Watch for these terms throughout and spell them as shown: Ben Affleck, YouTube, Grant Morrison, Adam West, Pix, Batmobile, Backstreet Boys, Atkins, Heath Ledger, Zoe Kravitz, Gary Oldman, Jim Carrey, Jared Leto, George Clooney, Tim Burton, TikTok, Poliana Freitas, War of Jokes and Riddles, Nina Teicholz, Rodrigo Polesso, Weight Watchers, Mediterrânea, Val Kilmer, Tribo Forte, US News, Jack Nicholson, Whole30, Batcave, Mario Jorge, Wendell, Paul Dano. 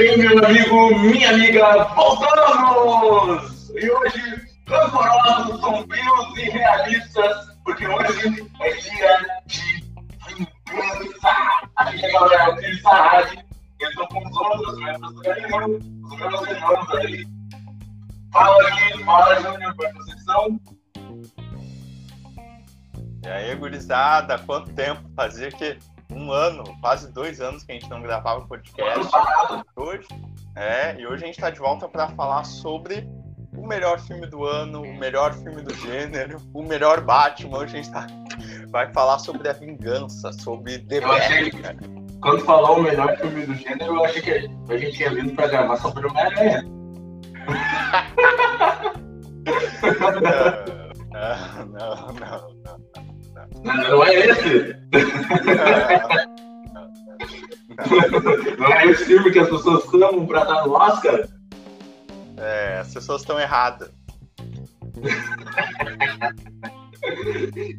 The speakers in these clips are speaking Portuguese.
Bem, meu amigo, minha amiga, voltamos! E hoje, clamorosos, sombrios e realistas, porque hoje é dia de vingança! Aqui é a galera de Sarradi, eu estou com os outros membros do Carinho, os meus irmãos aí. Fala aqui, fala, Júnior, para a Conceição. E aí, gurizada, quanto tempo fazia que... Um ano, quase 2 anos que a gente não gravava o podcast. Hoje, e hoje a gente está de volta para falar sobre o melhor filme do ano, o melhor filme do gênero, o melhor Batman. Hoje a gente vai falar sobre a vingança, sobre The Batman. Quando falou o melhor filme do gênero, eu achei que a gente tinha vindo para gravar sobre o Batman. Não é esse? Não é esse filme que as pessoas clamam pra dar no Oscar? É, as pessoas estão erradas.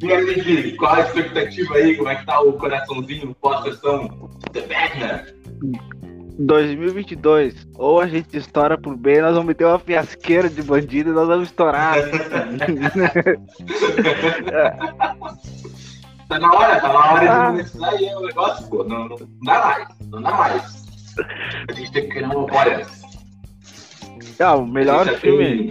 E aí, qual a expectativa aí? Como é que tá o coraçãozinho pós-sessão The Batman? 2022, ou a gente estoura por bem, nós vamos meter uma fiasqueira de bandido e nós vamos estourar. Tá na hora de começar aí o negócio, pô. Não dá mais. A gente tem que criar uma hora. O melhor filme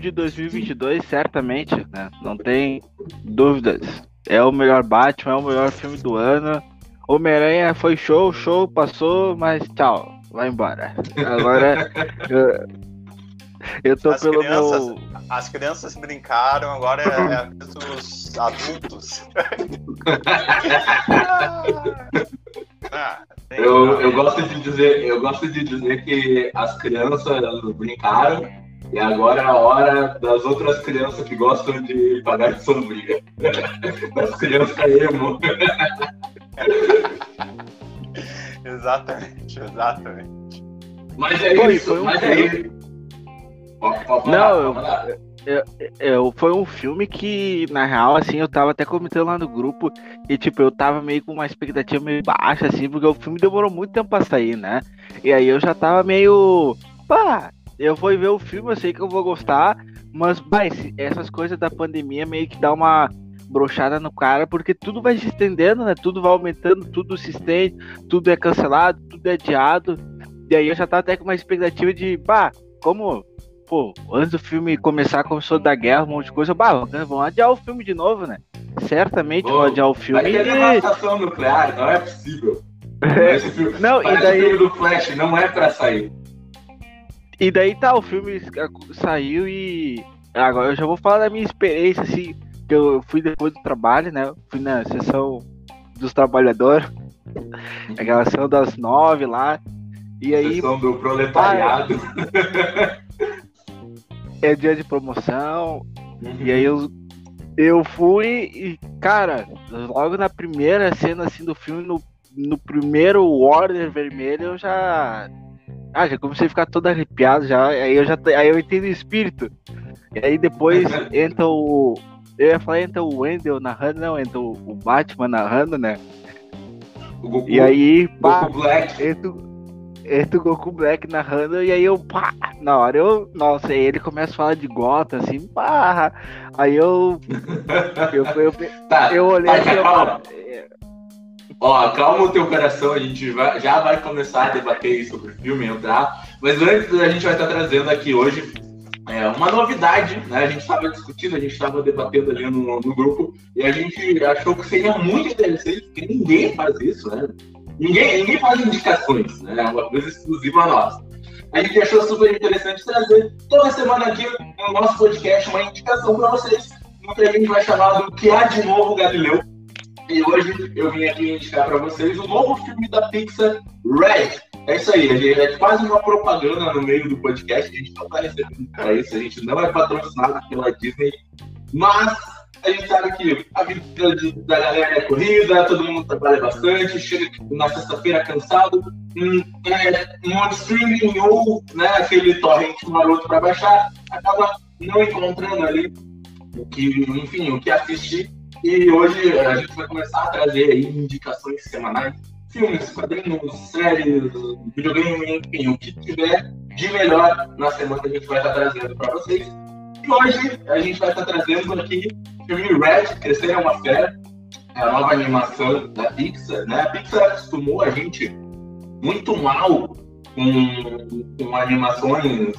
de 2022, certamente, né? Não tem dúvidas. É o melhor Batman, é o melhor filme do ano. Homem-Aranha foi show, passou, mas tchau, vai embora. Agora eu tô As crianças brincaram, agora é a vez dos adultos. Eu gosto de dizer que as crianças brincaram e agora é a hora das outras crianças que gostam de pagar de sombrinha. Das crianças emo. Exatamente. Mas é foi um filme que, na real, assim, eu tava até comentando lá no grupo e, tipo, eu tava meio com uma expectativa meio baixa, assim, porque o filme demorou muito tempo pra sair, né? E aí eu já tava meio... Pá, eu vou ver o filme, eu sei que eu vou gostar, mas essas coisas da pandemia meio que dá uma... brochada no cara, porque tudo vai se estendendo, né? Tudo vai aumentando, tudo se estende, tudo é cancelado, tudo é adiado. E aí eu já tava até com uma expectativa de, antes do filme começar, começou da guerra, um monte de coisa, vão adiar o filme de novo, né? Certamente vão adiar o filme. Vai ter devastação nuclear, não é possível. O filme do Flash não é pra sair. E daí o filme saiu e... Agora eu já vou falar da minha experiência, assim... que eu fui depois do trabalho, né? Fui na sessão dos trabalhadores, aquela sessão das 9 lá, e aí... Sessão do proletariado. É dia de promoção, E aí eu fui e, cara, logo na primeira cena, assim, do filme, no primeiro order vermelho, eu já... já comecei a ficar todo arrepiado, aí eu entendo o espírito. E aí depois entra o... Eu ia falar, entra o Wendell narrando, não, entra o Batman narrando, né? O Goku, e aí, Goku Black. Entra o Goku Black narrando, e aí eu, na hora eu, nossa, aí ele começa a falar de Gotham, assim, aí eu olhei assim, calma o teu coração, a gente já vai começar a debater sobre o filme, entrar, mas antes a gente vai estar trazendo aqui hoje uma novidade, né? A gente estava discutindo, a gente estava debatendo ali no grupo e a gente achou que seria muito interessante, porque ninguém faz isso, né? Ninguém faz indicações, né? É uma coisa exclusiva nossa. A gente achou super interessante trazer toda semana aqui no nosso podcast uma indicação para vocês, no que a gente vai chamar do Que Há de Novo, Galileu. E hoje eu vim aqui indicar para vocês o novo filme da Pixar, Red. É isso aí, é quase uma propaganda no meio do podcast, a gente não está recebendo para isso, a gente não é patrocinado pela Disney, mas a gente sabe que a vida da galera é corrida, todo mundo trabalha bastante, chega na sexta-feira cansado, um streaming ou, né, aquele torrent maroto para baixar, acaba não encontrando ali o que assistir, e hoje a gente vai começar a trazer aí indicações semanais, filmes, quadrinhos, séries, videogame, enfim, o que tiver de melhor na semana a gente vai estar trazendo para vocês. E hoje a gente vai estar trazendo aqui o filme Red, Crescer é uma Fera, é a nova animação da Pixar, né? A Pixar acostumou a gente muito mal com animações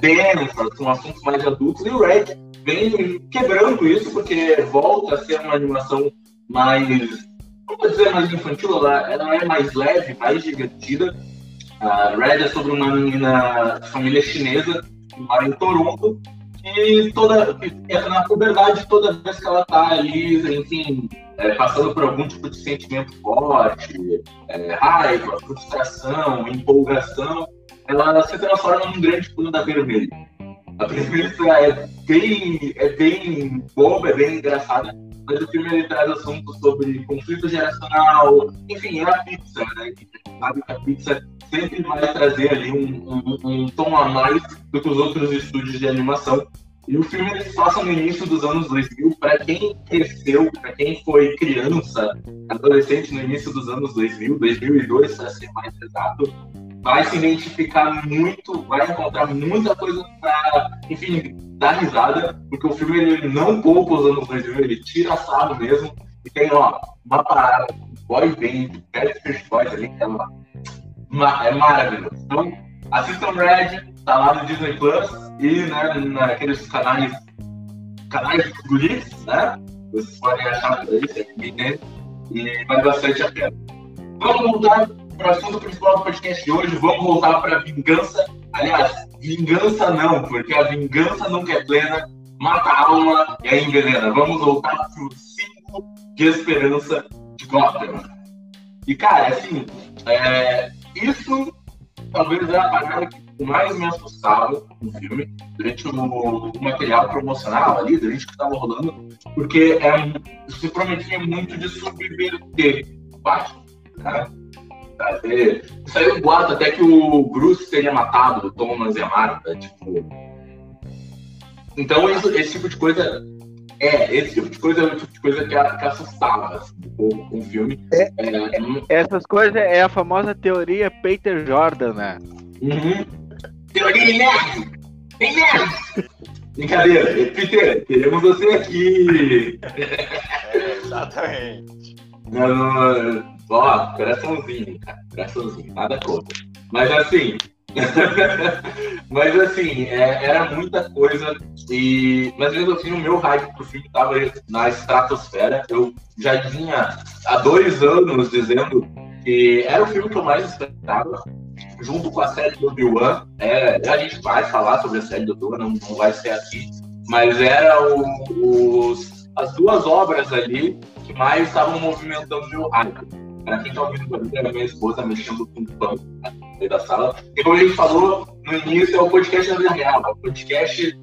densas, com assuntos mais adultos, e o Red vem quebrando isso, porque volta a ser uma animação mais, vamos dizer, mais infantil, ela é mais leve, mais divertida. A Red é sobre uma menina de família chinesa que mora em Toronto, que entra na puberdade toda vez que ela tá ali, enfim, passando por algum tipo de sentimento forte, raiva, frustração, empolgação, ela se transforma num grande panda vermelho. A premissa é bem boba, é bem engraçada, mas o filme ele traz assuntos sobre conflito geracional, enfim, é a Pixar, né? Sabe que a Pixar sempre vai trazer ali um tom a mais do que os outros estúdios de animação. E o filme ele se passa no início dos anos 2000, para quem cresceu, para quem foi criança, adolescente no início dos anos 2000, 2002 para ser mais exato, vai se identificar muito, vai encontrar muita coisa para, enfim, dar risada, porque o filme ele não poupa os anos 2000, ele tira sarro mesmo, e tem, ó, uma parada, boy band, Backstreet Boys ali, que é maravilhoso. Então, assistam Red, tá lá no Disney Plus, e, né, naqueles canais guris, né, vocês podem achar por aí, e vale bastante a pena. Vamos voltar para o assunto principal do podcast de hoje, vamos voltar para a vingança. Aliás, vingança não, porque a vingança nunca é plena, mata a alma e aí envenena. Vamos voltar para o 5 de esperança de Gotham. E cara, assim, isso talvez é a parada que mais me assustava no filme, durante o material promocional ali, durante o que estava rolando, porque se prometia muito de subverter o Batman, né? Saiu um boato até que o Bruce teria matado o Thomas e a Martha, tipo. Então esse tipo de coisa é o tipo de coisa que assustava assim, o filme. Essas coisas é a famosa teoria Peter Jordan, né? Uhum. Teoria inércia! Inércia! Brincadeira, Peter, queremos você aqui! Exatamente. Ó, coraçãozinho, cara, coraçãozinho, nada contra. Mas assim, era muita coisa, mas mesmo assim o meu hype pro filme tava na estratosfera. Eu já vinha há 2 anos dizendo que era o filme que eu mais esperava, junto com a série do Obi-Wan. A gente vai falar sobre a série do Obi-Wan, não vai ser aqui, mas era as 2 obras ali que mais estavam movimentando o meu hype. Pra quem tá ouvindo barulho, era minha esposa mexendo com o pão da sala. E como a gente falou no início, é o podcast da vida real. O podcast,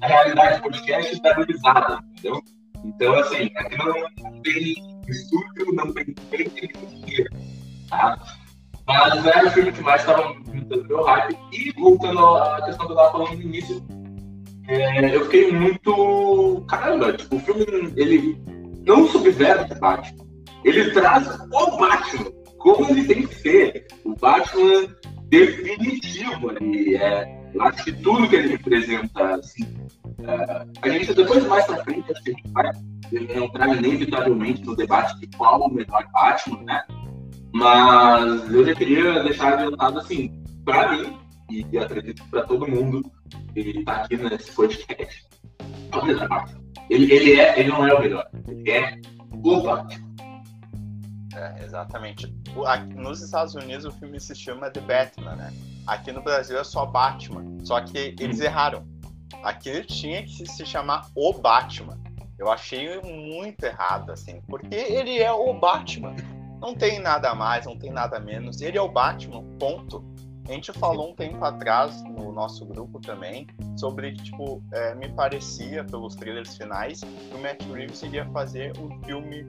a realidade do podcast está realizada, entendeu? Então, assim, aqui não tem estúdio, não tem tecnologia, tá? Mas era o filme que mais estava movimentando meu hype. E voltando à questão que eu tava falando no início, eu fiquei muito... Caramba, tipo, o filme, ele não subverte o debate. Ele traz o Batman, como ele tem que ser, o Batman definitivo ali, eu acho que tudo que ele representa, assim, a gente depois mais pra frente, acho que a gente vai entrar inevitavelmente no debate de qual o melhor Batman, né, mas eu já queria deixar adiantado, assim, pra mim, e acredito pra todo mundo que tá aqui nesse podcast, é o melhor Batman. Ele não é o melhor, ele é o Batman. Exatamente. Nos Estados Unidos o filme se chama The Batman, né? Aqui no Brasil é só Batman. Só que eles erraram. Aqui tinha que se chamar O Batman. Eu achei muito errado, assim. Porque ele é o Batman. Não tem nada a mais, não tem nada a menos. Ele é o Batman, ponto. A gente falou um tempo atrás no nosso grupo também sobre que, tipo, me parecia, pelos trailers finais, que o Matt Reeves iria fazer o filme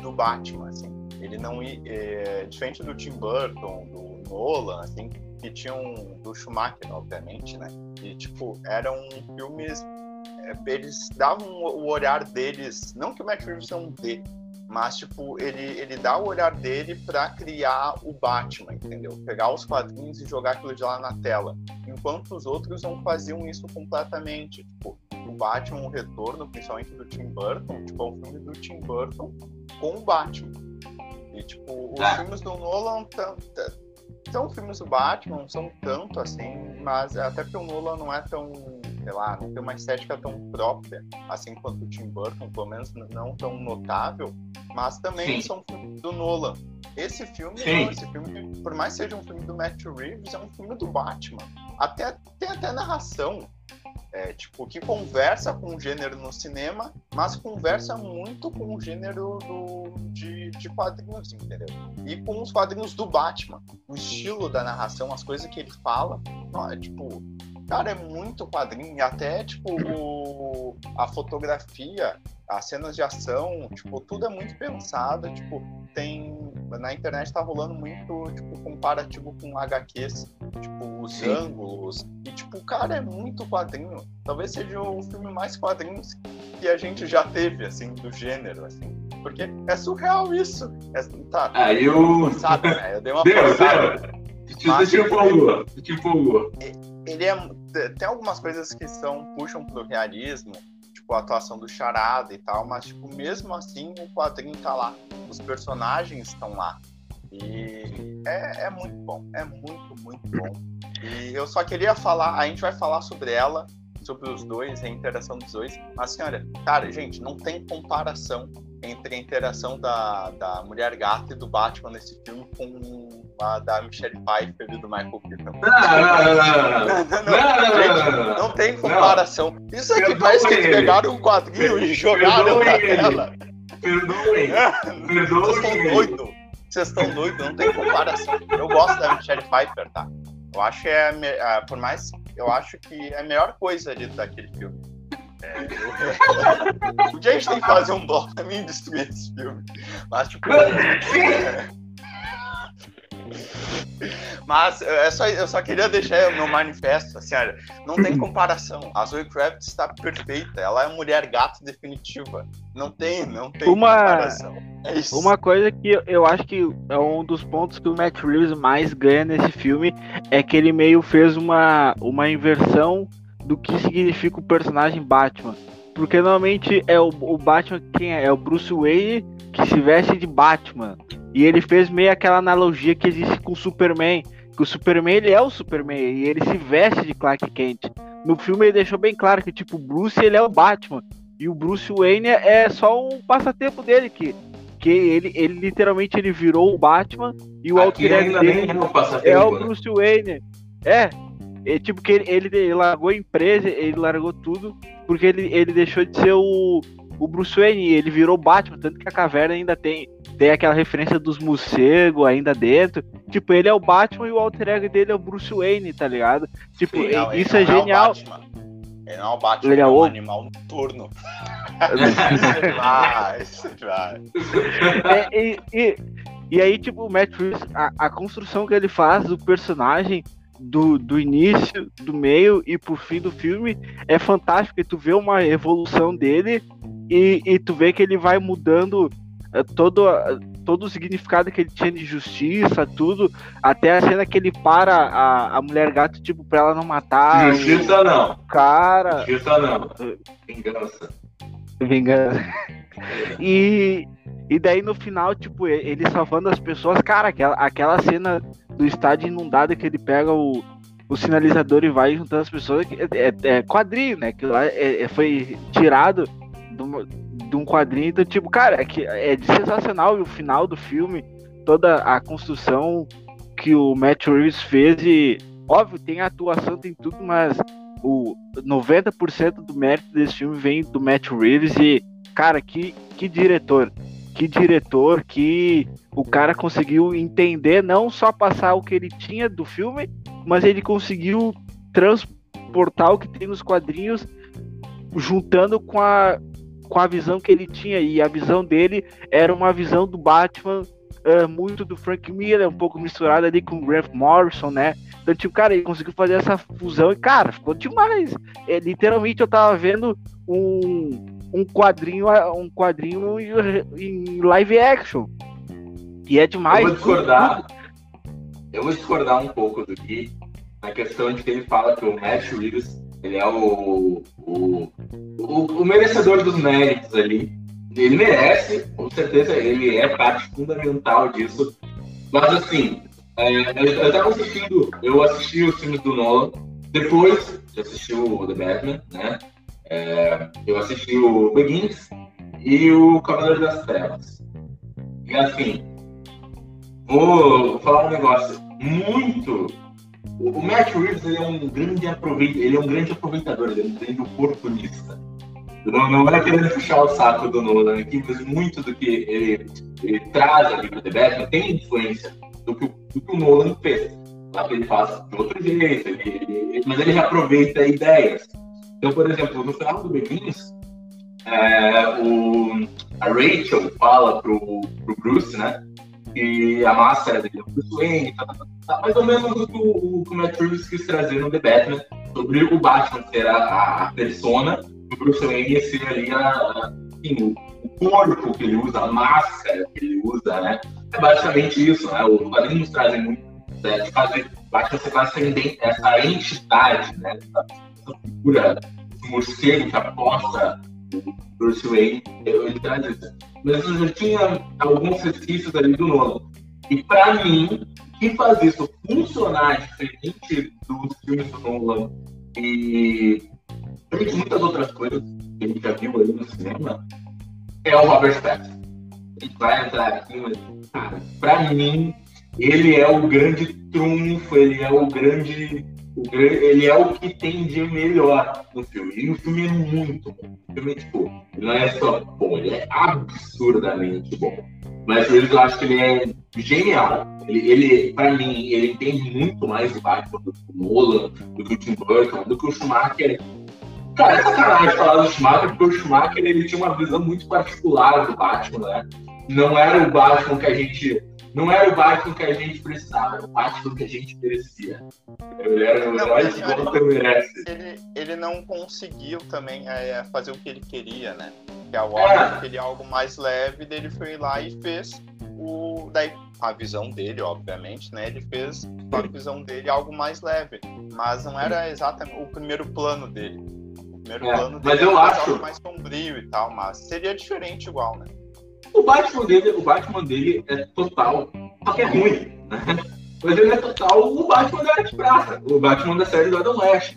do Batman, assim. Ele não ia... diferente do Tim Burton, do Nolan, assim, que tinha do Schumacher, obviamente, né? E, tipo, eram filmes... eles davam o olhar deles... Não que o Matt Reeves não dê, Mas, tipo, ele dá o olhar dele pra criar o Batman, entendeu? Pegar os quadrinhos e jogar aquilo de lá na tela. Enquanto os outros não faziam isso completamente. Tipo, o Batman, o Retorno, principalmente do Tim Burton, tipo, é um filme do Tim Burton com o Batman. E, tipo, os filmes do Nolan são filmes do Batman, não são tanto assim, mas até porque o Nolan não é tão, sei lá, não tem uma estética tão própria, assim quanto o Tim Burton, pelo menos não tão notável, mas também são filmes do Nolan. Esse filme, por mais que seja um filme do Matt Reeves, é um filme do Batman. Até, tem até narração, tipo, que conversa com o gênero no cinema, mas conversa muito com o gênero de quadrinhos, entendeu? E com os quadrinhos do Batman. O estilo da narração, as coisas que ele fala, é tipo... Cara, é muito quadrinho. E até, tipo, a fotografia, as cenas de ação, tipo, tudo é muito pensado. Tipo, tem... Na internet tá rolando muito, tipo, comparativo com HQs. Tipo, os ângulos. E, tipo, cara, é muito quadrinho. Talvez seja o filme mais quadrinhos que a gente já teve, assim, do gênero, assim. Porque é surreal isso. Sabe, né? Eu dei uma forçada. Te empolgou. Ele tem algumas coisas que puxam pro realismo, tipo a atuação do Charada e tal, mas tipo, mesmo assim o quadrinho tá lá, os personagens estão lá, e é muito bom, é muito bom. E eu só queria falar, a gente vai falar sobre ela, sobre os dois, a interação dos dois, mas assim, olha, cara, gente, não tem comparação entre a interação da Mulher Gata e do Batman nesse filme com a da Michelle Pfeiffer e do Michael Keaton. Não, não tem comparação. Isso aqui parece que eles pegaram um quadrinho e jogaram na tela. Perdoem. Vocês estão doidos, não tem comparação. Eu gosto da Michelle Pfeiffer, tá? Eu acho que eu acho que é a melhor coisa ali daquele filme. O que a gente tem que fazer um bloco pra mim destruir esse filme? Mas, tipo. Mas eu só queria deixar o meu manifesto, assim, olha, não tem comparação. A Zoe Kravitz está perfeita, ela é mulher gato definitiva. Não tem comparação. É isso. Uma coisa que eu acho que é um dos pontos que o Matt Reeves mais ganha nesse filme é que ele meio fez uma inversão do que significa o personagem Batman. Porque normalmente é o Batman quem é? É o Bruce Wayne que se veste de Batman. E ele fez meio aquela analogia que existe com o Superman. Que o Superman, ele é o Superman e ele se veste de Clark Kent. No filme ele deixou bem claro que tipo, o Bruce, ele é o Batman. E o Bruce Wayne é só um passatempo dele, que ele literalmente ele virou o Batman e o alter ego dele é o Bruce Wayne. É tipo que ele largou a empresa, ele largou tudo, porque ele deixou de ser o Bruce Wayne, ele virou Batman, tanto que a caverna ainda tem aquela referência dos morcegos ainda dentro. Tipo, ele é o Batman e o alter ego dele é o Bruce Wayne, tá ligado? Tipo, sim, não, isso é genial. Ele não é o Batman, ele é um animal noturno. E aí, tipo, o Matt Reeves, a construção que ele faz do personagem, do início, do meio e pro fim do filme é fantástico, e tu vê uma evolução dele e tu vê que ele vai mudando todo o significado que ele tinha de justiça, tudo, até a cena que ele para a mulher gato, tipo, pra ela não matar justiça, não, cara, justiça não, vingança. E daí no final, tipo, ele salvando as pessoas, cara, aquela cena do estádio inundado que ele pega o sinalizador e vai juntando as pessoas, é quadrinho, né, que lá foi tirado de um quadrinho, então, tipo, cara, é sensacional. E o final do filme, toda a construção que o Matt Reeves fez, e óbvio, tem a atuação, tem tudo, mas o 90% do mérito desse filme vem do Matt Reeves. E, cara, que diretor, que o cara conseguiu entender, não só passar o que ele tinha do filme, mas ele conseguiu transportar o que tem nos quadrinhos, juntando com a visão que ele tinha. E a visão dele era uma visão do Batman, muito do Frank Miller, um pouco misturada ali com o Grant Morrison, né? Então, tipo, cara, ele conseguiu fazer essa fusão e, cara, ficou demais. Literalmente, eu tava vendo um quadrinho em live action. E é demais. Eu vou discordar um pouco do Gui na questão de que ele fala que o Matt Reeves, ele é o merecedor dos méritos ali. Ele merece, com certeza, ele é parte fundamental disso. Mas assim, eu assisti os filmes do Nolan, depois de assistir o The Batman, né? Eu assisti o Begins e o Cavaleiro das Trevas. E assim, vou falar um negócio muito... O Matt Reeves, ele é um grande aproveitador, ele é um grande oportunista. Não é querendo puxar o saco do Nolan aqui, mas muito do que ele traz ali para o The Batman tem influência do que o Nolan fez. Lá que ele faz de outro jeito, mas ele reaproveita ideias. Então, por exemplo, no final do Begins, a Rachel fala pro Bruce, né, que a máscara dele é o Bruce Wayne, tá, mais ou menos o que o Matt Reeves quis trazer no The Batman, sobre o Batman ser a persona, o Bruce Wayne ser ali o corpo que ele usa, a máscara que ele usa, né? É basicamente isso, né? Os quadrinhos trazem muito, né, de fazer Batman ser quase essa entidade, né? Essa figura, esse morcego que aposta o Bruce Wayne, ele traz isso. Mas eu já tinha alguns resquícios ali do Nolan. E pra mim, o que faz isso funcionar diferente dos filmes do Nolan e muitas outras coisas que a gente já viu ali no cinema, é o Robert Pattinson. A gente vai entrar aqui, mas, cara, pra mim, ele é o grande trunfo, ele é o que tem de melhor no filme. E o filme é muito bom. O filme, tipo, não é só bom, ele é absurdamente bom. Mas eu acho que ele é genial. Ele pra mim, ele entende muito mais de Batman do que o Nolan, do que o Tim Burton, do que o Schumacher. Cara, é sacanagem falar do Schumacher, porque o Schumacher, ele tinha uma visão muito particular do Batman, né? Não era o Batman que a gente precisava, era o Batman que a gente merecia. Ele não conseguiu também fazer o que ele queria, né? Que a Warner queria algo mais leve, daí ele foi lá e fez daí a visão dele, obviamente, né? Ele fez com a visão dele algo mais leve, mas não era exatamente o primeiro plano dele. O primeiro plano dele era algo mais sombrio e tal, mas seria diferente igual, né? O Batman dele é total, só que é ruim, né? Mas ele é total o Batman da Era de Prata, o Batman da série do Adam West.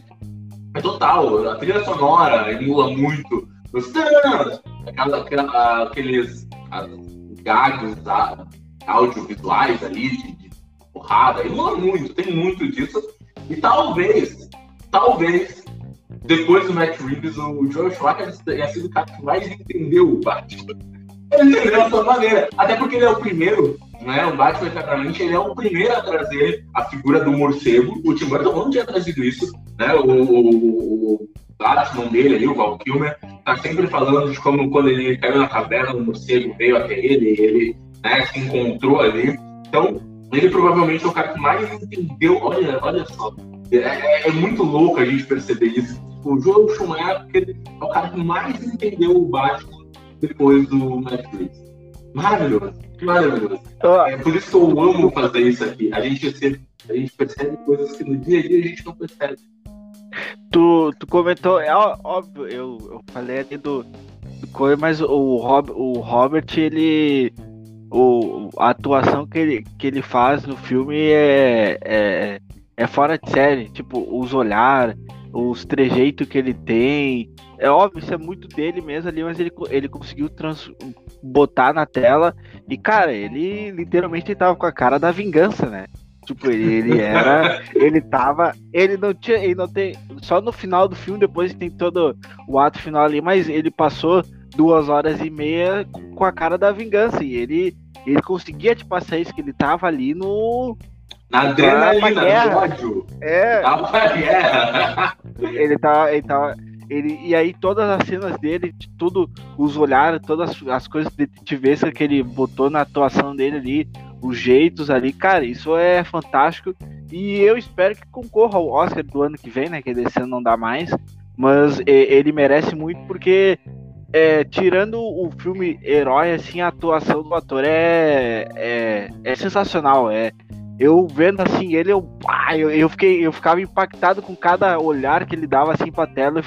É total, a trilha sonora emula muito os tans, aqueles gags audiovisuais ali, de porrada, emula muito, tem muito disso. E talvez, depois do Matt Reeves, o Joel Schumacher tenha sido o cara que mais entendeu o Batman. Ele entendeu a sua maneira, até porque ele é o primeiro, né? O Batman, claramente, ele é o primeiro a trazer a figura do morcego. O Tim Burton não tinha trazido isso, né? O Batman dele ali, o Val Kilmer, tá sempre falando de como quando ele caiu na caverna, o morcego veio até ele, né, se encontrou ali. Então, ele provavelmente é o cara que mais entendeu. Olha só, é muito louco a gente perceber isso. O Joel Schumacher é o cara que mais entendeu o Batman depois do Netflix. Maravilhoso. É por isso que eu amo fazer isso aqui. A gente percebe coisas que no dia a dia a gente não percebe. Tu comentou, é óbvio, eu falei ali do coisa, mas o Robert, ele... A atuação que ele faz no filme é fora de série. Tipo, os olhares, os trejeitos que ele tem... É óbvio, isso é muito dele mesmo ali, mas ele conseguiu botar na tela. E, cara, ele literalmente tava com a cara da vingança, né? Tipo, ele era... Ele não tinha... Ele não tem... Só no final do filme, depois tem todo o ato final ali, mas ele passou 2 horas e meia com a cara da vingança. E ele conseguia te passar isso, que ele tava ali no... Na adrenalina, no ódio. Tava pra guerra. Ele tava... E aí todas as cenas dele, tudo, os olhares, todas as coisas detetivescas que ele botou na atuação dele ali, os jeitos ali, cara, isso é fantástico. E eu espero que concorra ao Oscar do ano que vem, né, que desse ano não dá mais, mas ele merece muito porque tirando o filme herói, assim, a atuação do ator é sensacional. Eu vendo assim ele, eu ficava impactado com cada olhar que ele dava assim pra tela.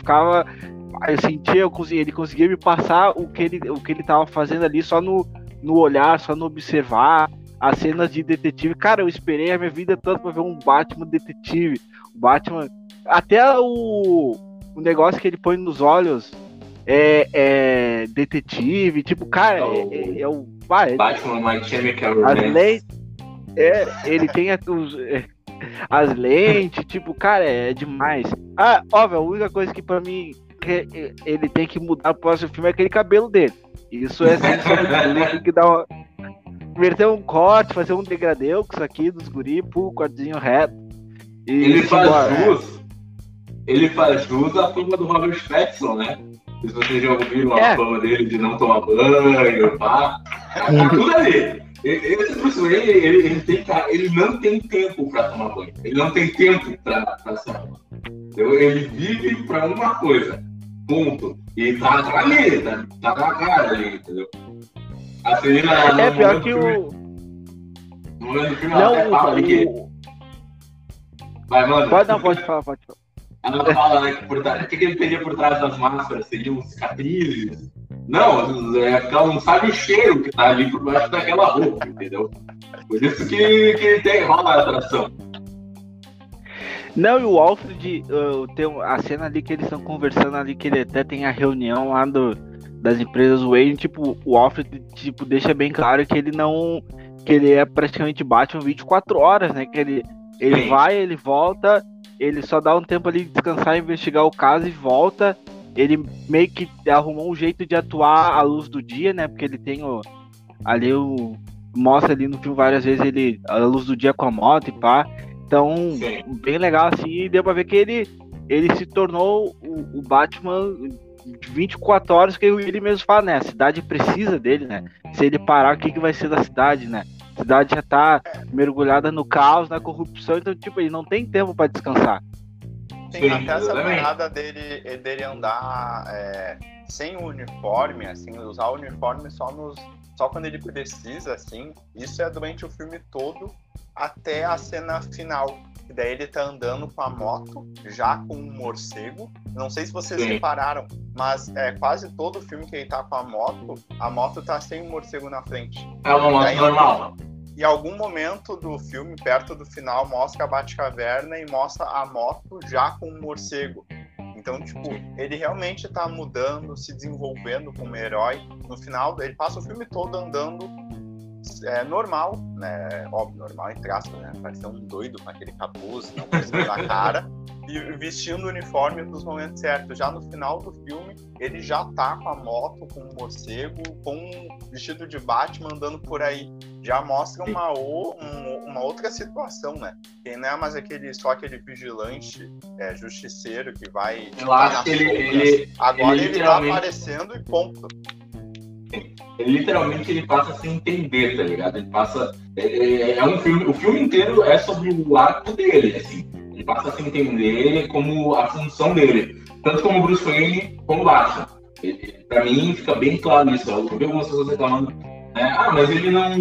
Ele conseguia me passar o que ele tava fazendo ali só no olhar, só no observar as cenas de detetive. Cara, eu esperei a minha vida toda pra ver um Batman detetive. Batman, até o negócio que ele põe nos olhos é detetive, tipo, cara, é o Batman, My Chemical Romance. Ele tem as lentes, tipo, cara, é demais. Ah, óbvio, a única coisa que pra mim ele tem que mudar pro próximo filme é aquele cabelo dele. Isso é sensacional. Ele tem que dar uma... meter um corte, fazer um degradê com isso aqui dos guri, pô, cortezinho reto. E ele faz jus à fama do Robert Pattinson, né? Se vocês já ouviram a fama dele de não tomar banho, pá. Tá tudo ali. Ele não tem tempo pra tomar banho. Ele não tem tempo pra sair. Então, ele vive pra uma coisa. Ponto. E tá ali, tá na cara ali, entendeu? A Selina... É pior que o... No momento do filme, ela até fala que... Vai, mano. Pode falar. Ela fala, né, o que ele teria por trás das máscaras? Seriam os capítulos? Não, ela não sabe o cheiro que tá ali por baixo daquela roupa, entendeu? Por isso que tem rola a atração. Não, e o Alfred, tem a cena ali que eles estão conversando ali, que ele até tem a reunião lá das empresas Wayne, tipo, o Alfred, tipo, deixa bem claro que ele é praticamente Batman 24 horas, né? Que ele vai, ele volta, ele só dá um tempo ali de descansar, investigar o caso e volta. Ele meio que arrumou um jeito de atuar à luz do dia, né? Porque ele tem mostra ali no filme várias vezes ele à luz do dia com a moto e pá. Então, bem legal assim. Deu pra ver que ele se tornou o Batman de 24 horas, que ele mesmo fala, né? A cidade precisa dele, né? Se ele parar, o que vai ser da cidade, né? A cidade já tá mergulhada no caos, na corrupção. Então, tipo, ele não tem tempo pra descansar. Sim, até essa parada dele andar sem o uniforme, assim, usar o uniforme só quando ele precisa, assim. Isso é durante o filme todo, até a cena final. E daí ele tá andando com a moto, já com um morcego. Não sei se vocês repararam, mas quase todo filme que ele tá com a moto tá sem um morcego na frente. É uma moto normal. Em algum momento do filme, perto do final, mostra a Batcaverna e mostra a moto já com um morcego. Então, tipo, ele realmente tá mudando, se desenvolvendo como herói. No final, ele passa o filme todo andando normal, né? Óbvio, normal entre aspas, né? Parecendo um doido com aquele capuz, não conseguindo da cara. E vestindo o uniforme nos momentos certos. Já no final do filme, ele já tá com a moto, com um morcego, com um vestido de Batman andando por aí. Já mostra uma outra situação, né? Que não é mais só aquele vigilante justiceiro que vai... Eu acho que ele... Agora ele literalmente... tá aparecendo e ponto. Ele passa a se entender, tá ligado? Ele passa... É um filme... O filme inteiro é sobre o arco dele, assim. Ele passa a se entender como a função dele. Tanto como o Bruce Wayne, como o Batman. Pra mim, fica bem claro isso. Eu vi algumas pessoas reclamando. Né? Ah, mas ele não...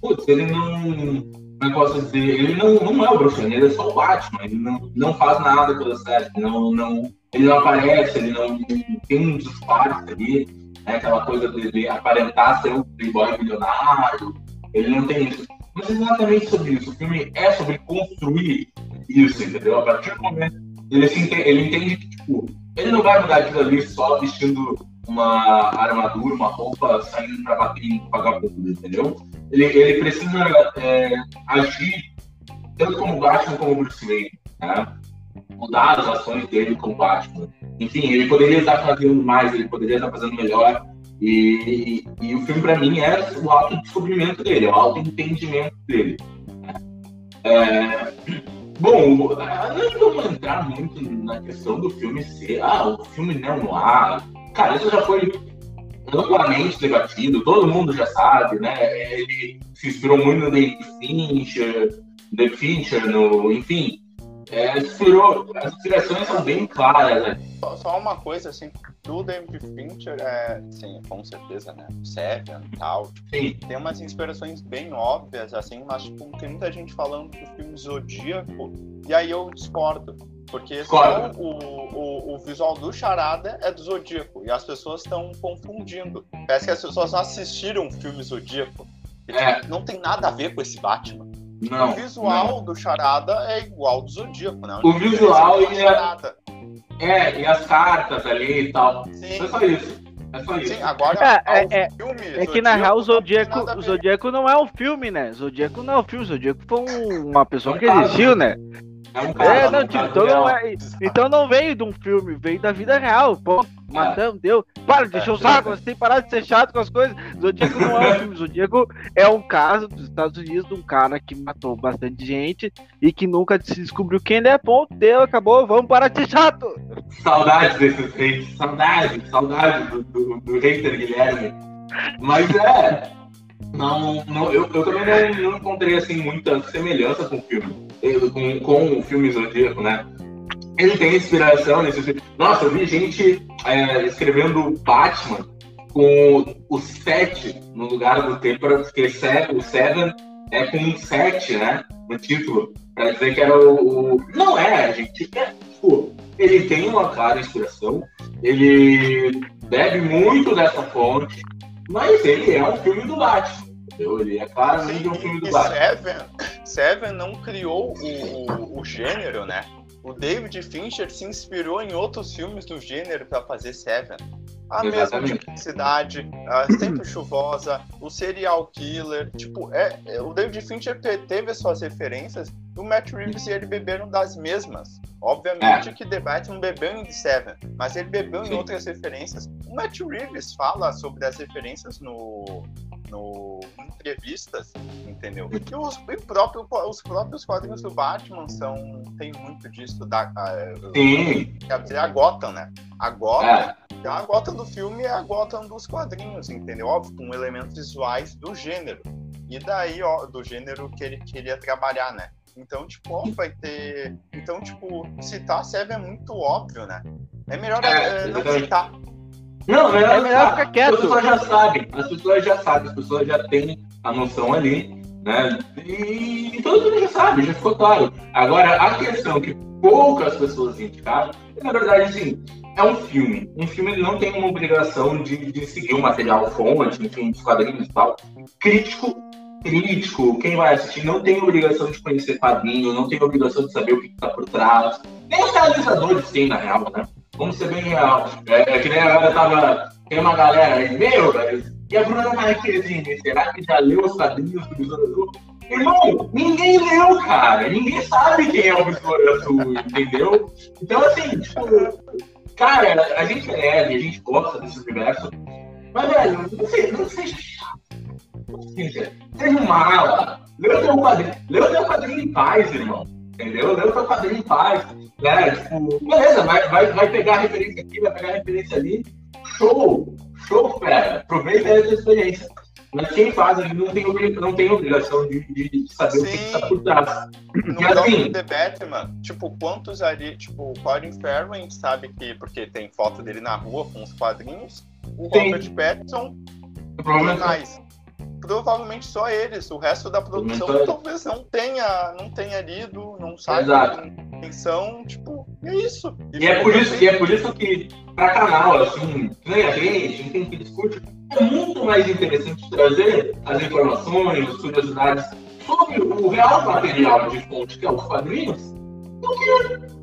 Putz, ele não... Como eu posso dizer? Ele não é o Bruce Wayne, ele é só o Batman. Ele não faz nada pela série. Ele não aparece, ele não tem um disfarce ali. Né? Aquela coisa de aparentar ser um playboy milionário. Ele não tem isso. Mas exatamente sobre isso. O filme é sobre construir isso, entendeu? A partir do momento ele entende que, tipo, ele não vai mudar aquilo ali só vestindo uma armadura, uma roupa, saindo pra bater em vagabundo, entendeu? Ele precisa agir tanto como Batman como Bruce Wayne, né? Mudar as ações dele como Batman. Enfim, ele poderia estar fazendo mais, ele poderia estar fazendo melhor. E o filme, pra mim, é o auto-descobrimento dele, é o auto-entendimento dele. Bom, nós não vamos entrar muito na questão do filme ser... Ah, o filme não há... Cara, isso já foi amplamente debatido, todo mundo já sabe, né? Ele se inspirou muito no David Fincher, enfim... As inspirações são bem claras, né? Só uma coisa, assim, do David Fincher, sim, com certeza, né? Seven e tal. Sim. Tem umas inspirações bem óbvias, assim, mas tipo, tem muita gente falando do filme Zodíaco, e aí eu discordo. Porque claro, o visual do Charada é do Zodíaco, e as pessoas estão confundindo. Parece que as pessoas não assistiram o filme Zodíaco. Não tem nada a ver com esse Batman. Não, o visual do Charada é igual ao do Zodíaco, né? O visual e a... e as cartas ali e tal. Sim. É só isso. Sim, agora filme, é que na real o Zodíaco não é um filme, né? Zodíaco não é um filme, Zodíaco foi uma pessoa que existiu, né? Então não veio de um filme, veio da vida real. Pô, matamos, deu. Para, deixa o saco, você tem que parar de ser chato com as coisas. Zodíaco não é um filme, Zodíaco é um caso dos Estados Unidos de um cara que matou bastante gente e que nunca se descobriu quem ele é, ponto, deu, acabou, vamos parar de ser chato. Saudades desses reis, saudades do hater Guilherme. Mas eu também não encontrei assim muita semelhança com o filme. Com o filme Zodíaco, né? Ele tem inspiração nesse filme. Nossa, eu vi gente escrevendo Batman com o 7 no lugar do tempo, porque o 7 é com um 7, né? No título, pra dizer que era o... Não é, gente. Tipo, ele tem uma clara inspiração, ele bebe muito dessa fonte, mas ele é um filme do Batman. Ele é claramente um filme do Batman. Seven não criou o gênero, né? O David Fincher se inspirou em outros filmes do gênero para fazer Seven. A mesma tipicidade, sempre chuvosa, o serial killer, tipo, o David Fincher teve as suas referências, o Matt Reeves e ele beberam das mesmas. Obviamente que The Batman bebeu em The Seven, mas ele bebeu em outras referências. O Matt Reeves fala sobre as referências no entrevistas, entendeu? Porque os próprios quadrinhos do Batman tem muito disso da... Sim. Quer dizer, a Gotham, né? A Gotham, a Gotham do filme é a Gotham dos quadrinhos, entendeu? Óbvio, com elementos visuais do gênero. E daí, ó, do gênero que ele queria trabalhar, né? Então, tipo, vai ter... Então, tipo, citar Seven é muito óbvio, né? É melhor não citar. Não, é melhor ficar quieto. As pessoas já sabem, as pessoas já têm a noção ali, né? E todo mundo já sabe, já ficou claro. Agora, a questão que poucas pessoas indicaram, na verdade, sim, é um filme. Um filme ele não tem uma obrigação de seguir o material fonte, enfim, dos quadrinhos e tal. Crítico, quem vai assistir não tem obrigação de conhecer quadrinho, não tem obrigação de saber o que está por trás. Nem os realizadores têm, na real, né? Vamos ser bem real. Que nem agora tem uma galera aí, meu, velho, e a Bruna Marquezine, será que já leu os quadrinhos do Besouro Azul? Irmão, ninguém leu, cara. Ninguém sabe quem é o Besouro Azul, entendeu? Então, assim, tipo, cara, a gente a gente gosta desse universo, mas, velho, não seja chato. Ou seja, seja um mala. Lê o teu quadrinho em paz, irmão. Entendeu? Leu pra fazer em paz, né? Tipo, beleza, vai pegar a referência aqui, vai pegar a referência ali. Show, cara. Aproveita essa experiência. Mas quem faz ali não tem obrigação de saber o que está por trás. No assim, The Batman, tipo, quantos ali, tipo, o Colin Farrell, a gente sabe que, porque tem foto dele na rua com os quadrinhos, o Robert Pattinson, provavelmente só eles, o resto da produção talvez não tenha lido, não sabe quem são, tipo, é isso. E é por isso que, pra canal, assim, ganha gente, quem que discute, é muito mais interessante trazer as informações, as curiosidades sobre o real material de fonte, que é os quadrinhos, do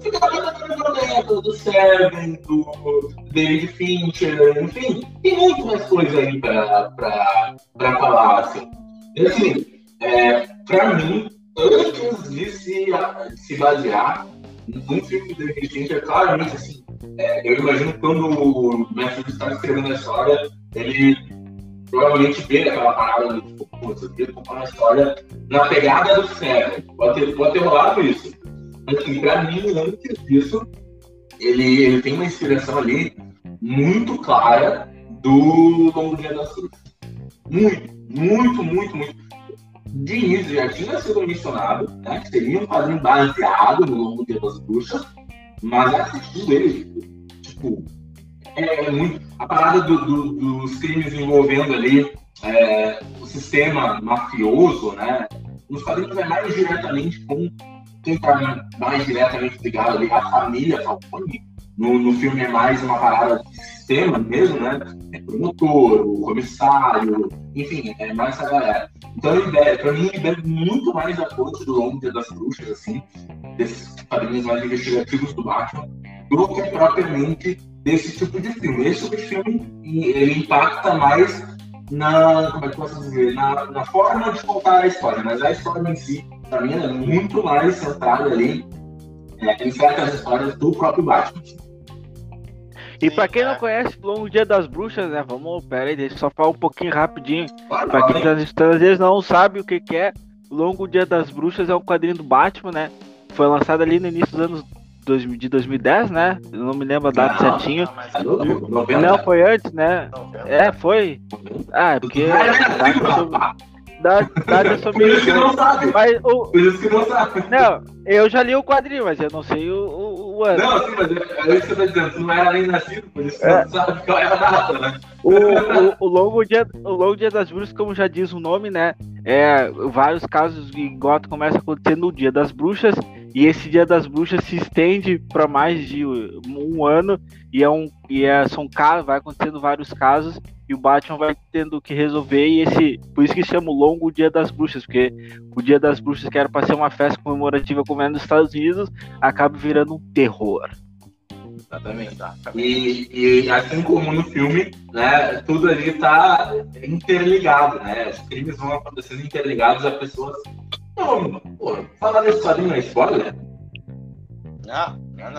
que ficar falando do Seven, do David Fincher, enfim, tem muito mais coisa aí pra falar, assim. Assim, pra mim, antes de se basear num filme do David Fincher, claramente, assim, eu imagino que quando o Matt Reeves estava escrevendo a história, ele provavelmente vê aquela parada do tipo, putz, eu queria comprar uma história na pegada do Seven, pode ter rolado isso. Assim, pra mim, antes disso, ele tem uma inspiração ali muito clara do Longo Dia das Cruzes. Muito, muito, muito, muito. de isso já tinha sido mencionado, né? Que seria um quadrinho baseado no Longo Dia das Bruxas, mas assistindo ele, tipo, é muito. A parada dos crimes envolvendo ali o sistema mafioso, né? Nos quadrinhos é mais diretamente com quem tá mais diretamente ligado ali, a família Falcone. No filme é mais uma parada de sistema mesmo, né? É promotor, o comissário, enfim, é mais essa galera. Então, pra mim, ele bebe muito mais a fonte do Longo Dia das Bruxas, assim, desses quadrinhos mais investigativos do Batman, do que propriamente desse tipo de filme. Esse tipo de filme, ele impacta mais na, como é que eu posso dizer, na forma de contar a história, mas a história em si, pra mim, é muito mais centrada ali em certas histórias do próprio Batman. E pra quem não conhece o Longo Dia das Bruxas, né? Vamos, pera aí, deixa eu só falar um pouquinho rapidinho. Claro, pra quem das histórias não sabe o que que é, o Longo Dia das Bruxas é um quadrinho do Batman, né? Foi lançado ali no início dos anos 2000, de 2010, né? Eu não me lembro a data certinho. Não, foi antes, né? 90. É, foi. Ah, é porque... Não, eu já li o quadrinho, mas eu não sei o ano. Não, sim, mas é isso que eu tô dizendo, tu não era nem nascido, por isso tu não sabe qual é a data, né? O Longo Dia das Bruxas, como já diz o nome, né? Vários casos de Gotham começam a acontecer no Dia das Bruxas, e esse Dia das Bruxas se estende para mais de um ano, vai acontecendo vários casos. E o Batman vai tendo que resolver, por isso que chama o Longo Dia das Bruxas, porque o Dia das Bruxas, que era para ser uma festa comemorativa como é nos Estados Unidos, acaba virando um terror. Exatamente. E assim como no filme, né, tudo ali tá interligado, né? Os crimes vão acontecendo interligados a pessoas. Não, pô, falar desse quadrinho é spoiler? Não, pelo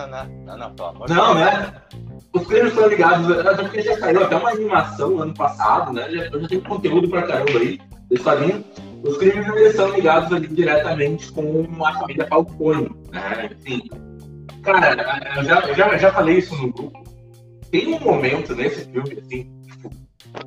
amor de Deus. Não, né? Os crimes estão ligados, até porque já saiu até uma animação ano passado, né? Já tem conteúdo pra caramba aí, desse quadrinho. Os crimes eles são ligados ali diretamente com a família Falcone, né? Enfim. Cara, eu já falei isso no grupo. Tem um momento nesse filme, assim, tipo,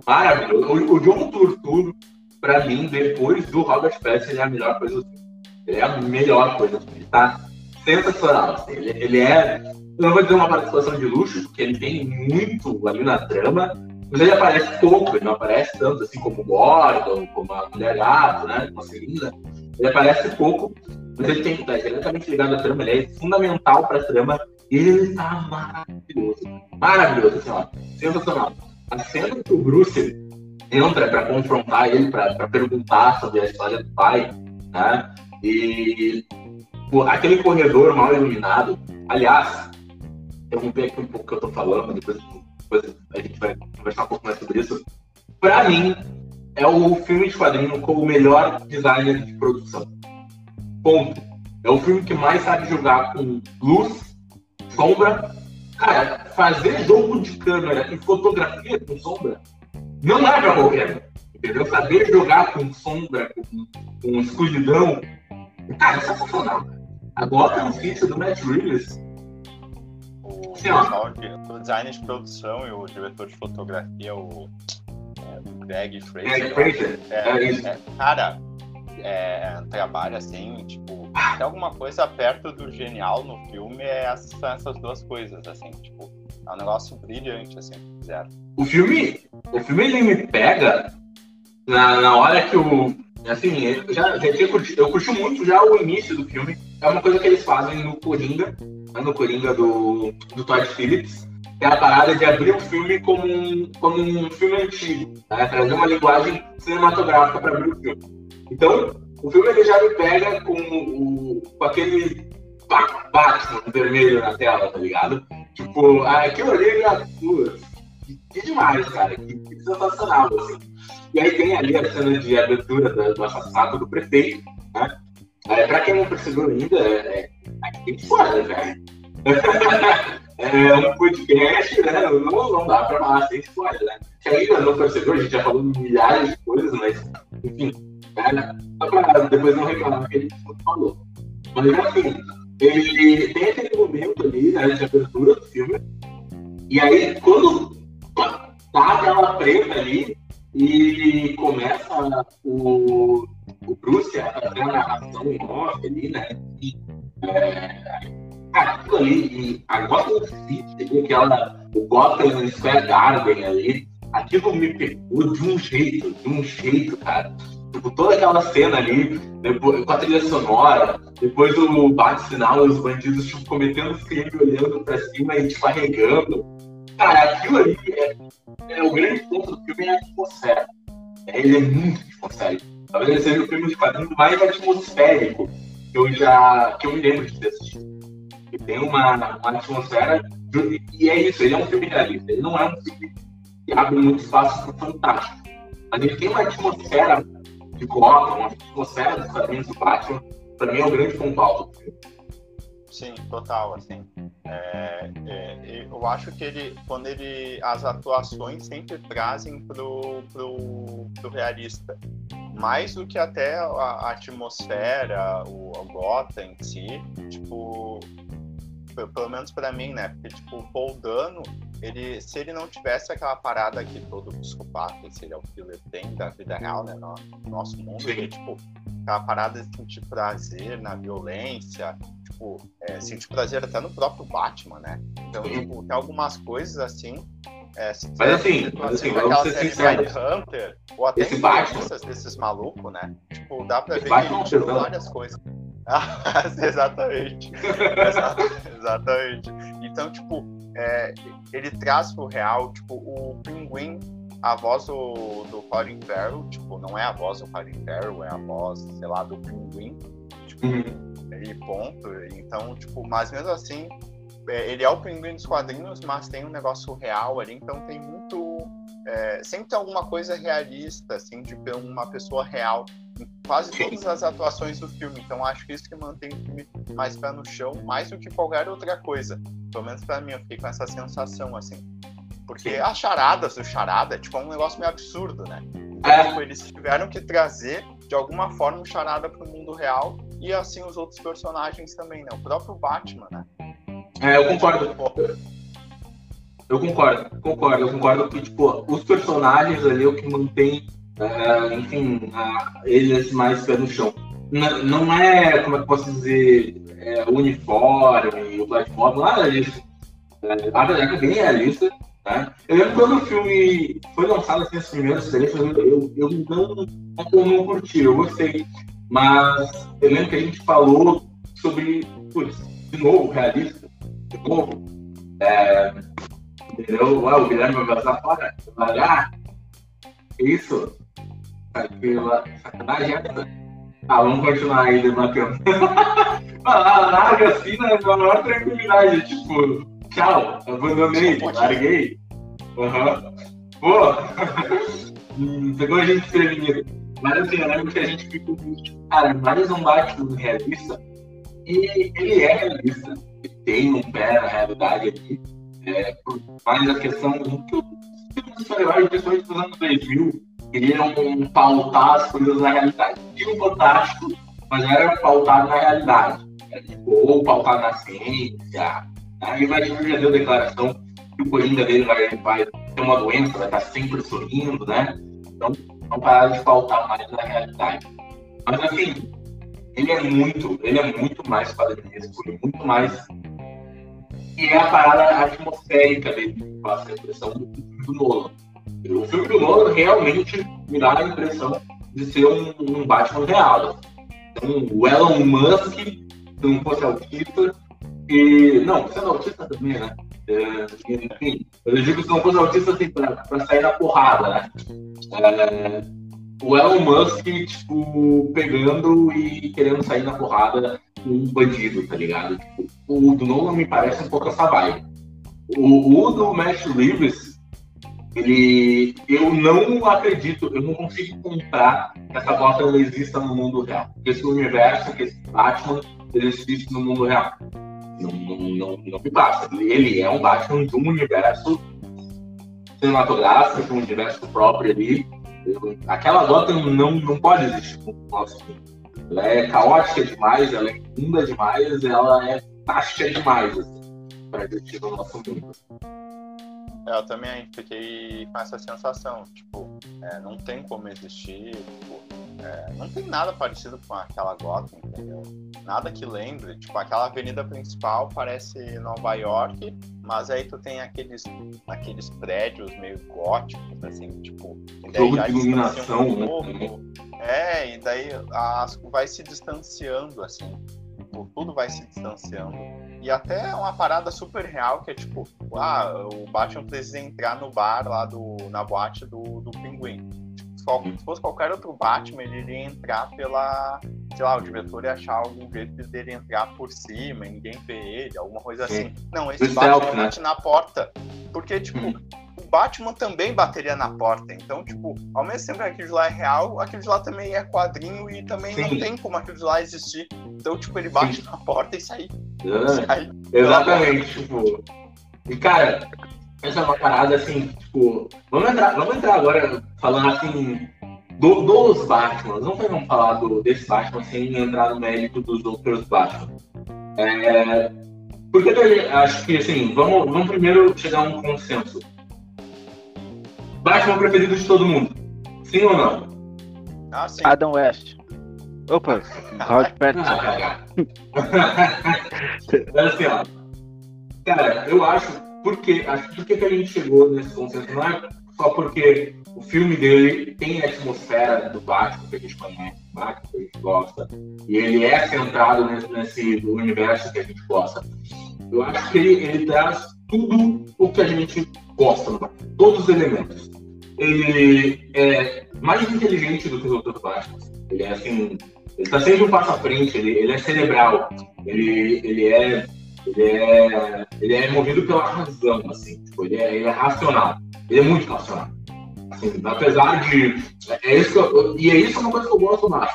maravilhoso. O John Turturro, pra mim, depois do Robert Pattinson, ele é a melhor coisa do filme. Ele é a melhor coisa do filme, tá? Sensacional, assim, ele é... Eu não vou dizer uma participação de luxo, porque ele tem muito ali na trama, mas ele aparece pouco, ele não aparece tanto assim como o Gordon, como a Mulher Gato, né, como a Selina. Ele aparece pouco, mas ele tem que estar diretamente ligado à trama, ele é fundamental para a trama, e ele tá maravilhoso. Maravilhoso, assim, ó, sensacional. A cena que o Bruce entra para confrontar ele, para perguntar sobre a história do pai, né, e aquele corredor mal iluminado, aliás... Eu vou ver aqui um pouco o que eu tô falando, depois a gente vai conversar um pouco mais sobre isso. Pra mim, é o filme de quadrinho com o melhor designer de produção. Ponto. É o filme que mais sabe jogar com luz, sombra. Cara, fazer jogo de câmera e fotografia com sombra não é pra qualquer. Entendeu? Saber jogar com sombra, com escuridão. Cara, isso é sensacional. Agora no feat do Matt Reeves. O designer de produção e o diretor de fotografia, o Greg Fraser. Trabalha assim, tipo, tem alguma coisa perto do genial no filme, são essas duas coisas, assim, tipo, é um negócio brilhante, assim, que fizeram. O filme ele me pega na hora que assim, eu curti muito já o início do filme. É uma coisa que eles fazem no Coringa do Todd Phillips, é a parada de abrir o filme como um filme antigo, né? Trazer uma linguagem cinematográfica para abrir o filme. Então, o filme ele já me pega com aquele Batman vermelho na tela, tá ligado? Tipo, aquilo ali já... Que demais, cara, que sensacional, assim. E aí tem ali a cena de abertura do assassinato do prefeito, né? Pra quem não percebeu ainda, aqui tem fora, velho. É um podcast, né? Não dá pra falar sem spoiler, né? Quem ainda não percebeu, a gente já falou milhares de coisas, mas, enfim, né? Depois não reclamar que ele falou. Mas, enfim, ele tem aquele momento ali, né, de abertura do filme, e aí, quando tá aquela preta ali, E começa o Bruce fazendo a ação nova ali, né? E, aquilo ali, a Gotham City, aquela, o Gotham Square Garden ali, aquilo me pegou de um jeito, cara. Tipo, toda aquela cena ali, depois, com a trilha sonora, depois o bate-sinal, os bandidos tipo, cometendo crime, olhando pra cima e tipo, arregando. Cara, aquilo ali é o grande ponto do filme, é a atmosfera. Ele é muito atmosférico. Talvez ele seja o filme de quadrinho mais atmosférico que eu me lembro de ter assistido. Ele tem uma atmosfera, e é isso, ele é um filme realista, ele não é um filme que abre muito espaço pro fantástico. Mas ele tem uma atmosfera de Gotham, uma atmosfera dos quadrinhos do Batman, pra mim é um grande ponto. Sim, total, assim. Eu acho que as atuações sempre trazem pro realista. Mais do que até a atmosfera, o Gotham em si, tipo, pelo menos pra mim, né? Porque, tipo, o Paul Dano, se ele não tivesse aquela parada que todo psicopata, esse ele é o killer tem da vida real, né? No nosso mundo, que é, tipo, aquela parada de sentir prazer na violência, tipo, sentir prazer até no próprio Batman, né? Então, tipo, tem algumas coisas assim. Mas assim, vamos ser sinceros. Hunter, ou até esse Batman desses malucos, né? Tipo, dá pra ver que ele tirou várias coisas. Exatamente. Então, tipo, ele traz pro real, tipo, o Penguin, a voz do Colin Farrell, tipo, não é a voz do Colin Farrell, é a voz, sei lá, do Penguin, tipo, e ponto. Então, tipo, mas mesmo assim, ele é o Penguin dos quadrinhos, mas tem um negócio real ali, então tem muito... sempre tem alguma coisa realista, assim, de uma pessoa real em quase todas as atuações do filme. Então acho que isso que mantém o filme mais pé no chão, mais do que qualquer outra coisa. Pelo menos pra mim, eu fiquei com essa sensação, assim. Porque as charadas do Charada, tipo, é um negócio meio absurdo, né? Então, tipo, eles tiveram que trazer, de alguma forma, o Charada pro mundo real e, assim, os outros personagens também, né? O próprio Batman, né? Eu concordo que, tipo, os personagens ali é o que mantém, enfim, eles mais pé no chão. Não é, como é que eu posso dizer, uniforme, o platform, nada disso. A bem realista, né? Eu lembro quando o filme foi lançado, assim, as primeiras trechos, eu não curti, eu gostei. Mas eu lembro que a gente falou sobre, putz, de novo, realista. De novo, entendeu? O Guilherme vai passar fora, vai lá. Isso. Aquela sacanagem. Vamos continuar aí debatendo. Larga assim na maior tranquilidade. Tipo, tchau, abandonei, larguei. Pô, pegou a gente prevenido. Mas assim, eu lembro que a gente ficou muito. Cara, mais um Batman realista. E ele é realista. Tem um pé na realidade aqui. Mas a questão do que os super-heróis, principalmente dos anos 2000, queriam pautar as coisas na realidade. Tinha um fantástico, mas era pautado na realidade. Ou pautado na ciência. Aí o Batman já deu declaração que o Coringa dele vai ter uma doença, vai estar sempre sorrindo, né? Então, não pararam de pautar mais na realidade. Mas assim, ele é muito mais quadrinístico, muito mais. E é a parada atmosférica dele, que faz a impressão do filme do Nolan. O filme do Nolan realmente me dá a impressão de ser um Batman real. Então, o Elon Musk, se não fosse autista, e. Não, sendo autista também, né? Enfim, eu digo que se não fosse autista, assim, pra sair na porrada, né? O Elon Musk, tipo, pegando e querendo sair na porrada com um bandido, tá ligado? Tipo, o do Nolan me parece um pouco essa vibe. O do Matt Reeves, ele... Eu não acredito, eu não consigo comprar que essa bota ela exista no mundo real. Que esse universo, que esse Batman, ele existe no mundo real. Não me passa. Ele é um Batman de um universo cinematográfico, de um universo próprio ali. Aquela Gotham não pode existir. Nossa, ela é caótica demais, ela é imunda demais, ela é tática demais, assim, para existir no nosso mundo. Eu também fiquei com essa sensação, não tem como existir, não tem nada parecido com aquela Gotham, entendeu? Nada que lembre, aquela avenida principal parece Nova York, mas aí tu tem aqueles prédios meio góticos, assim, jogo de iluminação, e daí vai se distanciando, assim, tudo vai se distanciando. E até uma parada super real que é o Batman precisa entrar no bar lá na boate do Penguin. Se fosse qualquer outro Batman, ele iria entrar o diretor ia achar algum jeito dele entrar por cima, ninguém vê ele, alguma coisa assim. Não, esse Batman bate na porta. Porque, o Batman também bateria na porta. Então, ao mesmo tempo que aquilo de lá é real, aquilo de lá também é quadrinho e também não tem como aquilo de lá existir. Então, ele bate na porta e sai. Exatamente, E, cara, essa é uma parada, assim, vamos entrar agora falando, assim, dos Batman. Não vamos falar desse Batman sem entrar no mérito dos outros Batman. Porque eu acho que, assim, vamos primeiro chegar a um consenso. Batman preferido de todo mundo, sim ou não? Ah, sim. Adam West. Opa, Robert Pattinson. Assim, ó. Cara, eu acho que a gente chegou nesse consenso, não é só porque o filme dele tem a atmosfera do Batman que a gente conhece, do Batman que a gente gosta, e ele é centrado nesse universo que a gente gosta. Eu acho que ele traz tudo o que a gente gosta, todos os elementos. Ele é mais inteligente do que os outros Batman. Ele é assim, ele tá sempre um passo à frente, ele é cerebral, ele é movido pela razão, assim, ele é racional, ele é muito racional. Assim, apesar de. É isso é uma coisa que eu gosto mais.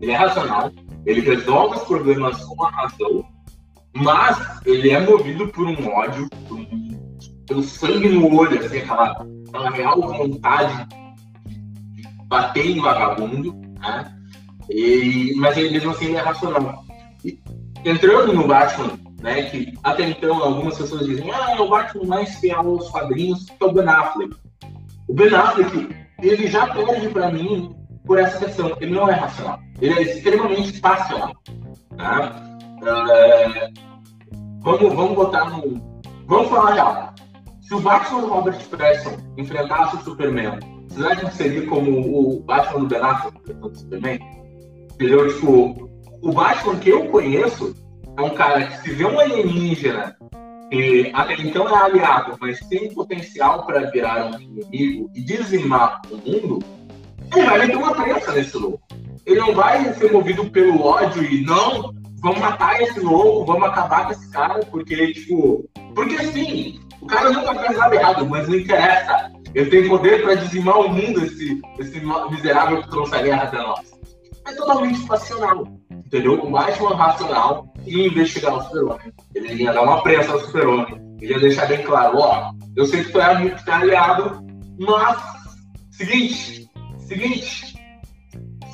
Ele é racional, ele resolve os problemas com a razão, mas ele é movido por um ódio, pelo sangue no olho, assim, aquela real vontade de bater em vagabundo, né? Mas ele mesmo assim é racional. E, entrando no Batman, né, que até então algumas pessoas dizem é o Batman mais fiel aos quadrinhos, que é o Ben Affleck. O Ben Affleck, ele já perde pra mim por essa questão, ele não é racional, ele é extremamente passional, né? Vamos falar já. Se o Batman do Robert Pattinson enfrentasse o Superman, será que seria como o Batman do Ben Affleck enfrentando o Superman? Entendeu? O Batman que eu conheço é um cara que se vê um alienígena, que até então é aliado, mas tem potencial para virar um inimigo e dizimar o mundo, ele vai meter uma prensa nesse louco. Ele não vai ser movido pelo ódio e não, vamos matar esse louco, vamos acabar com esse cara, porque, porque assim, o cara nunca faz nada errado, mas não interessa. Ele tem poder para dizimar o mundo, esse miserável que trouxe a guerra até nós. É totalmente passional, entendeu? O Batman racional ia investigar o super-homem. Ele ia dar uma prensa ao super-homem. Ele ia deixar bem claro, eu sei que tu é muito aliado, mas, seguinte, se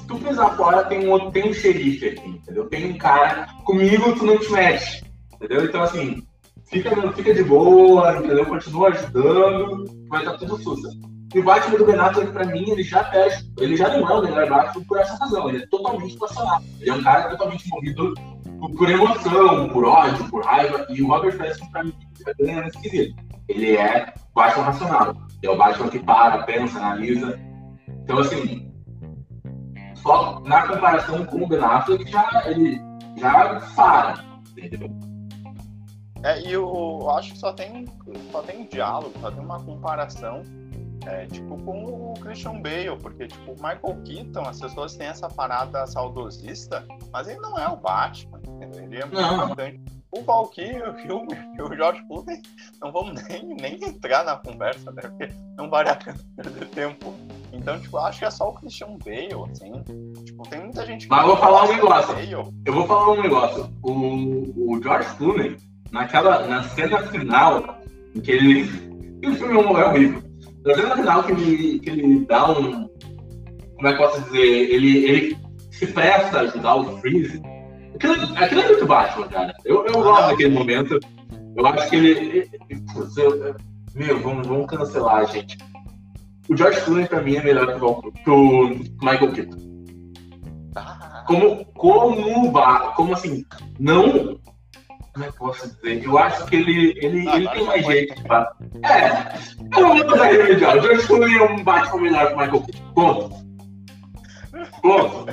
tu pisar fora, tem um xerife aqui, entendeu? Tem um cara, comigo tu não te mexe, entendeu? Então, assim, fica de boa, entendeu? Continua ajudando, vai estar tudo sussa. E o Batman do Ben Affleck, pra mim, ele já não é o melhor Batman por essa razão, ele é totalmente passionado, ele é um cara totalmente movido por emoção, por ódio, por raiva, e o Robert Pattinson, pra mim, ele é esquisito. Ele é o Batman racional, ele é o Batman que para, pensa, analisa. Então, assim, só na comparação com o Ben Affleck, ele já para, entendeu? E eu acho que só tem um diálogo, só tem uma comparação, com o Christian Bale, porque, o Michael Keaton, as pessoas têm essa parada saudosista, mas ele não é o Batman, entendeu? Ele é muito importante. O Valkyrie, o George Clooney, não vamos nem entrar na conversa, né? Porque não vale a pena perder tempo. Então, acho que é só o Christian Bale, assim. Tem muita gente que... Mas eu vou falar um negócio. O George Clooney, na cena final, em que ele... o filme é horrível. Na cena final que ele dá um... Como é que eu posso dizer? Ele se presta a ajudar o Freeze. Aquilo é muito Batman, cara. Eu gosto daquele momento. Eu acho que ele... meu, vamos cancelar, gente. O George Clooney, pra mim, é melhor que o Michael Keaton. Como assim, não... Como é que eu posso dizer? Eu acho que ele tem mais jeito de Batman. Eu não vou tentar remediar. O George Clooney é um Batman melhor que o Michael Keaton. Ponto.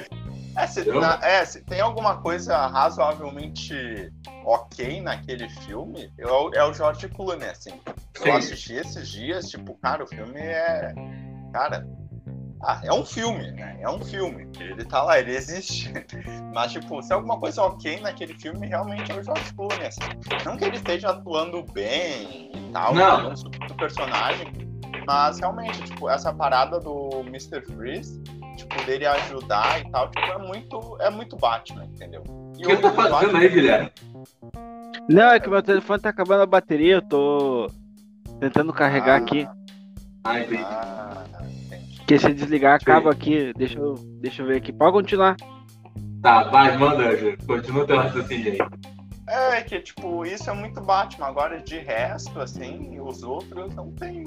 Tem alguma coisa razoavelmente ok naquele filme, é o George Clooney, assim. Eu assisti esses dias, o filme é... é um filme, né? É um filme. Ele tá lá, ele existe. Mas, se é alguma coisa ok naquele filme, realmente é o George Clooney, assim. Não que ele esteja atuando bem e tal, do personagem, mas, realmente, essa parada do Mr. Freeze... dele ajudar e tal, é muito Batman, entendeu? E o que tá fazendo Batman... aí, Guilherme? Não, é que meu telefone tá acabando a bateria, eu tô tentando carregar aqui. Entendi. Porque se desligar, acaba aqui, deixa eu ver aqui, pode continuar. Tá, vai, manda, Ju. Continua teu raciocínio aí. É que, isso é muito Batman, agora de resto, assim, os outros não tem...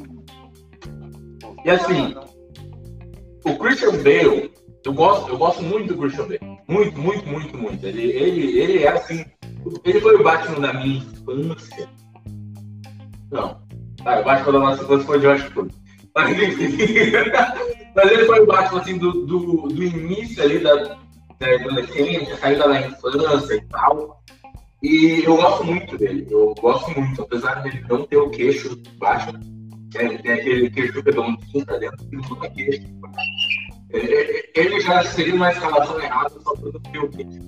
E assim... O Christian Bale, eu gosto muito do Christian Bale. Muito, muito, muito, muito. Ele é assim. Ele foi o Batman da minha infância. Não. O Batman da nossa infância foi o George Clooney. Mas ele foi o Batman assim do início ali da adolescência, saída da infância e tal. E eu gosto muito dele. Eu gosto muito, apesar dele não ter o queixo do Batman. Ele tem aquele queixo redondo pra dentro, que não tá queixo. Ele já seria uma escalação errada só por não ter o queixo.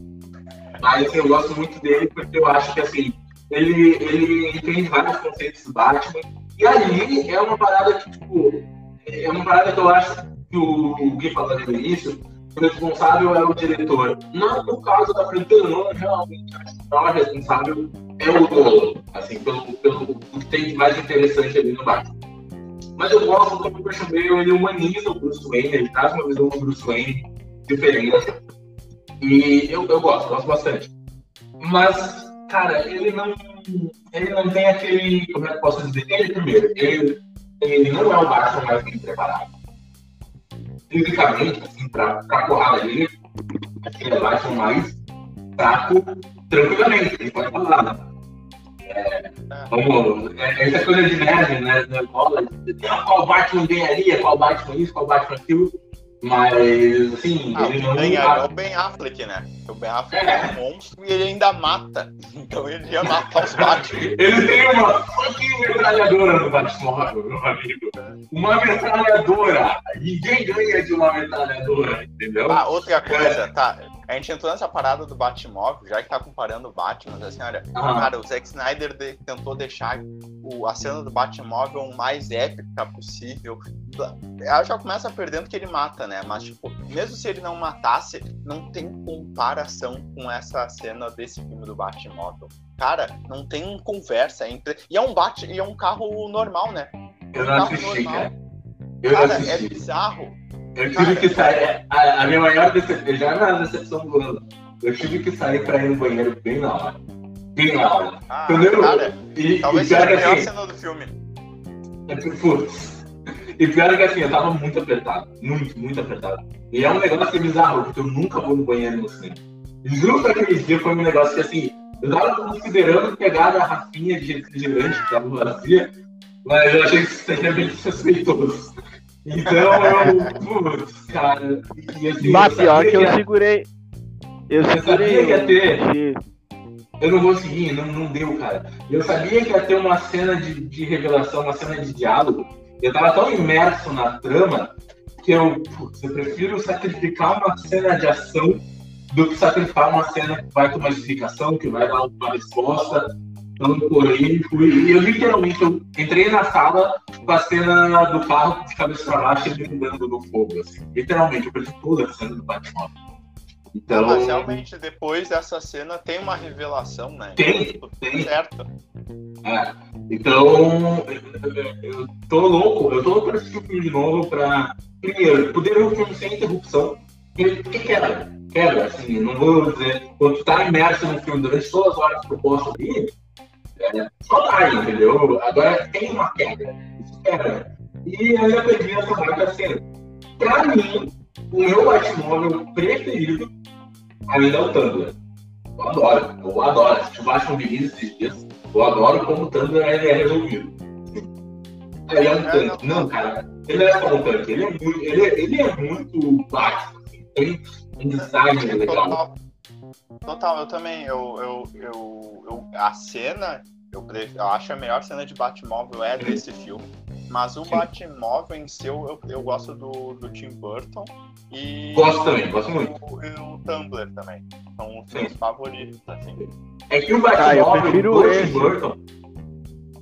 Mas eu gosto muito dele porque eu acho que assim, ele entende vários conceitos do Batman. E ali é uma parada que, é uma parada que eu acho que o Gui falou no início, o responsável é o diretor. Não no caso da franquia, não, realmente acho que o responsável é o Nolan, assim, pelo que tem de mais interessante ali no Batman. Mas eu gosto do que o Christian Bale, ele humaniza o Bruce Wayne, ele traz uma visão do Bruce Wayne diferente. E eu gosto bastante. Mas, ele não tem aquele, como é que eu posso dizer? Ele não é o Batman mais bem preparado. Fisicamente, assim, pra porrada dele, ele é o Batman mais fraco, tranquilamente, ele pode falar. Essa coisa de nerd, né? Qual Batman ganharia? Qual Batman isso? Qual Batman aquilo? Mas, assim, ele não ganharia. É o Ben Affleck, né? O Ben Affleck é um monstro e ele ainda mata. Então ele ia matar os Batman. Ele tem uma fucking metralhadora no Batmóvel, meu amigo. Uma metralhadora! Ninguém ganha de uma metralhadora, entendeu? Outra coisa, A gente entrou nessa parada do Batmóvel, já que tá comparando o Batman, assim, olha, o Zack Snyder tentou deixar a cena do Batmóvel o mais épica possível. Ela já começa perdendo que ele mata, né? Mas, mesmo se ele não matasse, não tem comparação com essa cena desse filme do Batmóvel. Não tem conversa entre... E é um carro normal, né? Eu não assisti, cara. É bizarro. Eu tive que sair, a minha maior decepção, já na decepção do ano, eu tive que sair pra ir no banheiro bem na hora. Entendeu? Talvez seja a melhor cena do filme. E pior é que assim, eu tava muito apertado, muito, muito apertado. E é um negócio que é bizarro, porque eu nunca vou no banheiro no cinema. E justo aquele dia foi um negócio que assim, eu tava considerando pegar a garrafinha de refrigerante que tava vazia, mas eu achei que isso seria bem suspeitoso. Então eu, mas pior que eu segurei. Eu sabia que ia ter. Eu não vou seguir, não deu, cara. Eu sabia que ia ter uma cena de revelação, uma cena de diálogo. Eu tava tão imerso na trama que eu prefiro sacrificar uma cena de ação do que sacrificar uma cena que vai ter uma explicação, que vai dar uma resposta. Então, e eu literalmente eu entrei na sala com a cena do carro de cabeça pra baixo e ele andando no fogo, assim. Literalmente, eu perdi toda a cena do Batman. Então... Mas realmente, depois dessa cena, tem uma revelação, né? Tem. Certo. Então, eu tô louco. Eu tô louco pra assistir o filme de novo pra... Primeiro, poder ver o filme sem interrupção. Porque quebra, assim, não vou dizer... Quando tu tá imerso no filme durante todas as horas que eu posso ir... Só vai, entendeu? Agora tem uma queda, espera. E eu já perdi essa marca assim. Pra mim, o meu Batmóvel preferido ainda é o Tumblr. Eu adoro. Se tu baixa um vídeo esses dias, eu adoro como o Tumblr é resolvido. Ele é um tanque. Não, cara, ele é só um tanque. Ele é muito baixo. Assim, tem um design legal. Total, eu também. A cena, eu acho a melhor cena de Batmóvel é desse filme. Mas o Batmóvel em si, eu gosto do Tim Burton. E gosto também, gosto muito. E o Tumblr também. São os meus favoritos, assim. É que o Batmóvel do Tim Burton.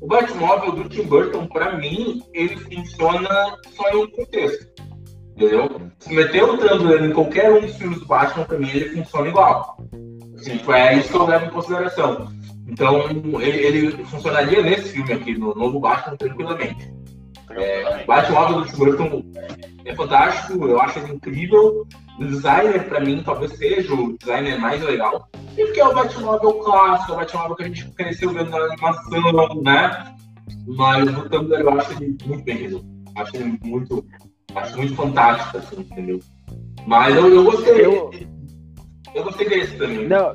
O Batmóvel do Tim Burton, pra mim, ele funciona só em um contexto. Entendeu? Se meter o Tumblr em qualquer um dos filmes do Batman, pra mim, ele funciona igual. Assim, é isso que eu levo em consideração. Então, ele funcionaria nesse filme aqui, no novo Batman, tranquilamente. O Batmóvel do Tim Burton é fantástico, eu acho ele incrível. O designer, pra mim, talvez seja o designer mais legal. E porque é o Batmóvel clássico, é o Batmóvel que a gente cresceu vendo na animação, né? Mas o Tumblr eu acho ele muito bem resolvido. Acho muito fantástico, assim, entendeu? Mas eu gostei. Eu gostei desse também. Não,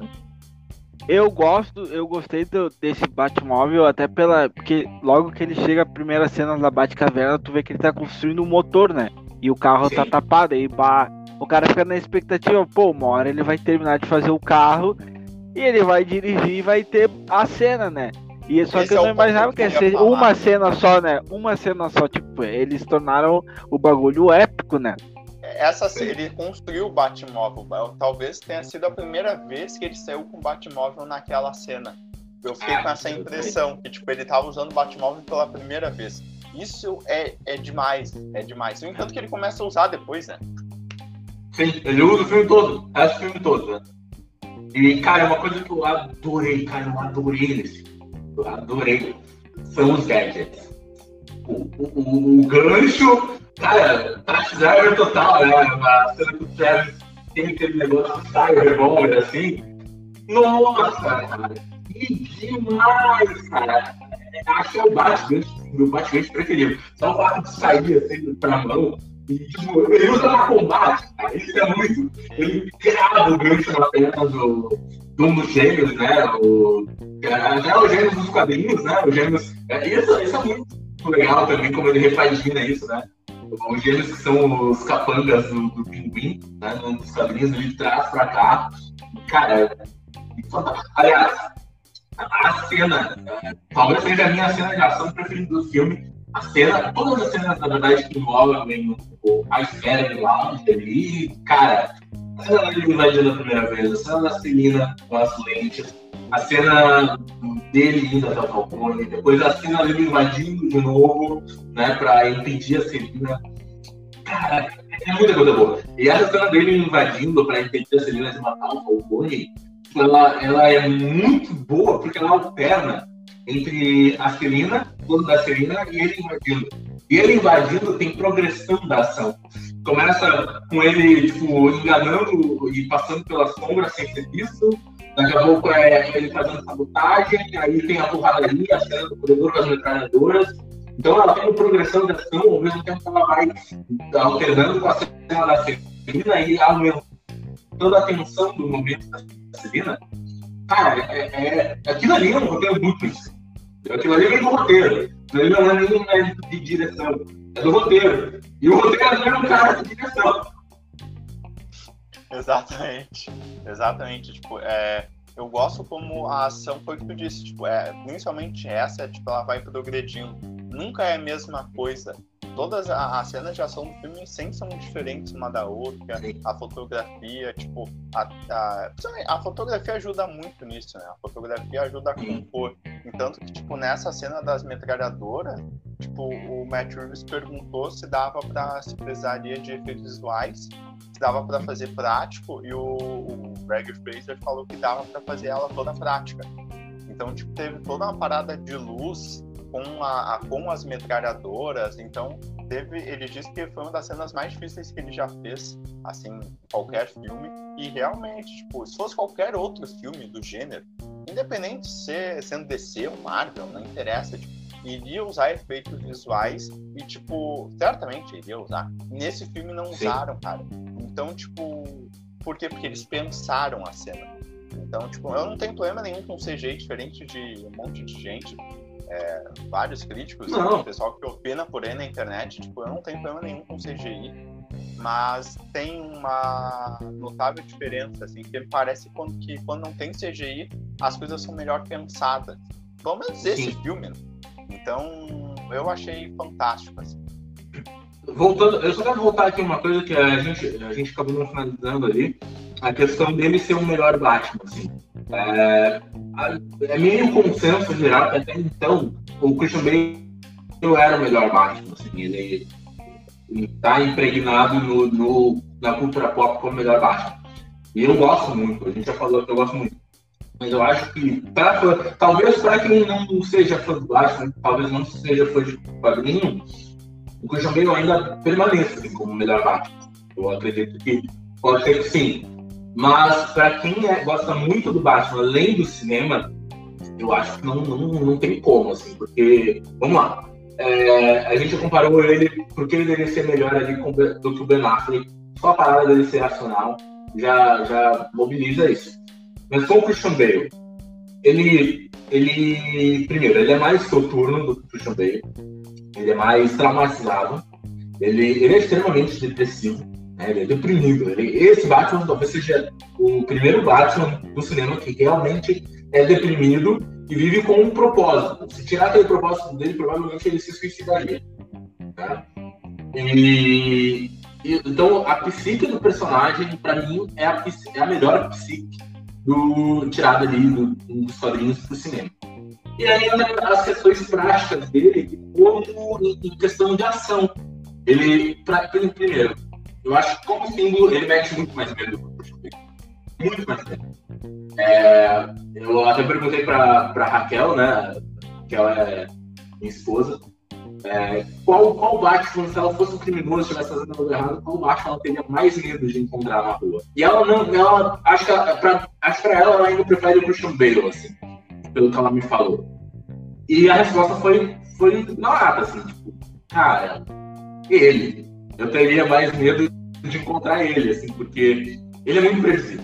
eu gostei desse Batmóvel, até porque logo que ele chega, a primeira cena da Batcaverna, tu vê que ele tá construindo um motor, né? E o carro tá tapado, aí o cara fica na expectativa, pô, uma hora ele vai terminar de fazer o carro e ele vai dirigir e vai ter a cena, né? E só que eu não imaginava que ia ser uma cena só, né? Uma cena só, tipo, eles tornaram o bagulho épico, né? Essa série construiu o Batmóvel. Talvez tenha sido a primeira vez que ele saiu com o Batmóvel naquela cena. Eu fiquei com essa impressão que tipo, ele tava usando o Batmóvel pela primeira vez. Isso é demais, é demais. No entanto que ele começa a usar depois, né? Sim, ele usa o filme todo, acho o filme todo, né? E, cara, uma coisa que eu adorei, cara, eu adorei são os gadgets. O gancho, cara, taxi driver total, né? A cena que o Travis tem aquele negócio de cyber assim. Nossa, cara, que demais, cara. Acho que é o meu Batman preferido. Só o fato de sair assim pra mão. E, tipo, ele usa pra combate, cara. Isso é muito. Ele grava o gancho na perna do um dos gêmeos, né? Já os gêmeos dos quadrinhos, né? Os gêmeos. Isso é muito legal também, como ele refagina isso, né? Os gêmeos que são os capangas do Pinguim, né? Um dos quadrinhos, ele traz pra cá. Cara, é fantástico. Aliás, a cena, talvez seja a minha cena de ação preferida do filme. A cena, todas as cenas, na verdade, que envolvem a esfera do lounge ali, cara, a cena da Livadia da primeira vez, a cena da Selina com as lentes, a cena dele indo até o Falcone, depois a cena dele invadindo de novo, né, pra impedir a Selina. Cara, é muita coisa boa. E essa cena dele invadindo pra impedir a Selina de matar o Falcone, ela é muito boa, porque ela alterna entre a Selina, o dono da Selina, e ele invadindo. E ele invadindo tem progressão da ação. Começa com ele, tipo, enganando e passando pela sombra sem ser visto. Daqui a pouco é ele fazendo sabotagem, aí tem a porradaria, a cena do corredor com as metralhadoras. Então ela tem progressão da ação, ao mesmo tempo que ela vai alternando com a cena da Selina e aumentando a tensão do momento da Selina. Cara, aquilo ali é um roteiro muito isso. Aquilo ali vem do roteiro. Aquilo ali não é nem de direção. É do roteiro. E o roteiro é um cara de direção. Exatamente. Tipo, eu gosto como a ação foi o que tu disse. Tipo, principalmente essa, tipo, ela vai progredindo. Nunca é a mesma coisa. Todas as cenas de ação do filme sempre são diferentes uma da outra. Sim. A fotografia, tipo, a fotografia ajuda muito nisso, né? A fotografia ajuda a compor. Entanto que, tipo, nessa cena das metralhadoras, tipo, o Matt Reeves perguntou se precisaria de efeitos visuais, se dava pra fazer prático, e o Greg Fraser falou que dava pra fazer ela toda prática. Então, tipo, teve toda uma parada de luz com as metralhadoras, então ele disse que foi uma das cenas mais difíceis que ele já fez, assim, qualquer filme, e realmente, tipo, se fosse qualquer outro filme do gênero, independente de ser sendo DC ou Marvel, não interessa, tipo, iria usar efeitos visuais e, tipo, certamente iria usar. Nesse filme não usaram, cara. Então, tipo, por quê? Porque eles pensaram a cena. Então, tipo, eu não tenho problema nenhum com CGI, diferente de um monte de gente, vários críticos, o pessoal que opina por aí na internet, tipo, eu não tenho problema nenhum com CGI, mas tem uma notável diferença, assim, que parece que quando não tem CGI, as coisas são melhor pensadas. Pelo menos esse filme, né? Então, eu achei fantástico, assim. Voltando, eu só quero voltar aqui uma coisa que a gente acabou não finalizando ali, a questão dele ser o melhor Batman, assim. É meio consenso geral que até então o Christian Bale era o melhor Batman, assim, ele está impregnado na cultura pop como o melhor Batman. E eu gosto muito, a gente já falou que eu gosto muito. Mas eu acho que, talvez para quem não seja fã do Batman, talvez não seja fã de quadrinho, o Christian Bale ainda permaneça assim, como o melhor Batman. Eu acredito que pode ser que sim. Mas para quem gosta muito do Batman, além do cinema, eu acho que não tem como, assim, porque, vamos lá, a gente comparou ele, porque ele deveria ser melhor ali do que o Ben Affleck, só a parada dele ser racional já mobiliza isso. Mas com o Christian Bale, primeiro, ele é mais soturno do que o Christian Bale, ele é mais traumatizado, ele é extremamente depressivo, né? Ele é deprimido. Esse Batman talvez seja o primeiro Batman do cinema que realmente é deprimido e vive com um propósito. Se tirar aquele propósito dele, provavelmente ele se suicidaria, né? Então, a psique do personagem, pra mim, é a melhor psique tirada ali dos quadrinhos pro cinema. E ainda as questões práticas dele, como em questão de ação. Ele, primeiro, eu acho que como símbolo, ele mete muito mais medo do Christian Bale. Muito mais medo. Eu até perguntei pra Raquel, né, que ela é minha esposa, qual Batman, se ela fosse um criminoso, estivesse fazendo algo errado, qual Batman ela teria mais medo de encontrar na rua. E ela não, ela, acho que pra ela, ela ainda prefere o Christian Bale, assim, pelo que ela me falou. E a resposta foi ignorada, assim, tipo, cara, ele. Eu teria mais medo de encontrar ele, assim, porque ele é muito imprevisível.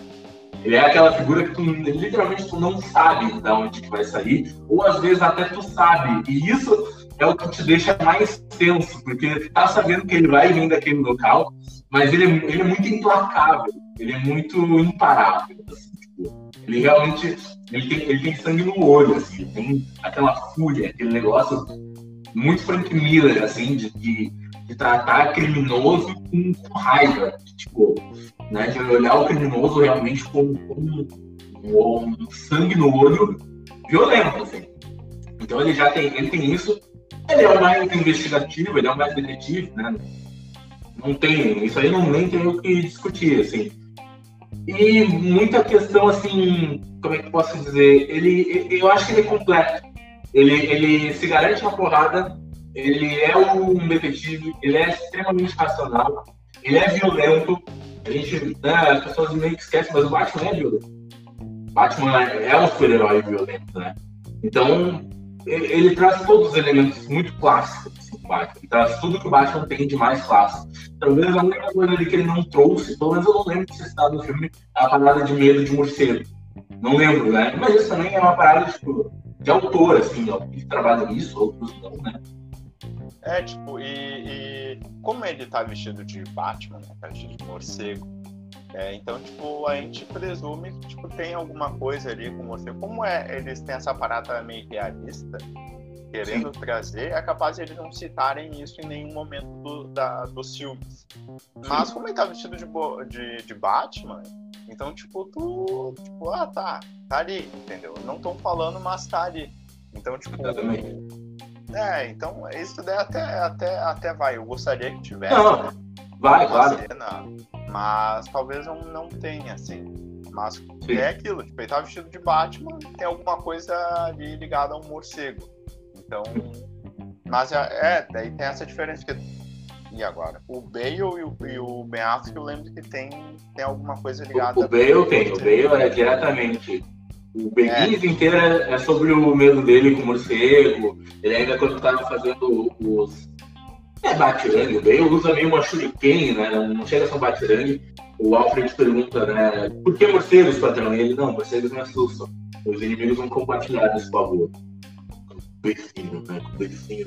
Ele é aquela figura que tu literalmente não sabe de onde que vai sair, ou às vezes até tu sabe. E isso é o que te deixa mais tenso, porque tá sabendo que ele vai vir daquele local, mas ele é muito implacável, ele é muito imparável, assim, tipo, ele realmente ele tem sangue no olho, assim, ele tem aquela fúria, aquele negócio muito Frank Miller, assim, de tratar criminoso com raiva, tipo, né, de olhar o criminoso realmente com sangue no olho violento, assim. Então ele tem isso, ele é o mais investigativo, ele é o mais detetive, né, não tem, isso aí nem tem o que discutir, assim. E muita questão, assim, como é que eu posso dizer, eu acho que ele é completo, ele se garante uma porrada. Ele é um detetive, ele é extremamente racional, ele é violento. A gente, né, as pessoas meio que esquecem, mas o Batman é violento. Batman é um super-herói violento, né? Então, ele traz todos os elementos muito clássicos do Batman. Ele traz tudo que o Batman tem de mais clássico. Talvez a única coisa ali que ele não trouxe, pelo menos eu não lembro de se está no filme, a parada de medo de morcego. Não lembro, né? Mas isso também é uma parada de autor, assim, que trabalha nisso, outros não, né? Tipo, e como ele tá vestido de Batman, né, tá vestido de morcego, então, tipo, a gente presume que, tipo, tem alguma coisa ali com o morcego. Como eles têm essa parada meio realista, querendo trazer, é capaz de eles não citarem isso em nenhum momento dos filmes. Mas como ele tá vestido de Batman, então, tipo, tu, tipo, tá ali, entendeu? Não tão falando, mas tá ali. Então, tipo... então isso daí até vai. Eu gostaria que tivesse. Não, né? Vai, claro. Mas talvez não tenha, assim. Mas sim. É aquilo, tipo, ele tá vestido de Batman, tem alguma coisa ali ligada a um morcego. Então. Mas daí tem essa diferença que. E agora? O Bale e o Ben Affleck, eu lembro que tem alguma coisa ligada. O Bale tem, o Bale é diretamente. O Begins inteiro é sobre o medo dele com o morcego. Ele ainda, quando estava fazendo os... batirangue, o Bale usa meio uma shuriken, né? Não chega a ser um batirangue. O Alfred pergunta, né? Por que morcegos, patrão? E ele, não, morcegos me assustam. Os inimigos vão compartilhar desse pavor. Doicinho, né? Doicinho.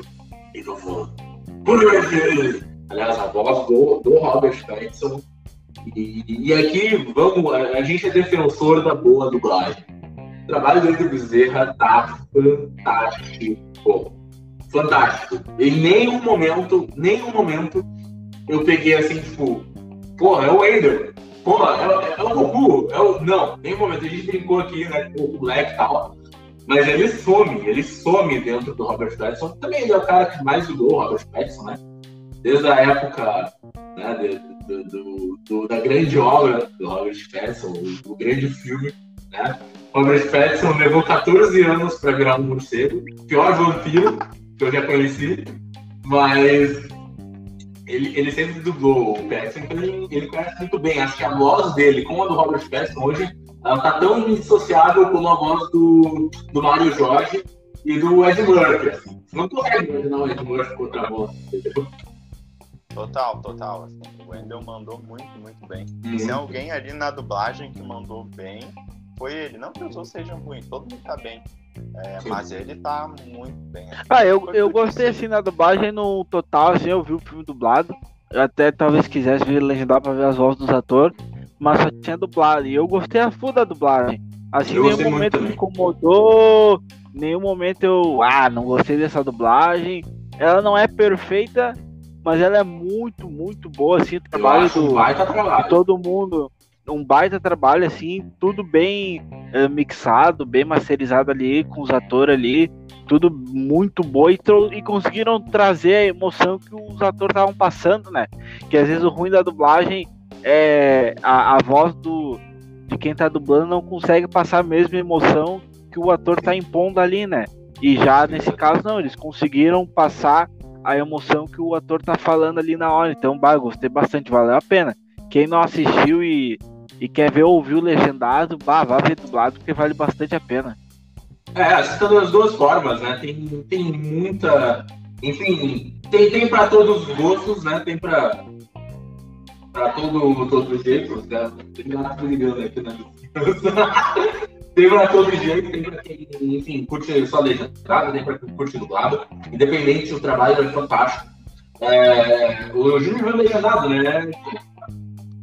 E não vou. Aliás, a voz do Robert Pattinson. E aqui, vamos, a gente é defensor da boa dublagem. O trabalho do Hector Bezerra tá fantástico. Fantástico. Em nenhum momento, eu peguei assim, tipo, porra, é o Ender. Porra, é o Goku. Não, nenhum momento. A gente brincou aqui, né, com o Black e tal. Mas ele some dentro do Robert Pattinson. Também ele é o cara que mais dublou o Robert Pattinson, né? Desde a época, né, da grande obra do Robert Pattinson, o grande filme, né? Robert Pattinson levou 14 anos para virar um morcego, pior vampiro que eu já conheci, mas ele sempre dublou o Pattinson, então ele conhece muito bem. Acho que a voz dele, como a do Robert Pattinson hoje, ela tá tão indissociável como a voz do Mário Jorge e do Ed Murphy, assim. Você não consegue imaginar o Ed Murphy com outra voz, entendeu? Total, assim, o Wendell mandou muito bem. Se alguém ali na dublagem que mandou bem, foi ele. Não que os outros sejam ruins, todo mundo tá bem, mas ele tá muito bem. Eu gostei assim da dublagem no total, assim, eu vi o filme dublado, eu até talvez quisesse vir legendar pra ver as vozes dos atores, mas só tinha dublado, e eu gostei a full da dublagem, assim, em nenhum momento me incomodou, em nenhum momento eu, não gostei dessa dublagem, ela não é perfeita, mas ela é muito boa, assim, o trabalho de todo mundo, um baita trabalho, assim, tudo bem mixado, bem masterizado ali, com os atores ali, tudo muito bom, e conseguiram trazer a emoção que os atores estavam passando, né, que às vezes o ruim da dublagem é a voz de quem tá dublando não consegue passar a mesma emoção que o ator tá impondo ali, né, e já nesse caso não, eles conseguiram passar a emoção que o ator tá falando ali na hora. Então, gostei bastante, valeu a pena. Quem não assistiu e quer ver ou ouvir o legendado, vá ver dublado, porque vale bastante a pena. Assista das duas formas, né? Tem muita... Enfim, tem pra todos os gostos, né? Tem pra todos os jeitos, né? Tem gato ligando aqui na Tem pra todo jeito, tem pra quem, enfim, curte só legendado, tem pra quem curte dublado. Independente, o trabalho é fantástico. O Júnior viu legendado, né?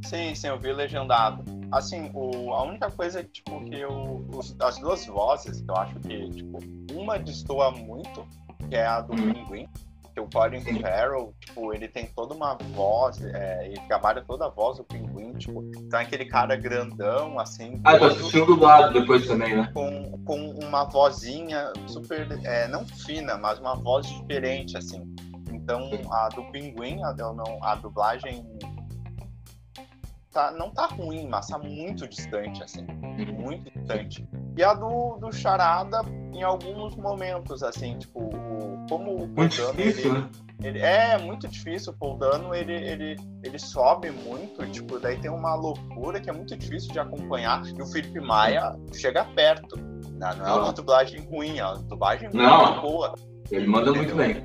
Sim, eu vi legendado. Assim, a única coisa tipo, que as duas vozes que eu acho que, tipo, uma destoa muito, que é a do Penguin, que o Colin Farrell, tipo, ele tem toda uma voz, ele trabalha toda a voz do Pinguim, tipo, tá aquele cara grandão, assim... Ah, todo, assistiu do lado depois também, né? Com uma vozinha super, não fina, mas uma voz diferente, assim. Então, a do Pinguim, a dublagem não tá ruim, mas tá muito distante, assim, muito distante. E a do Charada, em alguns momentos, assim, tipo, como o Paul Dano, ele é muito difícil, o Paul Dano, ele sobe muito, tipo, daí tem uma loucura que é muito difícil de acompanhar, e o Felipe Maia chega perto, não é uma dublagem ruim, é uma dublagem muito boa. Ele manda muito bem.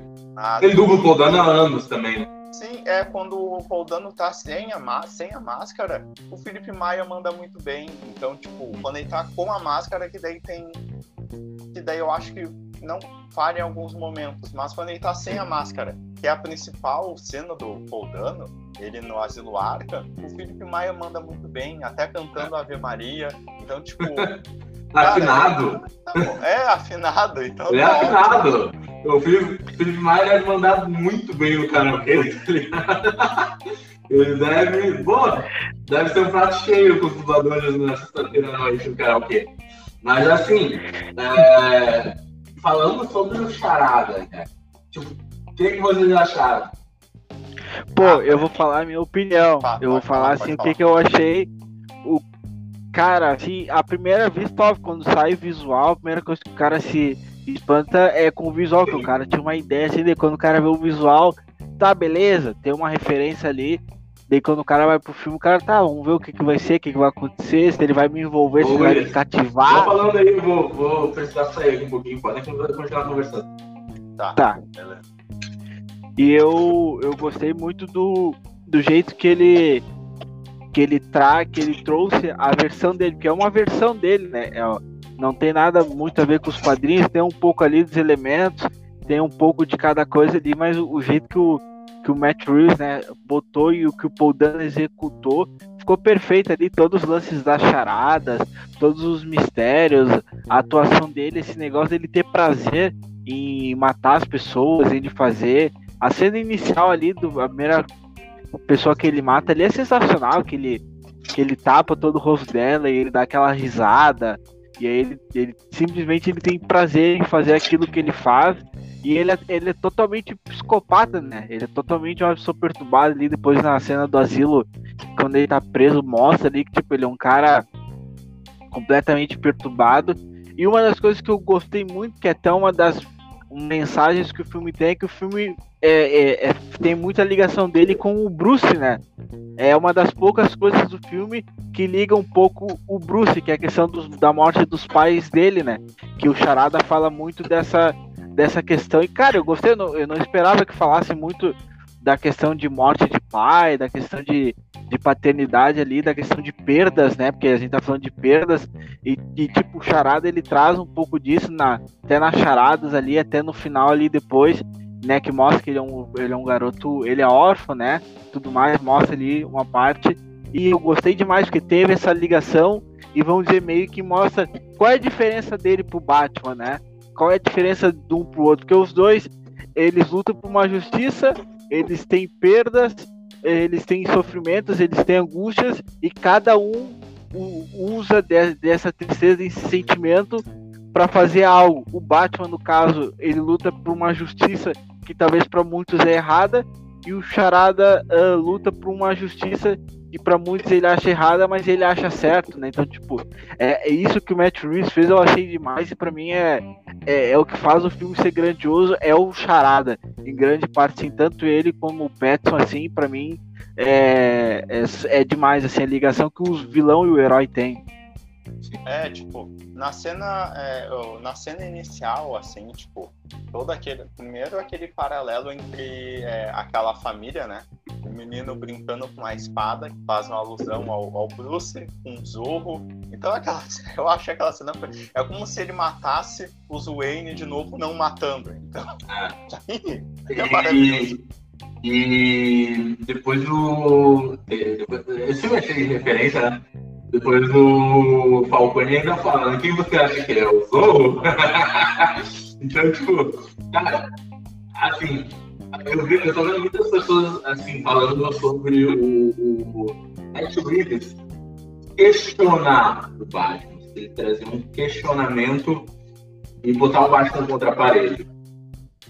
Ele dubla o Paul Dano há anos também. Sim, quando o Paul Dano tá sem a máscara, o Felipe Maia manda muito bem, então, tipo, quando ele tá com a máscara, que daí eu acho que não falha em alguns momentos, mas quando ele tá sem a máscara, que é a principal cena do Paul Dano, ele no Asilo Arkham, o Felipe Maia manda muito bem, até cantando Ave Maria, então, tipo... afinado! Afinado, então... Ele é afinado! O Felipe Maia deve mandar muito bem no karaokê, tá ligado? Ele deve... deve ser um prato cheio com os dubladores na sexta-feira na noite do karaokê. Mas, assim... Falando sobre o Charada, né? Tipo, o que vocês acharam? Eu vou falar a minha opinião. O que eu achei. Cara, assim, à primeira vista, óbvio, quando sai o visual, a primeira coisa que o cara se espanta é com o visual, que o cara tinha uma ideia assim, de quando o cara vê o visual, tá, beleza, tem uma referência ali, Daí quando o cara vai pro filme, o cara tá, vamos ver o que, que vai ser, o que, que vai acontecer, se ele vai me envolver, se ele vai me cativar. Tô falando aí, vou precisar sair aqui um pouquinho, pode continuar conversando. Tá. Beleza. E eu gostei muito do jeito que ele trouxe a versão dele, que é uma versão dele, né? Não tem nada muito a ver com os quadrinhos, tem um pouco ali dos elementos, tem um pouco de cada coisa ali, mas o jeito que o Matt Reeves, né, botou e o que o Paul Dano executou, ficou perfeito ali, todos os lances das charadas, todos os mistérios, a atuação dele, esse negócio dele ter prazer em matar as pessoas, em fazer, a cena inicial ali, a primeira pessoa que ele mata ali é sensacional, que ele tapa todo o rosto dela e ele dá aquela risada, e aí ele simplesmente ele tem prazer em fazer aquilo que ele faz. E ele é totalmente psicopata, né? Ele é totalmente uma pessoa perturbada ali. Depois na cena do asilo, quando ele tá preso, mostra ali que tipo, ele é um cara completamente perturbado. E uma das coisas que eu gostei muito, que é até uma das mensagens que o filme tem, é que o filme tem muita ligação dele com o Bruce, né? É uma das poucas coisas do filme que liga um pouco o Bruce, que é a questão da morte dos pais dele, né? Que o Charada fala muito dessa questão. E cara, eu gostei, eu não esperava que falasse muito da questão de morte de pai, da questão de paternidade ali, da questão de perdas, né? Porque a gente tá falando de perdas e tipo, o Charada ele traz um pouco disso até nas charadas ali, até no final ali depois, né? Que mostra que ele é um garoto, ele é órfão, né? Tudo mais, mostra ali uma parte. E eu gostei demais porque teve essa ligação e vamos dizer meio que mostra qual é a diferença dele pro Batman, né? Qual é a diferença de um pro outro, porque os dois, eles lutam por uma justiça, eles têm perdas, eles têm sofrimentos, eles têm angústias, e cada um usa dessa tristeza, desse sentimento, para fazer algo. O Batman, no caso, ele luta por uma justiça que talvez para muitos é errada, e o Charada luta por uma justiça que para muitos ele acha errada, mas ele acha certo, né? Então, tipo, é isso que o Matt Reeves fez, eu achei demais, e para mim é o que faz o filme ser grandioso, é o Charada, em grande parte, assim, tanto ele como o Pattinson, assim, para mim é demais, assim, a ligação que o vilão e o herói têm. Tipo, na cena inicial, assim, tipo, todo aquele, primeiro aquele paralelo entre aquela família, né, o menino brincando com a espada, que faz uma alusão ao Bruce, com o Zorro, então eu acho aquela cena, é como se ele matasse o Wayne de novo, não matando, então, é maravilhoso. E depois esse eu achei de referência, né? Depois o Falcone ainda falando, quem você acha que é? O Zorro? Então, tipo, cara, assim, eu tô vendo muitas pessoas, assim, falando sobre o Matt Reeves questionar o Batman, ele trazer um questionamento e botar o Batman contra a parede.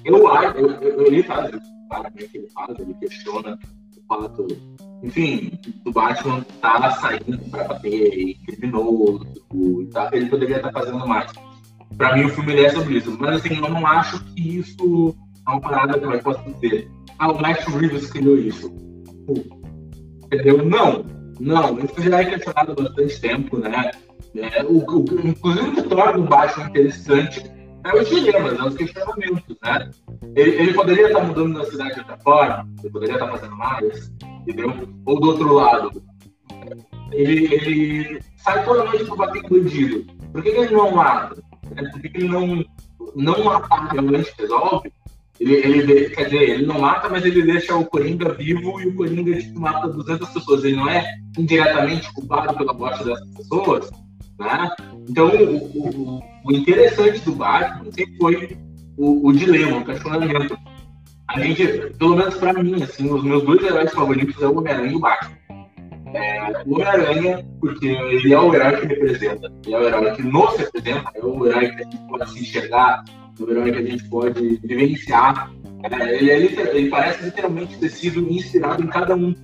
Eu acho, ele faz isso, claramente que ele faz, ele questiona, fala tudo. Enfim, o Batman tá saindo pra bater e criminoso, tá? Ele poderia estar fazendo mais. Pra mim, o filme é sobre isso. Mas assim, eu não acho que isso é uma parada que eu posso dizer. Ah, o Matt Reeves criou isso. Entendeu? Não. Isso já é questionado há bastante tempo, né? Inclusive, o que torna o Batman interessante é os dilemas, é os questionamentos, né? Ele poderia estar mudando na cidade de outra forma, ele poderia estar fazendo mais, entendeu? Ou do outro lado, ele sai toda noite para bater com bandido. Por que ele não mata? Por que ele não ataca antes que resolve? Ele não mata, mas ele deixa o Coringa vivo e o Coringa tipo, mata 200 pessoas. Ele não é indiretamente culpado pela morte dessas pessoas, né? Então, o interessante do Batman sempre foi o dilema, o questionamento. A gente, pelo menos pra mim, assim, os meus dois heróis favoritos é o Homem-Aranha e o Batman. O Homem-Aranha, porque ele é o herói que representa, ele é o herói que nos representa, é o herói que a gente pode se enxergar, é o herói que a gente pode vivenciar. Ele parece literalmente ter sido inspirado em cada um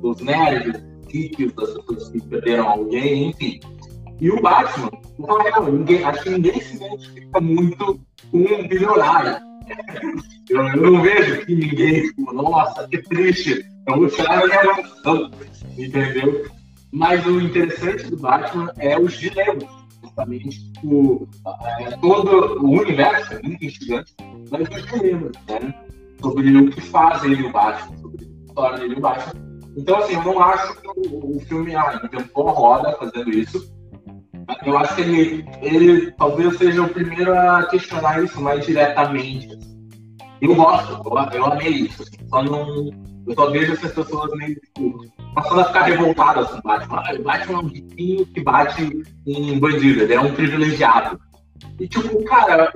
dos nerds, dos hippies, das pessoas que perderam alguém, enfim. E o Batman, acho que ninguém se identifica muito com um bilionário. Eu não vejo que ninguém, nossa, que triste, vamos tirar a emoção, entendeu? Mas o interessante do Batman é os dilemas, justamente todo o universo é muito instigante, mas os dilemas, né? Sobre o que faz ele o Batman, sobre o que torna ele o Batman. Então, assim, eu não acho que o filme inventou a roda fazendo isso. Eu acho que ele talvez seja o primeiro a questionar isso mais diretamente. Eu gosto, eu amei isso. Eu só vejo essas pessoas meio passando a ficar revoltadas com o Batman. O Batman é um biquinho que bate em bandido, ele é um privilegiado. E, tipo, cara,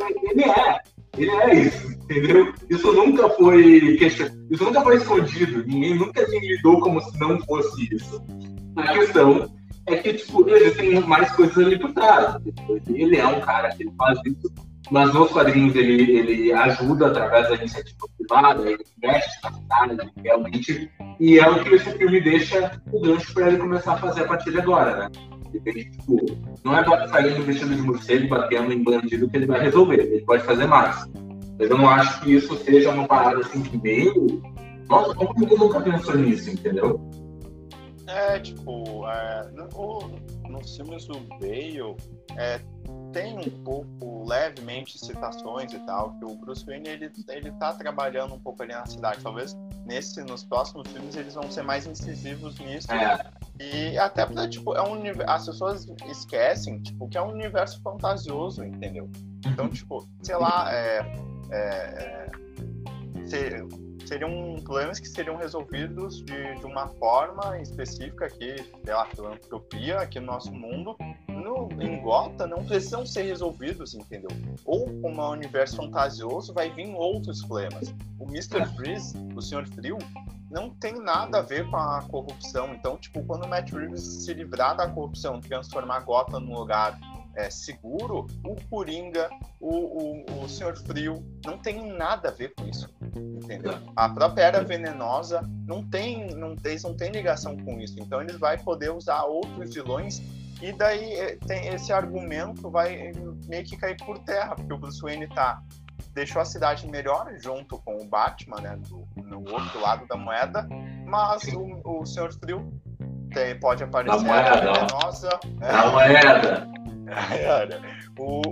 ele é isso, entendeu? Isso nunca foi escondido, ninguém nunca se lidou como se não fosse isso. A questão é que, tipo, existem mais coisas ali por trás. Ele é um cara que ele faz isso, mas nos quadrinhos ele ajuda através da iniciativa privada, ele investe na cidade, realmente, e é o que esse filme deixa o gancho para ele começar a fazer a partir de agora, né? Ele, tipo, não é para sair do vestido de morcego batendo em bandido que ele vai resolver, ele pode fazer mais. Mas eu não acho que isso seja uma parada assim que meio... Nossa, como ninguém nunca pensou nisso, entendeu? Nos filmes do Bale, tem um pouco, levemente, citações e tal, que o Bruce Wayne, ele tá trabalhando um pouco ali na cidade. Talvez nos próximos filmes eles vão ser mais incisivos nisso. E até porque, tipo, as pessoas esquecem, tipo, que é um universo fantasioso, entendeu? Então, tipo, sei lá, seriam planos que seriam resolvidos de uma forma específica aqui, pela filantropia aqui no nosso mundo, em Gotham não precisam ser resolvidos, entendeu? Ou como é um universo fantasioso, vai vir outros problemas. O Mr. Freeze, o Sr. Frio, não tem nada a ver com a corrupção. Então, tipo, quando o Matt Reeves se livrar da corrupção, transformar Gotham num lugar seguro, o Coringa, o Senhor Frio, não tem nada a ver com isso, entendeu? A própria Era Venenosa não tem ligação com isso. Então, eles vão poder usar outros vilões e daí esse argumento vai meio que cair por terra, porque o Bruce Wayne deixou a cidade melhor junto com o Batman, né, no outro lado da moeda, mas o Senhor Frio pode aparecer na moeda, Venenosa, na moeda. O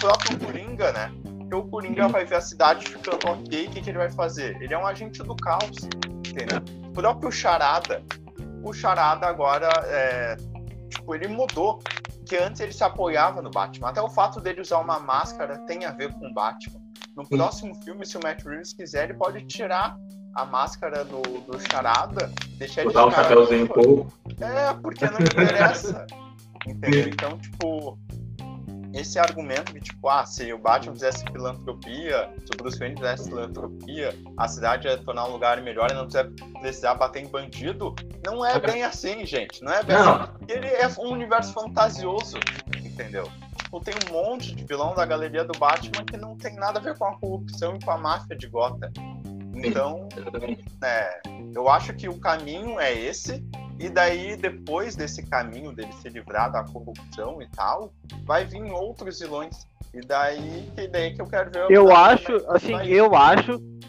próprio Coringa, né? Porque o Coringa vai ver a cidade ficando ok, o que ele vai fazer? Ele é um agente do caos, entendeu? O próprio Charada, agora, ele mudou, que antes ele se apoiava no Batman. Até o fato dele usar uma máscara tem a ver com o Batman. No próximo filme, se o Matt Reeves quiser, ele pode tirar a máscara do Charada, deixar ele usar um chapéuzinho em pouco. Porque não interessa. Entendeu? Então, tipo, esse argumento de, tipo, se o Batman fizesse filantropia, se o Bruce Wayne fizesse filantropia, a cidade ia tornar um lugar melhor e não precisar bater em bandido, não é bem assim, gente. Não é bem assim. Ele é um universo fantasioso, entendeu? Tipo, tem um monte de vilão da galeria do Batman que não tem nada a ver com a corrupção e com a máfia de Gotham. Então, eu acho que o caminho é esse. E daí, depois desse caminho dele se livrar da corrupção e tal, vai vir outros vilões. E daí que eu quero ver... Eu acho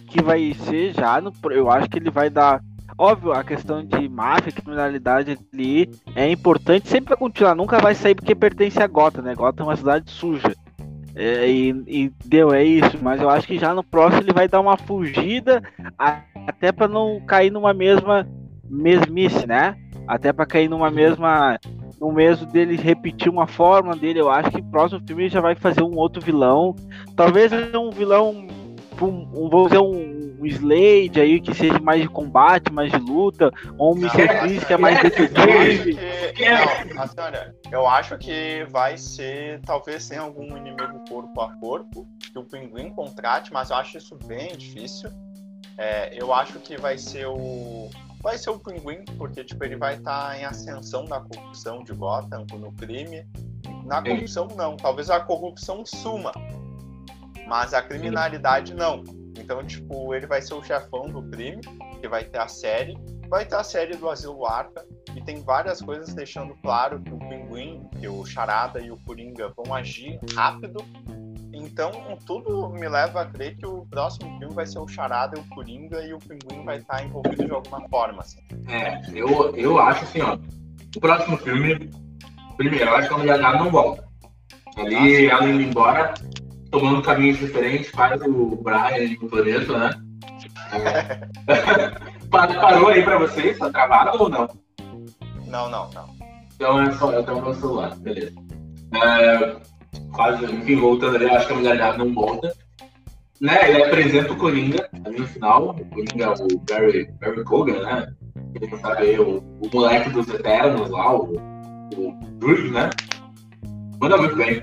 que vai ser já... eu acho que ele vai dar... Óbvio, a questão de máfia, criminalidade ali é importante. Sempre vai continuar, nunca vai sair porque pertence a Gotham, né? Gotham é uma cidade suja. É isso. Mas eu acho que já no próximo ele vai dar uma fugida, até pra não cair numa mesmice, né? Até pra cair no mesmo dele repetir uma forma dele. Eu acho que o próximo filme já vai fazer um outro vilão. Talvez um vilão, vou dizer, um Slade aí, que seja mais de combate, mais de luta, ou um Mr. Freeze que é mais detetive. Eu acho que vai ser, talvez, sem algum inimigo corpo a corpo, que o Pinguim contrate, mas eu acho isso bem difícil. Eu acho que vai ser o Penguin, porque tipo, ele vai estar em ascensão da corrupção de Gotham, no crime. Na corrupção não, talvez a corrupção suma, mas a criminalidade não. Então, tipo, ele vai ser o chefão do crime, que vai ter a série do Asilo Arkham, e tem várias coisas deixando claro que o Penguin, que o Charada e o Coringa vão agir rápido. Então, tudo me leva a crer que o próximo filme vai ser o Charada, o Coringa e o Pinguim vai estar envolvido de alguma forma, assim. É, eu acho assim, ó. O próximo filme, primeiro, eu acho que a mulherada não volta. Ali, ela indo embora, tomando caminhos diferentes, faz o Brian e o planeta, né? Parou aí pra vocês? Tá travado ou não? Não. Então é só, eu tava no celular, beleza. Quase, enfim, voltando ali, acho que a mulherada não volta. Né, ele apresenta o Coringa ali no final, o Coringa é o Barry Cogan, né? Ele sabe, o moleque dos Eternos lá, o Bruce, né? Manda muito bem,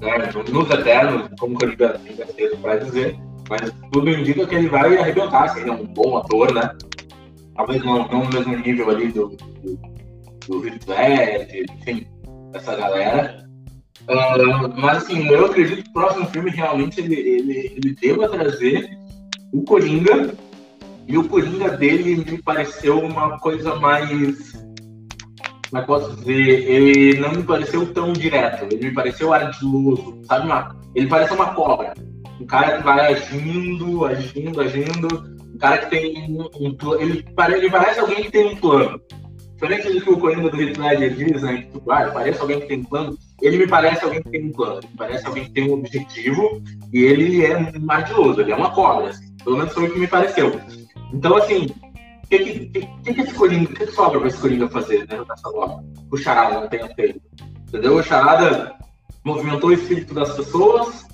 né? Nos Eternos, como o Coringa vai dizer, mas tudo indica que ele vai arrebentar, assim, ele é um bom ator, né? Talvez não no mesmo nível ali do Red, enfim, essa galera. Mas assim, eu acredito que o próximo filme realmente ele deva trazer o Coringa, e o Coringa dele me pareceu uma coisa mais, como é que posso dizer, ele não me pareceu tão direto, ele me pareceu ardiloso, sabe, ele parece uma cobra, um cara que vai agindo, um cara que tem ele parece alguém que tem um plano. Diferente do que o Coringa do Heath Ledger diz, né, que tu, parece alguém que tem um plano, ele me parece alguém que tem um plano, ele parece alguém que tem um objetivo, e ele é ardiloso, ele é uma cobra, assim, pelo menos foi o que me pareceu. Então, assim, o que sobra para esse Coringa fazer, né, nessa obra? O Charada não tem a feira, entendeu? O Charada movimentou o espírito das pessoas,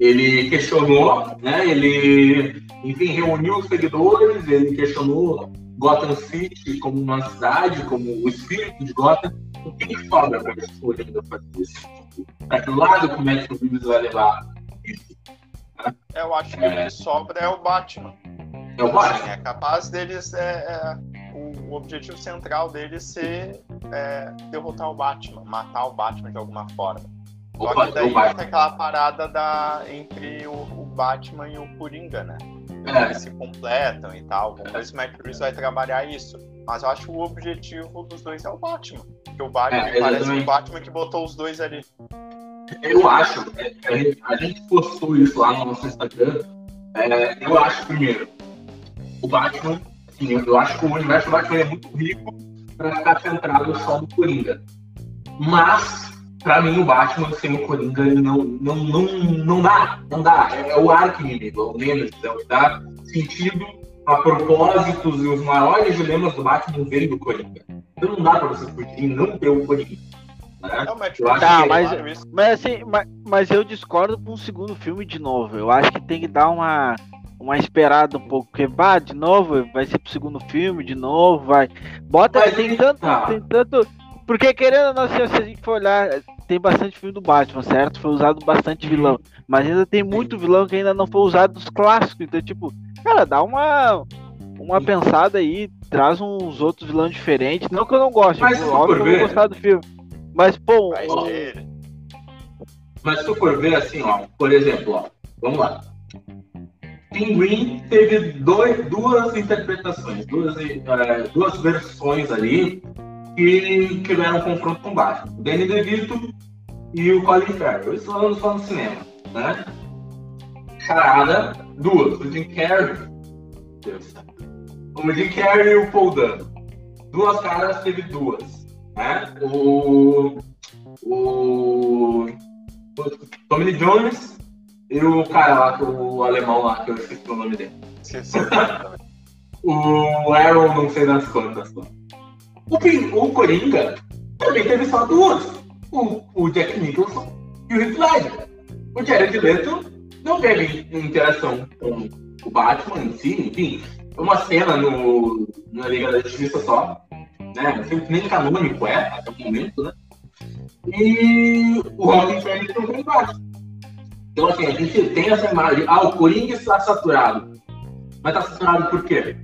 ele questionou, né, ele, enfim, reuniu os seguidores, ele questionou Gotham City como uma cidade, como o espírito de Gotham. O que sobra para esse Coringa fazer isso? Para que lado como é que o Reeves vai levar isso? Né? Eu acho que o que sobra é o Batman. É o Batman? Assim, é capaz deles, o objetivo central deles ser derrotar o Batman, matar o Batman de alguma forma. Só que daí vai ter aquela parada entre o Batman e o Coringa, né? Eles se completam e tal. Depois o Matt Reeves vai trabalhar isso. Mas eu acho que o objetivo dos dois é o Batman. Porque o Batman parece o Batman que botou os dois ali. Eu acho, a gente postou isso lá no nosso Instagram. Eu acho, primeiro, o Batman, assim, eu acho que o universo do Batman é muito rico pra ficar centrado só no Coringa. Mas pra mim, o Batman sem o Coringa, ele não dá. É o arqui-inimigo, ao menos, é o que dá sentido a propósitos e os maiores dilemas do Batman vêm do Coringa. Então não dá pra você curtir não ter o Coringa. Né? Mas eu discordo pra um segundo filme de novo. Eu acho que tem que dar uma esperada um pouco, porque de novo, vai ser pro segundo filme, de novo, vai. Porque querendo ou não, se a gente for olhar, tem bastante filme do Batman, certo? Foi usado bastante vilão, mas ainda tem muito vilão que ainda não foi usado dos clássicos. Então, tipo, cara, dá uma pensada aí, traz uns outros vilões diferentes. Não que eu não goste, mas tipo, óbvio que eu vou gostar do filme. Mas, pô... Mas se tu for ver, assim, ó, por exemplo, ó, vamos lá. Pinguim teve duas interpretações, duas versões ali, que tiveram um confronto com o Batman, o Danny DeVito e o Colin Farrell, isso falando só no cinema, né? Charada, duas, o Jim Carrey, o Jim Carrey e o Paul Dano, duas caras, teve duas, né? O Tommy Lee Jones e o cara lá, o alemão lá, que eu esqueci o nome dele, o Aaron, não sei das quantas. O Coringa também teve só duas. O Jack Nicholson e o Heath Ledger. O Jared Leto não teve interação com o Batman em si, enfim. Uma cena na Liga da Justiça só, né? Não sei, nem canônico até o momento, né? E o Robin Fernandes não tem Batman. Então, assim, a gente tem essa imagem. O Coringa está saturado. Mas está saturado por quê?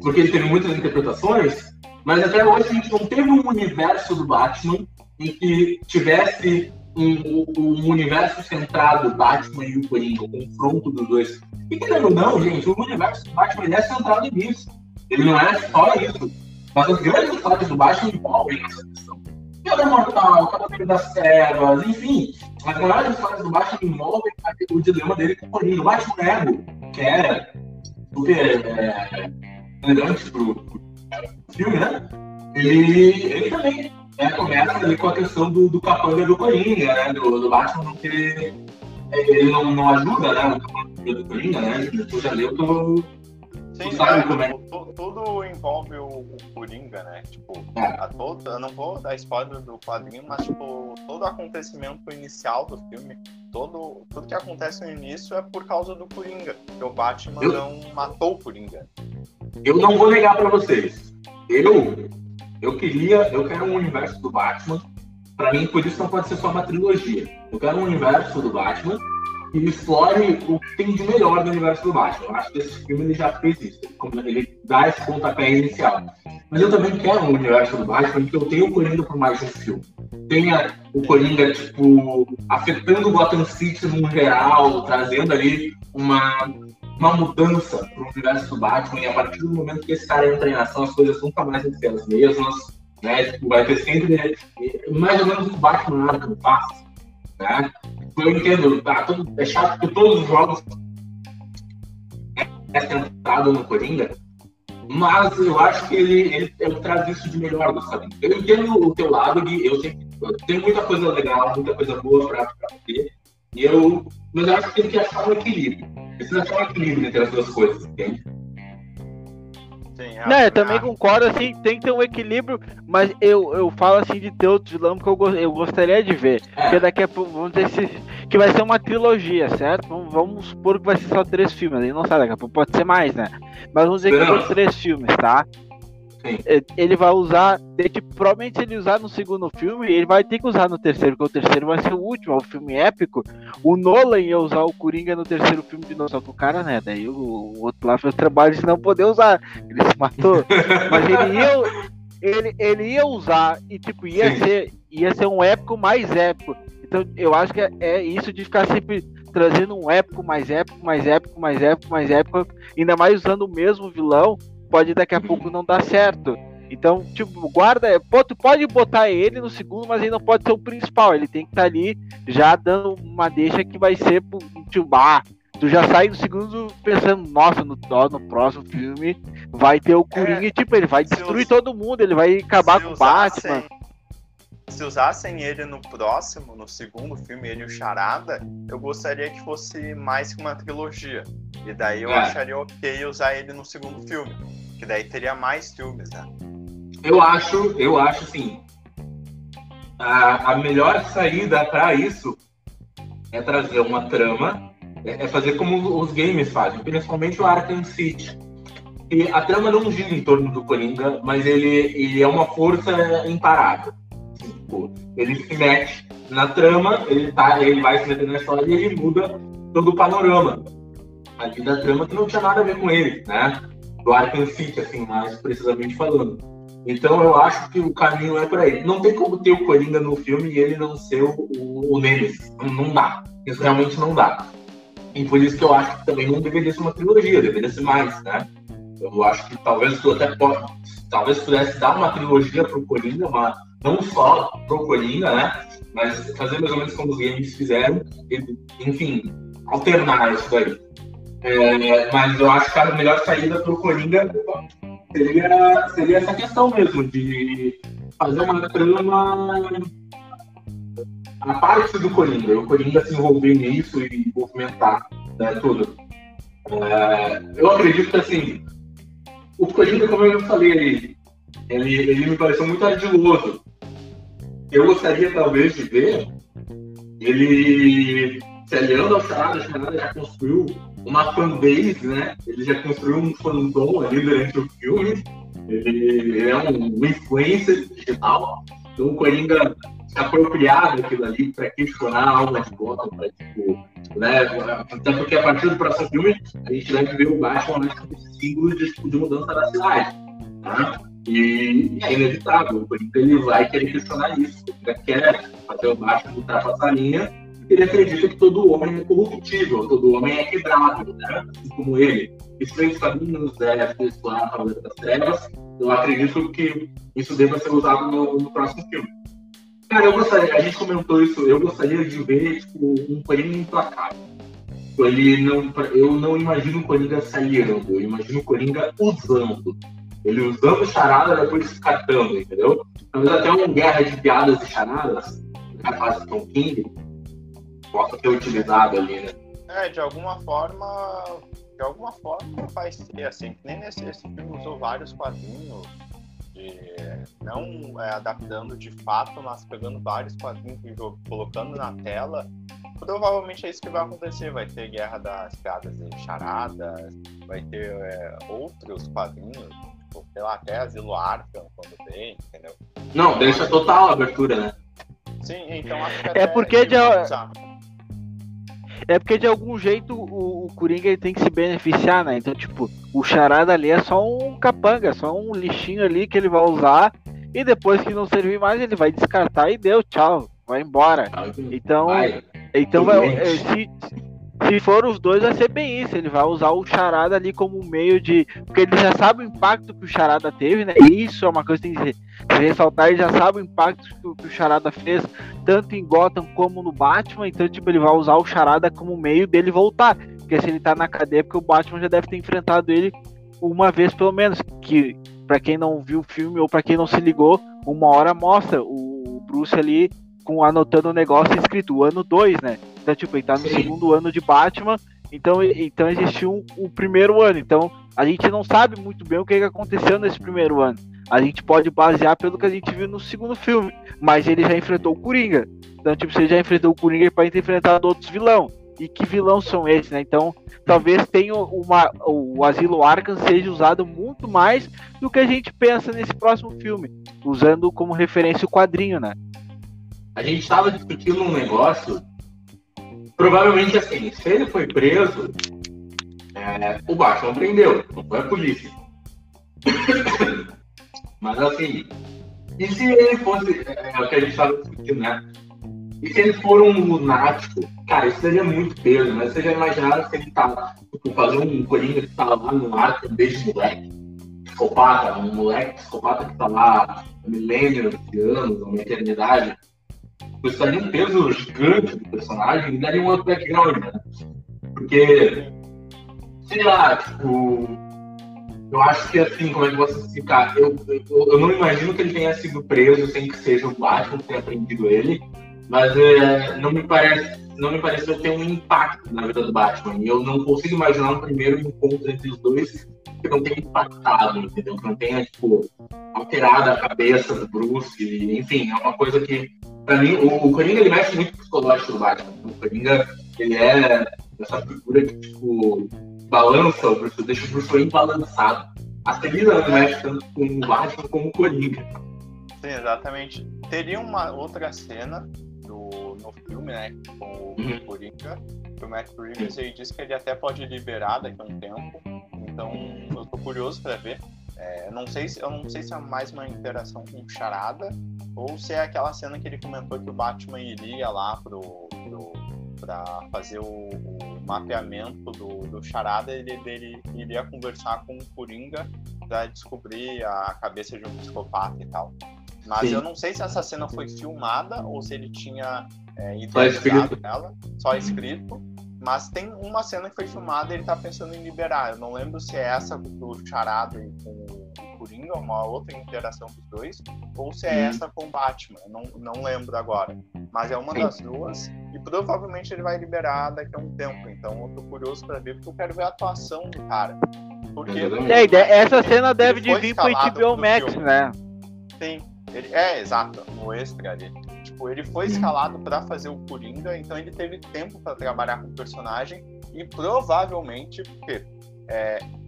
Porque ele teve muitas interpretações. Mas até hoje a gente não teve um universo do Batman em que tivesse um universo centrado, o Batman e o Coringa, o confronto dos dois. E querendo ou não, gente, o universo do Batman ele é centrado nisso. Ele não é só isso. Mas as grandes histórias do Batman envolvem essa questão. Cada Mortal, Cada Filho das Trevas, enfim, As maiores histórias do Batman envolvem o dilema dele com o Coringa. O Batman ego, que era super relevante pro filme, né? Ele também começa ali com a questão do capanga do Coringa, né? Do Batman, porque ele não ajuda, né? O capanga do Coringa, né? Tu já leu, Sim, sabe como é. Tudo envolve o Coringa, né? Tipo, eu não vou dar spoiler do quadrinho, mas tipo, todo acontecimento inicial do filme, tudo que acontece no início é por causa do Coringa. Porque o Batman não matou o Coringa. Eu não vou negar pra vocês. Eu quero um universo do Batman. Pra mim, por isso não pode ser só uma trilogia. Eu quero um universo do Batman que explore o que tem de melhor do universo do Batman. Eu acho que esse filme ele já fez isso. Ele dá esse pontapé inicial. Mas eu também quero um universo do Batman que eu tenho o Coringa por mais de um filme. Tenha o Coringa, tipo, afetando o Gotham City no geral, trazendo ali uma mudança pro universo do Batman. E a partir do momento que esse cara entra em ação, as coisas nunca mais vão ser as mesmas, né? Tipo, vai ter sempre mais ou menos o Batman nada que eu faço, né? Eu entendo, é chato que todos os jogos é tentado no Coringa, mas eu acho que ele traz isso de melhor, sabe? Eu entendo o teu lado, Gui, eu tenho muita coisa legal, muita coisa boa pra ver, e mas eu acho que tem que achar um equilíbrio. Precisa achar um equilíbrio entre as duas coisas, entende? Não, eu também concordo, assim, tem que ter um equilíbrio, mas eu falo assim de ter outro dilema que eu gostaria de ver. Porque daqui a pouco, vamos dizer que vai ser uma trilogia, certo? Vamos supor que vai ser só 3 filmes, aí não sabe, daqui a pouco pode ser mais, né? Mas vamos dizer que são 3 filmes, tá? Sim. Ele vai usar, provavelmente se ele usar no segundo filme, ele vai ter que usar no terceiro, porque o terceiro vai ser o último, é um filme épico. O Nolan ia usar o Coringa no terceiro filme de novo, só que o cara, né, daí o outro lá fez o trabalho de não poder usar, ele se matou. Mas ele ia usar e tipo, ia ser um épico mais épico. Então eu acho que é isso de ficar sempre trazendo um épico mais épico, mais épico, mais épico, mais épico, ainda mais usando o mesmo vilão. Pode daqui a pouco não dar certo. Então, tipo, guarda... tu pode botar ele no segundo, mas ele não pode ser o principal. Ele tem que estar ali já dando uma deixa que vai ser... Tipo, tu já sai do segundo pensando... Nossa, no próximo filme vai ter o Coringa. E, tipo, ele vai destruir todo mundo. Ele vai acabar com o Batman. Se usassem ele no segundo filme, ele e o Charada, eu gostaria que fosse mais que uma trilogia. E daí eu acharia ok usar ele no segundo filme. Que daí teria mais filmes, né? Eu acho assim, a melhor saída pra isso é trazer uma trama, é fazer como os games fazem, principalmente o Arkham City. E a trama não gira em torno do Coringa, mas ele é uma força imparável. Ele se mete na trama, ele vai se meter na história e ele muda todo o panorama. Ali da trama que não tinha nada a ver com ele, né? Do Arkham City, assim, mais precisamente falando. Então eu acho que o caminho é por aí. Não tem como ter o Coringa no filme e ele não ser o Nemesis. Não dá. Isso realmente não dá. E por isso que eu acho que também não deveria ser uma trilogia, deveria ser mais, né? Eu acho que talvez tu até pudesse dar uma trilogia pro Coringa, mas não só pro Coringa, né? Mas fazer mais ou menos como os games fizeram, enfim, alternar isso daí. Mas eu acho que a melhor saída pro Coringa seria essa questão mesmo, de fazer uma trama a parte do Coringa, o Coringa se envolver nisso e movimentar, né, tudo. Eu acredito que assim, o Coringa, como eu falei, ele me pareceu muito ardiloso. Eu gostaria talvez de ver ele se aliando ao Charada. O Charada já construiu uma fanbase, né? Ele já construiu um fandom ali durante o filme. Ele é um influencer digital. Então o Coringa se apropriar daquilo ali para questionar a alma de Gotham, para tipo, né? Até porque a partir do próximo filme a gente vai ver o Batman como símbolo de mudança da cidade, tá? E é inevitável, o Coringa ele vai querer questionar isso. Ele quer fazer o Batman ultrapassar a linha. Ele acredita que todo homem é corruptível, todo homem é quebrável, né? Assim como ele. Estranhos caminhos é pessoal, a palavra das trevas. Eu acredito que isso deva ser usado no próximo filme. Cara, eu gostaria, a gente comentou isso, eu gostaria de ver, tipo, um Coringa implacável. Eu não imagino o Coringa saindo, eu imagino o Coringa usando. Ele usando charada, depois catando, entendeu? Talvez até uma guerra de piadas e charadas, na fase Tom King, possa ter utilizado ali, né? É, de alguma forma vai ser assim, que nem nesse filme usou vários quadrinhos, adaptando de fato, mas pegando vários quadrinhos e colocando na tela. Provavelmente é isso que vai acontecer, vai ter Guerra das Piadas e Charadas, vai ter outros quadrinhos, tipo, sei lá, até Asilo Arkham quando tem, entendeu? Não, deixa total a abertura, né? Sim, então acho que até porque de algum jeito o Coringa ele tem que se beneficiar, né? Então, tipo, o charada ali é só um capanga, é só um lixinho ali que ele vai usar e depois que não servir mais ele vai descartar e deu, tchau, vai embora. Então vai, se for os dois vai ser bem isso, ele vai usar o charada ali como meio de... Porque ele já sabe o impacto que o charada teve, né? Isso é uma coisa que tem que ressaltar, ele já sabe o impacto que o charada fez, tanto em Gotham como no Batman, então tipo, ele vai usar o charada como meio dele voltar, porque se ele tá na cadeia, porque o Batman já deve ter enfrentado ele uma vez pelo menos, que pra quem não viu o filme ou pra quem não se ligou, uma hora mostra o Bruce ali anotando um negócio escrito, o ano 2, né? Então, tipo, ele tá no segundo ano de Batman, então existiu o primeiro ano. Então, a gente não sabe muito bem o que aconteceu nesse primeiro ano. A gente pode basear pelo que a gente viu no segundo filme, mas ele já enfrentou o Coringa. Então, tipo, você já enfrentou o Coringa para enfrentar outros vilão. E que vilão são esses, né? Então, talvez tenha o Asilo Arkham seja usado muito mais do que a gente pensa nesse próximo filme, usando como referência o quadrinho, né? A gente estava discutindo um negócio, provavelmente assim, se ele foi preso, o Batman prendeu, não foi a polícia. Mas assim, e se ele fosse, o que a gente estava discutindo, né? E se ele for um lunático, cara, isso seria muito peso, mas vocês já imaginaram se ele tá, tipo, fazendo um Coringa que tá lá no Arkham desde moleque, psicopata, um moleque psicopata que tá lá milênios de anos, uma eternidade. Isso daria um peso gigante do personagem e daria um outro background, né? Porque, sei lá, tipo, eu acho que assim, como é que eu posso explicar? Eu não imagino que ele tenha sido preso sem que seja o Batman que tenha prendido ele, mas não me pareceu ter um impacto na vida do Batman. E eu não consigo imaginar um primeiro encontro entre os dois que não tenha impactado, entendeu? Que não tenha, tipo, alterado a cabeça do Bruce, e, enfim, é uma coisa que... Pra mim, o Coringa, ele mexe muito psicológico do Batman. O Coringa, ele é essa figura que, tipo, balança o Bruce, deixa o Bruce Wayne balançado. A Selina não mexe tanto com o Batman como o Coringa. Sim, exatamente. Teria uma outra cena no filme, né, com o Coringa, que o Matt Reeves ele diz que ele até pode liberar daqui a um tempo. Então, eu tô curioso pra ver. Eu não sei se é mais uma interação com charada ou se é aquela cena que ele comentou que o Batman iria lá pra fazer o mapeamento do charada, ele iria conversar com o Coringa pra descobrir a cabeça de um psicopata e tal. Mas sim, eu não sei se essa cena foi filmada ou se ele tinha idealizado ela, só escrito. Mas tem uma cena que foi filmada e ele tá pensando em liberar. Eu não lembro se é essa do charada e com o Coringa, uma outra interação dos dois, ou se é essa com o Batman. Não lembro agora. Mas é uma das duas e provavelmente ele vai liberar daqui a um tempo. Então eu tô curioso pra ver, porque eu quero ver a atuação do cara. Porque essa cena deve de vir pro HBO Max, né? Sim. Exato. No extra ali. Ele foi escalado para fazer o Coringa, então ele teve tempo para trabalhar com o personagem e provavelmente porque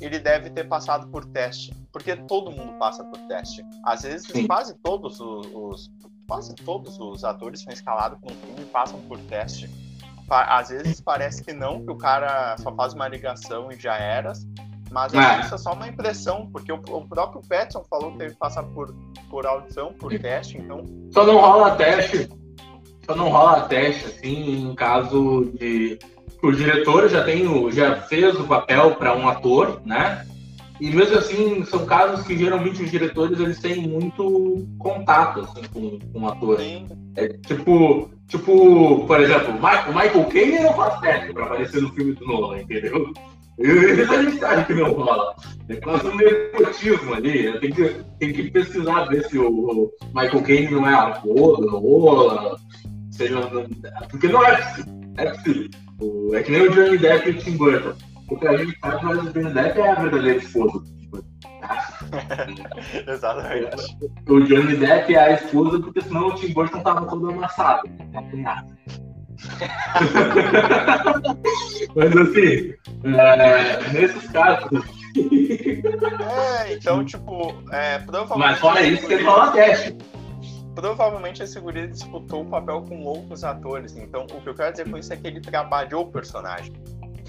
ele deve ter passado por teste, porque todo mundo passa por teste. Às vezes quase todos os atores são escalados para um filme e passam por teste. Às vezes parece que não, que o cara só faz uma ligação e já era, mas isso é só uma impressão, porque o próprio Pattinson falou que teve que passar por audição, por teste, então... Só não rola teste, assim, em caso de... O diretor já fez o papel para um ator, né? E mesmo assim, são casos que geralmente os diretores eles têm muito contato assim, com o ator. É, tipo, por exemplo, o Michael Caine não faz teste pra aparecer no filme do Nolan, entendeu? Isso a gente sabe que não rola. É quase um nepotismo ali. Tem que pesquisar ver se o Michael Caine não é avô do Nolan. Porque não é possível. É possível. É que nem o Johnny Depp e o Tim Burton. Porque a gente sabe, mas o Johnny Depp é a verdadeira esposa do Tim Burton. Exatamente. O Johnny Depp é a esposa, porque senão o Tim Burton tava todo amassado. Não tem nada. Mas assim, nesses casos. Então, tipo, provavelmente. Mas fora isso, você fala teste. Provavelmente esse guri disputou o papel com outros atores. Então, o que eu quero dizer com isso é que ele trabalhou o personagem.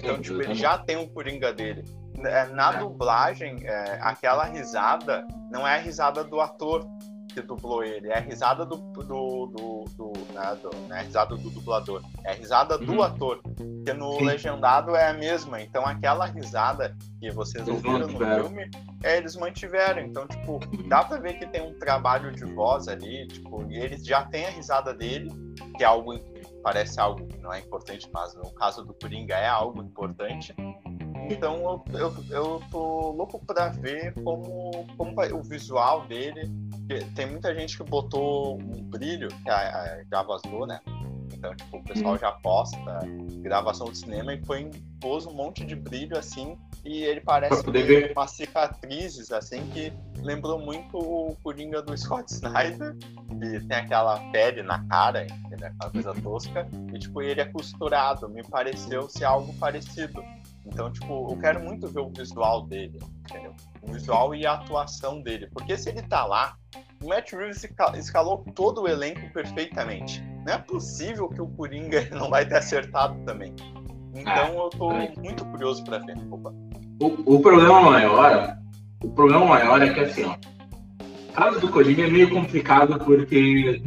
Então, tipo, ele já tem o Coringa dele. Na dublagem, aquela risada não é a risada do ator que dublou ele, é a risada do, né, a risada do dublador, é a risada do ator, que no legendado é a mesma. Então aquela risada que vocês ouviram no filme, eles mantiveram. Então, tipo, dá pra ver que tem um trabalho de voz ali, tipo, e eles já tem a risada dele, que é algo, parece algo que não é importante, mas no caso do Coringa é algo importante. Então eu tô louco pra ver como vai o visual dele. Tem muita gente que botou um brilho, já vazou, né? Então, tipo, o pessoal já posta gravação do cinema e pôs um monte de brilho, assim, e ele parece ter umas cicatrizes, assim, que lembrou muito o Coringa do Scott Snyder, que tem aquela pele na cara, né? Aquela coisa tosca, e, tipo, ele é costurado, me pareceu ser algo parecido. Então, tipo, eu quero muito ver o visual dele, entendeu? O visual e a atuação dele. Porque se ele tá lá, o Matt Reeves escalou todo o elenco perfeitamente. Não é possível que o Coringa não vai ter acertado também. Então, eu tô muito curioso pra ver. O problema maior é que, assim, ó, o caso do Coringa é meio complicado porque,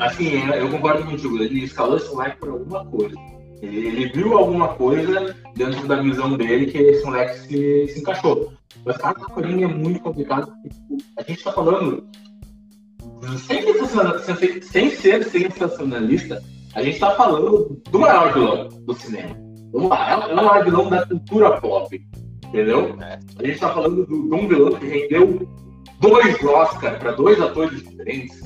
assim, eu concordo contigo, ele escalou esse moleque por alguma coisa. Ele viu alguma coisa dentro da visão dele que esse moleque se encaixou. Mas cara, o Coringa é muito complicado. A gente tá falando sem ser sensacionalista, a gente tá falando do maior vilão do cinema. Do maior vilão da cultura pop. Entendeu? A gente tá falando de um vilão que rendeu 2 Oscars pra 2 atores diferentes.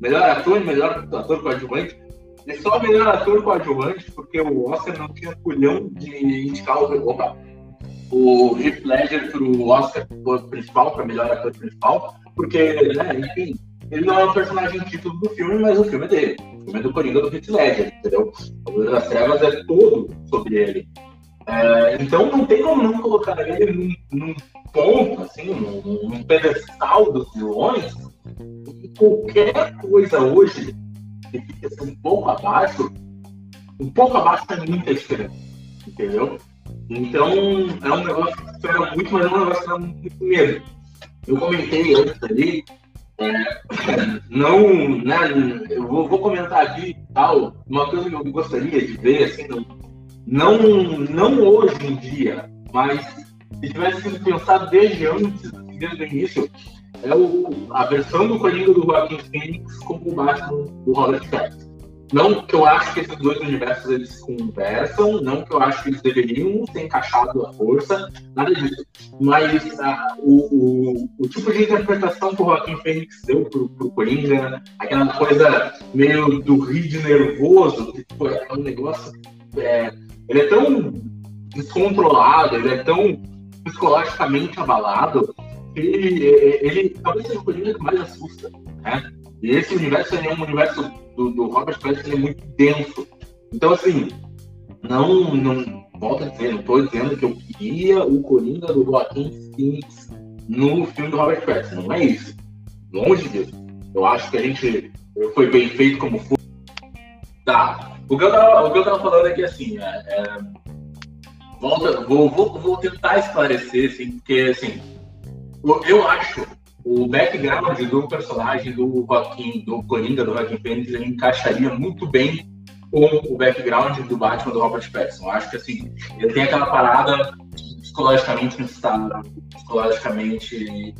Melhor ator e melhor ator coadjuvante. É só o melhor ator coadjuvante, porque o Oscar não tinha culhão de indicar o Heath Ledger pro Oscar principal, pra melhor ator principal, porque, né, enfim, ele não é o personagem título do filme, mas o filme é dele. O filme é do Coringa do Heath Ledger, entendeu? O Poder das Trevas é todo sobre ele. Então não tem como não colocar ele num ponto, assim, num pedestal dos vilões. Qualquer coisa hoje que fica assim, um pouco abaixo é muita diferença, entendeu? Então, é um negócio que espera muito, mas é um negócio que dá muito medo. Eu comentei antes ali, não, né, eu vou comentar aqui tal, uma coisa que eu gostaria de ver, assim, não hoje em dia, mas se tivesse sido pensado desde antes, desde o início, é a versão do Coringa do Joaquin Phoenix com o Batman do Robert Pattinson. Não que eu acho que esses 2 universos eles conversam, não que eu acho que eles deveriam ter encaixado a força, nada disso. Mas o tipo de interpretação que o Joaquin Phoenix deu pro Coringa, né? Aquela coisa meio do rio nervoso, que tipo, é um negócio. Ele é tão descontrolado, ele é tão psicologicamente abalado. Ele talvez seja o Coringa que mais assusta, né? E esse universo é um universo do Robert Pattinson, ele é muito denso. Então, assim, não volto a dizer, não estou dizendo que eu queria o Coringa do Joaquin Phoenix no filme do Robert Pattinson, não é isso. Longe disso. Eu acho que a gente foi bem feito como foi. Tá. O que eu tava falando aqui, assim, vou tentar esclarecer, assim, porque, assim, eu acho o background do personagem do Coringa, do Joaquin Phoenix, ele encaixaria muito bem com o background do Batman, do Robert Pattinson. Eu acho que, assim, ele tem aquela parada psicologicamente instável, psicologicamente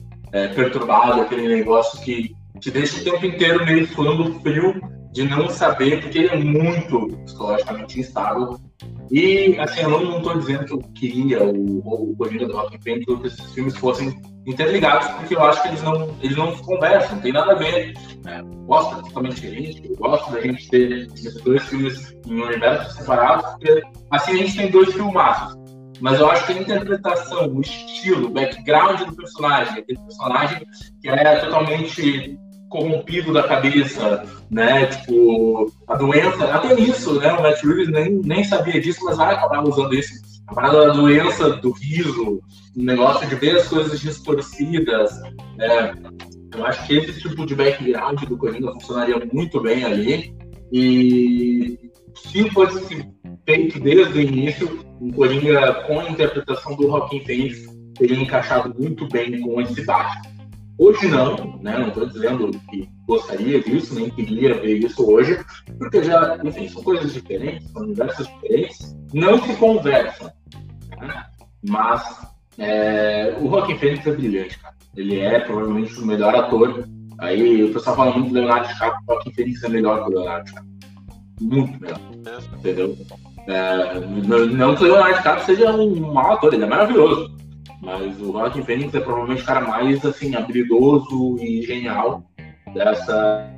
perturbado, aquele negócio que te deixa o tempo inteiro meio suando frio de não saber, porque ele é muito psicologicamente instável. E, assim, eu não estou dizendo que eu queria o Coringa do Joaquin Phoenix, que esses filmes fossem interligados, porque eu acho que eles não conversam, não tem nada a ver. Né? Gosto totalmente diferente, eu gosto da gente ter esses dois filmes em universos separados, porque, assim, a gente tem dois filmaços. Mas eu acho que a interpretação, o estilo, o background do personagem, aquele personagem que é totalmente corrompido da cabeça, né, tipo, a doença, até isso, né, o Matt Reeves nem sabia disso, mas vai acabar usando isso, a parada da doença, do riso, o negócio de ver as coisas distorcidas, né, eu acho que esse tipo de background do Coringa funcionaria muito bem ali, e se fosse feito desde o início, um Coringa com a interpretação do Joaquin Phoenix teria encaixado muito bem com esse Batman. Hoje não, né? Não estou dizendo que gostaria disso, nem queria ver isso hoje, porque já, enfim, são coisas diferentes, são universos diferentes, não se conversam, né? Mas o Joaquin Phoenix é brilhante, cara. Ele é provavelmente o melhor ator. Aí o pessoal fala muito do Leonardo DiCaprio, o Joaquin Phoenix é melhor que o Leonardo DiCaprio. Muito melhor, entendeu? Não que o Leonardo DiCaprio seja um mau ator, ele é maravilhoso. Mas o Joaquin Phoenix é provavelmente o cara mais, assim, habilidoso e genial dessa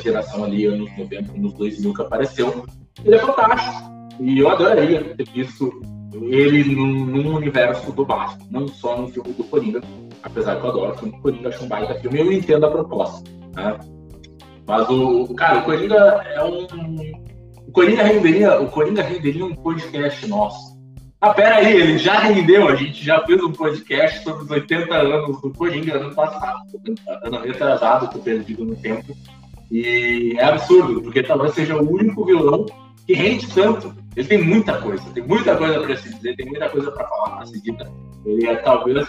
geração ali, anos 90, anos 2000 que apareceu. Ele é fantástico. E eu adoraria ter visto ele num universo do Batman, não só no filme do Coringa. Apesar que eu adoro o filme do Coringa, acho um baita filme, eu entendo a proposta, né? Mas o Coringa é um... O Coringa renderia um podcast nosso. Ah, peraí, ele já rendeu, a gente já fez um podcast sobre os 80 anos do Coringa ano passado, ano retrasado, tô perdido no tempo, e é absurdo, porque talvez seja o único vilão que rende tanto, ele tem muita coisa, para se dizer, tem muita coisa para falar na seguida, ele é talvez,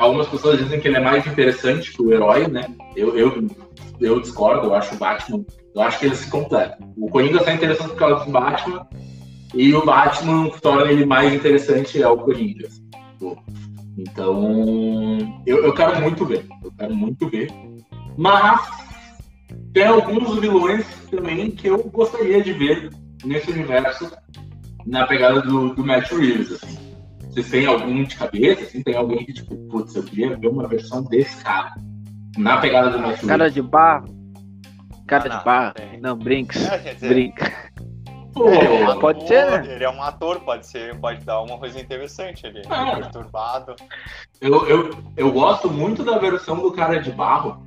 algumas pessoas dizem que ele é mais interessante que o herói, né, eu discordo, eu acho o Batman, eu acho que ele se completa, o Coringa só é interessante por causa do Batman, e o Batman, que torna ele mais interessante é o Coringa. Então, eu quero muito ver. Mas tem alguns vilões também que eu gostaria de ver nesse universo, na pegada do Matt Reeves, assim. Vocês têm algum de cabeça? Assim, tem alguém que, tipo, putz, eu queria ver uma versão desse cara, na pegada do Matt Reeves. Cara de barro. Não, brinca. Pô, pode ser, né? Ele é um ator, pode dar uma coisa interessante ali, perturbado. Eu gosto muito da versão do cara de barro,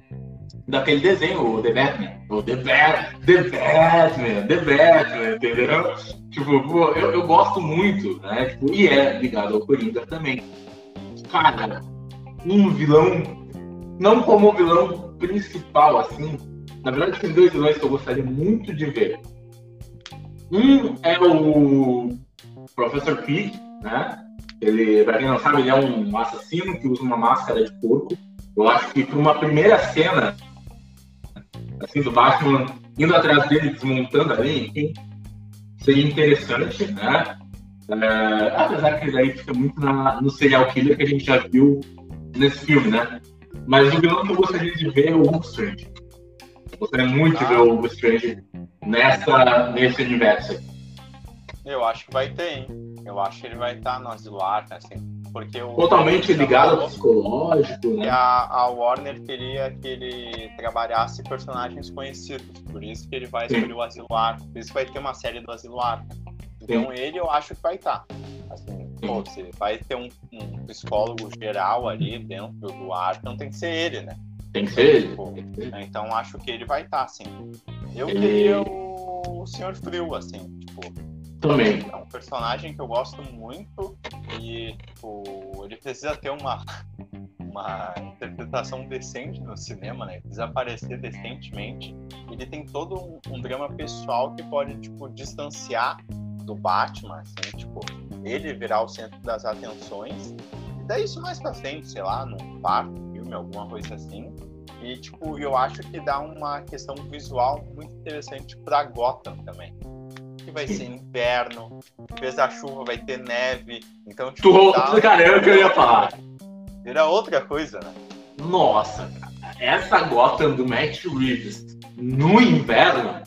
daquele desenho, o The Batman. The Batman, entendeu? Tipo, pô, eu gosto muito, né? Tipo, e é ligado ao Coringa também. Cara, um vilão, não como vilão principal, assim. Na verdade, tem dois vilões que eu gostaria muito de ver. Um é o Professor Pig, né? Ele, pra quem não sabe, ele é um assassino que usa uma máscara de porco. Eu acho que pra uma primeira cena, assim, do Batman indo atrás dele, desmontando ali, enfim, seria interessante, né? Apesar que ele aí fica muito no serial killer que a gente já viu nesse filme, né? Mas o vilão que eu gostaria de ver é o Hugo Strange. Eu gostaria muito de ver o Hugo Strange nesse universo aqui. Eu acho que vai ter, hein? Eu acho que ele vai estar no Azular, assim, porque totalmente ligado ao psicológico, né? A Warner queria que ele trabalhasse personagens conhecidos, por isso que ele vai escolher o Azular, por isso que vai ter uma série do Azular. Então ele, eu acho que vai estar. Assim, pô, se vai ter um psicólogo geral ali dentro do Arkham, então tem que ser ele, né? Tem que ser ele. Então acho que ele vai estar, assim. Eu queria o Senhor Frio, assim, tipo... Também. É um personagem que eu gosto muito e, tipo, ele precisa ter uma interpretação decente no cinema, né? Precisa aparecer decentemente. Ele tem todo um drama pessoal que pode, tipo, distanciar do Batman, assim, tipo... Ele virar o centro das atenções. E daí isso mais pra frente, sei lá, num parque, filme, alguma coisa assim. E, tipo, eu acho que dá uma questão visual muito interessante pra Gotham também. que vai ser inverno, em vez da chuva vai ter neve, então... Tipo, caramba, que eu ia falar. Era outra coisa, né? Nossa, cara, essa Gotham do Matt Reeves no inverno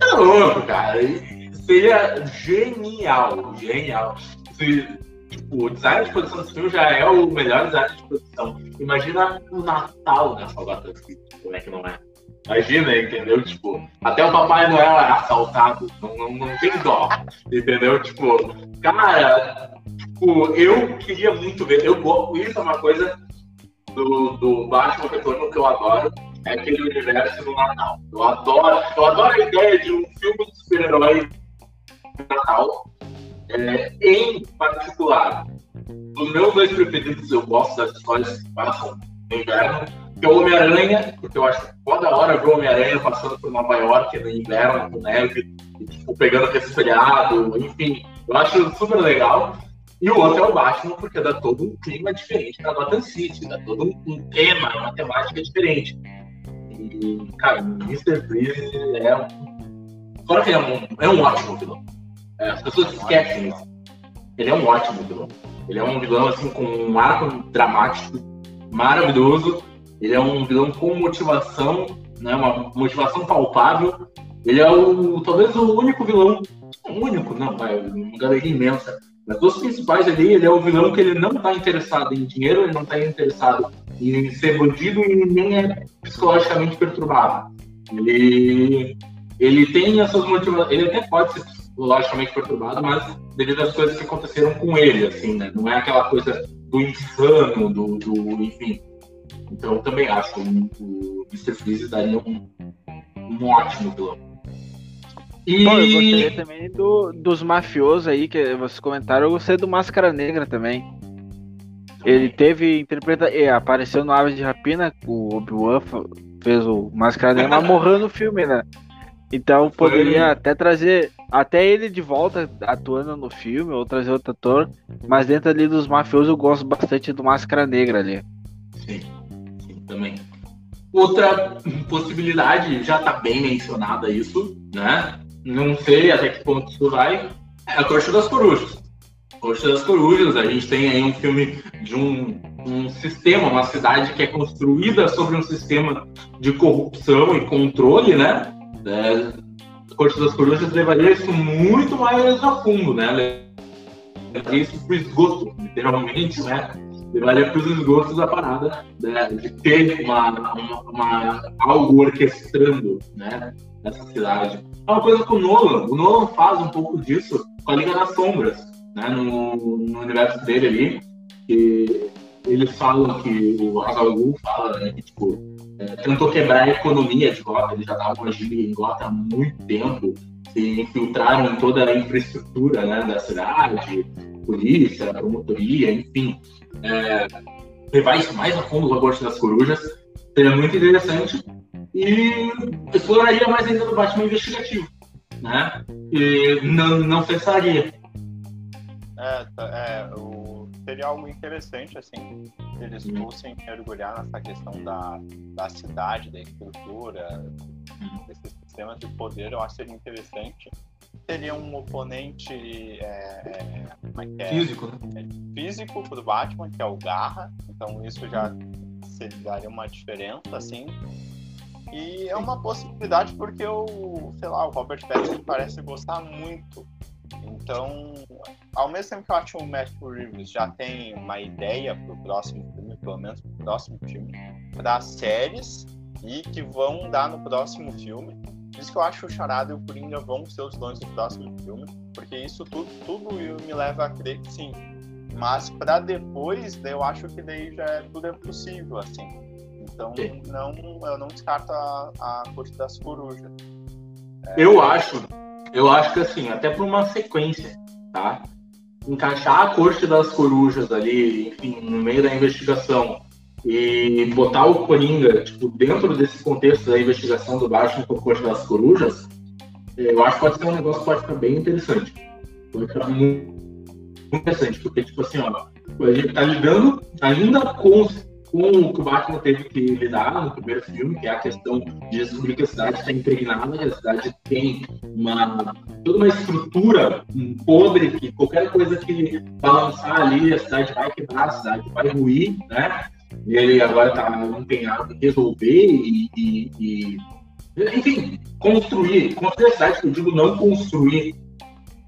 é louco, cara. Seria genial, genial. O design de produção do filme já é o melhor design de produção. Imagina o Natal nessa Gotham City, como é que não é? Imagina, entendeu? Tipo, até o Papai Noel é assaltado, não tem dó, entendeu? Tipo, cara, tipo, eu queria muito ver, isso é uma coisa do Batman Retorno que eu adoro, é aquele universo do Natal. Eu adoro a ideia de um filme de super-herói do Natal, em particular. Dos meus dois preferidos, eu gosto das histórias que passam no inverno, que é o Homem-Aranha, porque eu acho toda hora ver o Homem-Aranha passando por Nova York no inverno, com neve, e, tipo, pegando resfriado, enfim, eu acho super legal. E o outro é o Batman, porque dá todo um clima diferente da Gotham City, dá todo um tema, uma temática diferente. E, cara, o Mr. Freeze é um... Fora que ele é um ótimo vilão. As pessoas esquecem isso. Ele é um ótimo vilão. Ele é um vilão, assim, com um arco dramático maravilhoso. Ele é um vilão com motivação, né, uma motivação palpável. Ele é talvez o único vilão, uma galeria imensa. Mas dos principais ali, ele é o vilão que ele não está interessado em dinheiro, ele não está interessado em ser bandido e nem é psicologicamente perturbado. Ele tem as suas motivações, ele até pode ser psicologicamente perturbado, mas devido às coisas que aconteceram com ele, assim, né? Não é aquela coisa do insano, enfim. Então eu também acho que o Mr. Freeze daria um ótimo vilão. E... Bom, eu gostaria também dos mafiosos aí que vocês comentaram, eu gostei do Máscara Negra também. Ele teve, apareceu no Aves de Rapina, o Obi-Wan fez o Máscara Negra, mas morreu no filme, né? Então poderia até trazer, até ele de volta atuando no filme, ou trazer outro ator, mas dentro ali dos mafiosos eu gosto bastante do Máscara Negra ali. Sim, também. Outra possibilidade, já tá bem mencionada isso, né? Não sei até que ponto isso vai, é a Coxa das Corujas. Coxa das Corujas, a gente tem aí um filme de um sistema, uma cidade que é construída sobre um sistema de corrupção e controle, né? Coxa das Corujas levaria isso muito mais a fundo, né? Levaria isso pro esgoto, literalmente, né? Levaria para os esgotos da parada, né, de ter algo orquestrando, né, nessa cidade. É uma coisa que o Nolan faz um pouco disso com a Liga das Sombras, né, no universo dele ali, que eles falam que o Hazal Ghul fala, né, que tipo, tentou quebrar a economia de Gotham, eles já estavam agindo em Gotham há muito tempo, se infiltraram em toda a infraestrutura, né, da cidade, polícia, promotoria, enfim. Levar isso mais a fundo do Coxa das Corujas seria muito interessante e exploraria mais ainda do Batman investigativo, né? E não cessaria. Seria algo interessante, assim, se eles fossem mergulhar nessa questão da cidade, da estrutura, desses sistemas de poder, eu acho que seria interessante. Seria um oponente físico pro Batman, que é o Garra, então isso já daria uma diferença, assim, e é uma possibilidade porque o Robert Pattinson parece gostar muito, então, ao mesmo tempo que eu acho o Matt Reeves já tem uma ideia pro próximo filme, pelo menos pro próximo filme, para séries, e que vão dar no próximo filme. Por isso que eu acho que o Charada e o Coringa vão ser os vilões do próximo filme, porque isso tudo me leva a crer que sim. Mas pra depois, eu acho que daí já tudo é possível, assim. Então, eu não descarto a Coxa das Corujas. Eu acho que assim, até pra uma sequência, tá? Encaixar a Coxa das Corujas ali, enfim, no meio da investigação, e botar o Coringa, tipo, dentro desse contexto da investigação do Batman por Coxa das Corujas, eu acho que pode ser um negócio que pode ficar bem interessante. Pode ficar muito interessante, porque, tipo assim, ó, a gente tá lidando ainda com o que o Batman teve que lidar no primeiro filme, que é a questão de descobrir que a cidade está impregnada, que a cidade tem uma toda uma estrutura podre que qualquer coisa que balançar ali, a cidade vai quebrar, a cidade vai ruir, né? E ele agora tá não tem nada que resolver e enfim, construir a cidade, que eu digo não construir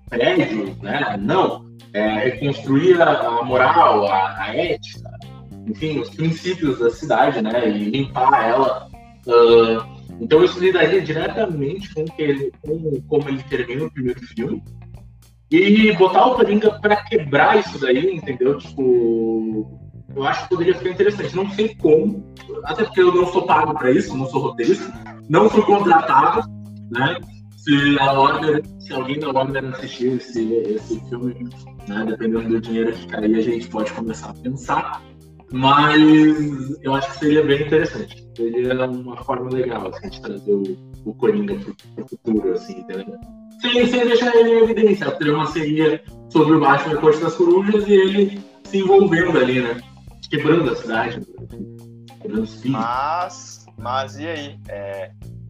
prédios, né? Não, reconstruir a moral, a ética, enfim, os princípios da cidade, né? E limpar ela. Então isso lidaria diretamente com como ele termina o primeiro filme. E botar o Coringa pra quebrar isso daí, entendeu? Tipo, eu acho que poderia ficar interessante. Não sei como, até porque eu não sou pago pra isso, não sou roteirista, não fui contratado, né? Se alguém da Warner assistir esse filme, né, dependendo do dinheiro que cair, a gente pode começar a pensar. Mas eu acho que seria bem interessante. Seria uma forma legal assim, de trazer o Coringa pro futuro, assim, entendeu? Sem deixar ele em evidência. A trama seria sobre o Batman e a Corte das Corujas e ele se envolvendo ali, né? Quebrando a cidade, quebrando os filhos. Mas e aí?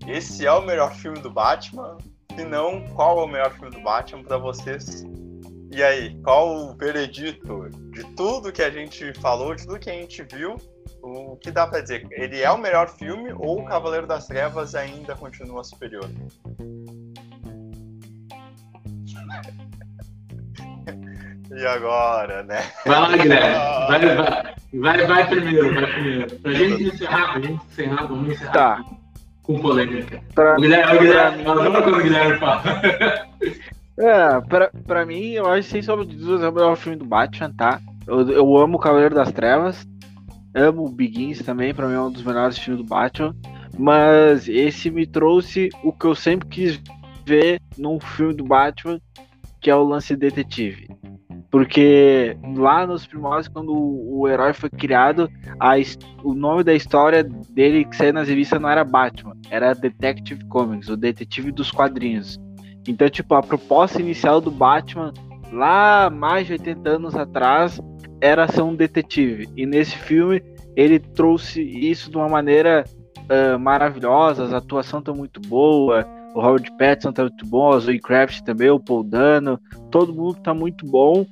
Esse é o melhor filme do Batman? Se não, qual é o melhor filme do Batman pra vocês? E aí, qual o veredito de tudo que a gente falou, de tudo que a gente viu, o que dá pra dizer? Ele é o melhor filme ou o Cavaleiro das Trevas ainda continua superior? E agora, né? Vai lá, Guilherme. Vai primeiro, vai primeiro. Pra gente encerrar, vamos encerrar. Tá. Com polêmica. O Guilherme, fala uma coisa, Guilherme, fala. Pra mim, eu acho que sem sombra de dúvidas é o melhor filme do Batman, tá? Eu amo o Cavaleiro das Trevas, amo o Begins também, pra mim é um dos melhores filmes do Batman, mas esse me trouxe o que eu sempre quis ver num filme do Batman, que é o lance detetive. Porque lá nos primórdios, quando o herói foi criado, o nome da história dele que saiu nas revistas não era Batman, era Detective Comics, o detetive dos quadrinhos. Então, tipo, a proposta inicial do Batman, lá mais de 80 anos atrás, era ser um detetive. E nesse filme, ele trouxe isso de uma maneira maravilhosa. As atuações estão muito boas, o Robert Pattinson está muito bom, a Zoe Kravitz também, o Paul Dano, todo mundo está muito bom.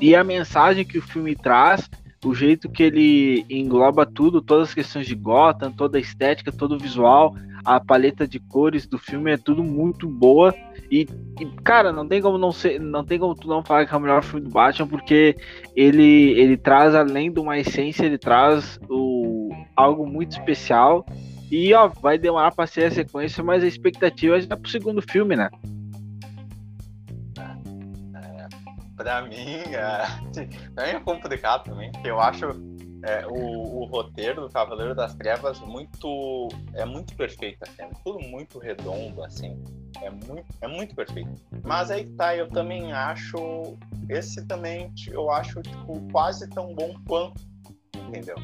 E a mensagem que o filme traz, o jeito que ele engloba tudo, todas as questões de Gotham, toda a estética, todo o visual, a paleta de cores do filme é tudo muito boa e cara, não tem como tu não falar que é o melhor filme do Batman, porque ele traz, além de uma essência, ele traz algo muito especial. E ó, vai demorar pra ser a sequência, mas a expectativa é já pro segundo filme, né? Pra mim, é complicado também, porque eu acho o roteiro do Cavaleiro das Trevas muito perfeito, assim, é tudo muito redondo, assim, é muito perfeito. Mas aí que tá, eu também acho, tipo, quase tão bom quanto, entendeu?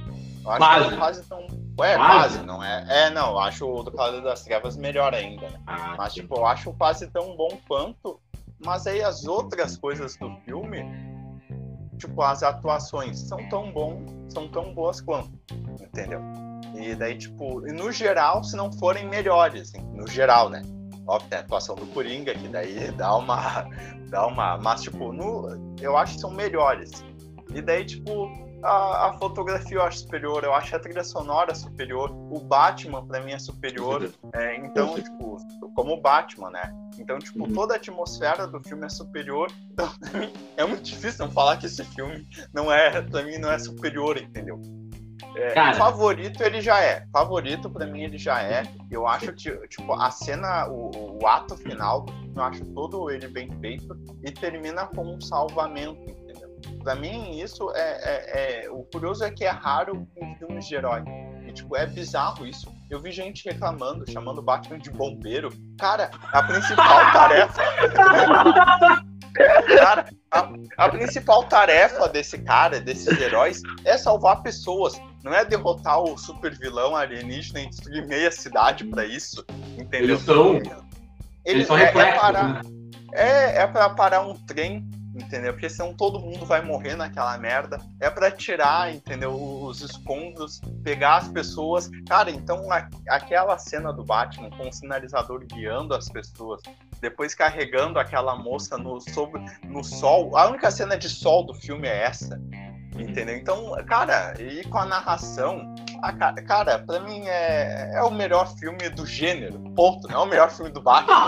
Eu acho quase tão... quase, não é? Não, eu acho o do Cavaleiro das Trevas melhor ainda, né? Mas, tipo, eu acho quase tão bom quanto... Mas aí as outras coisas do filme, tipo, as atuações são tão boas quanto, entendeu? E daí, tipo, no geral, se não forem melhores, assim, no geral, né? Óbvio, tem a atuação do Coringa, que daí dá uma... Mas, tipo, eu acho que são melhores. E daí, tipo, a fotografia eu acho superior, eu acho a trilha sonora superior, o Batman pra mim é superior, então, tipo, como o Batman, né? Então, tipo, toda a atmosfera do filme é superior. Então, pra mim, é muito difícil não falar que esse filme não é superior, entendeu? Favorito ele já é. Favorito pra mim ele já é. Eu acho que, tipo, a cena, o ato final, eu acho todo ele bem feito e termina com um salvamento, entendeu? Pra mim, isso o curioso é que é raro em filmes de herói. Tipo, é bizarro isso. Eu vi gente reclamando, chamando o Batman de bombeiro. Cara, a principal tarefa... Cara, a principal tarefa desse cara, desses heróis, é salvar pessoas. Não é derrotar o super vilão alienígena e destruir meia cidade pra isso. Entendeu? Eles são reflexos, né? É pra parar um trem entendeu? Porque senão todo mundo vai morrer naquela merda. É pra tirar, entendeu? Os escombros, pegar as pessoas. Cara, então aquela cena do Batman com o sinalizador guiando as pessoas, depois carregando aquela moça no sol. A única cena de sol do filme é essa, entendeu? Então, cara, e com a narração... Cara, pra mim é o melhor filme do gênero, ponto. Não é o melhor filme do Batman,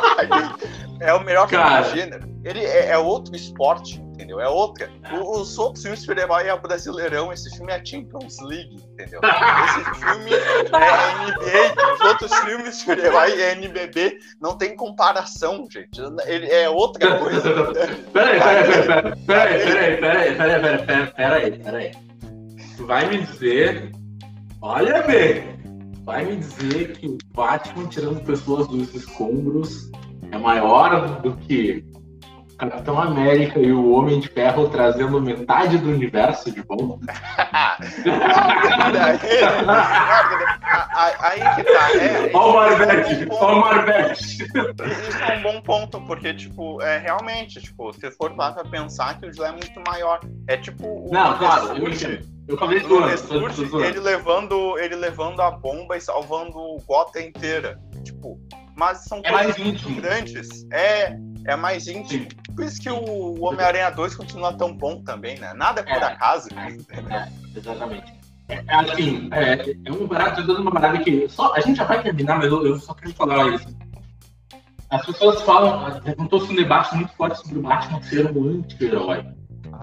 é o melhor filme do gênero. Ele é outro esporte, entendeu? É outra. Os outros filmes de super-herói é o Brasileirão, esse filme é a Champions League, entendeu? Esse filme é NBA, os outros filmes de super-herói é NBB, não tem comparação, gente. Ele é outra coisa. Peraí. Tu vai me dizer... Olha, velho, vai me dizer que o Batman tirando pessoas dos escombros é maior do que Capitão América e o Homem de Ferro trazendo metade do universo de volta? Aí que tá. Olha o Marvete. Isso é um bom ponto, porque, tipo, realmente, tipo, se for lá pra pensar que o Gilé é muito maior. É tipo... Não, claro, eu entendo. Eu acabei de ele levando a bomba e salvando o Gotham inteira. Tipo, mas são coisas muito grandes. É mais íntimo. Por isso que o Homem-Aranha 2 continua tão bom também, né? Nada por acaso. Exatamente. Assim, é um barato de uma parada que... A gente já vai terminar, mas eu só queria falar isso. As pessoas falam... Levantou-se um debate muito forte sobre o Batman ser um anti-herói.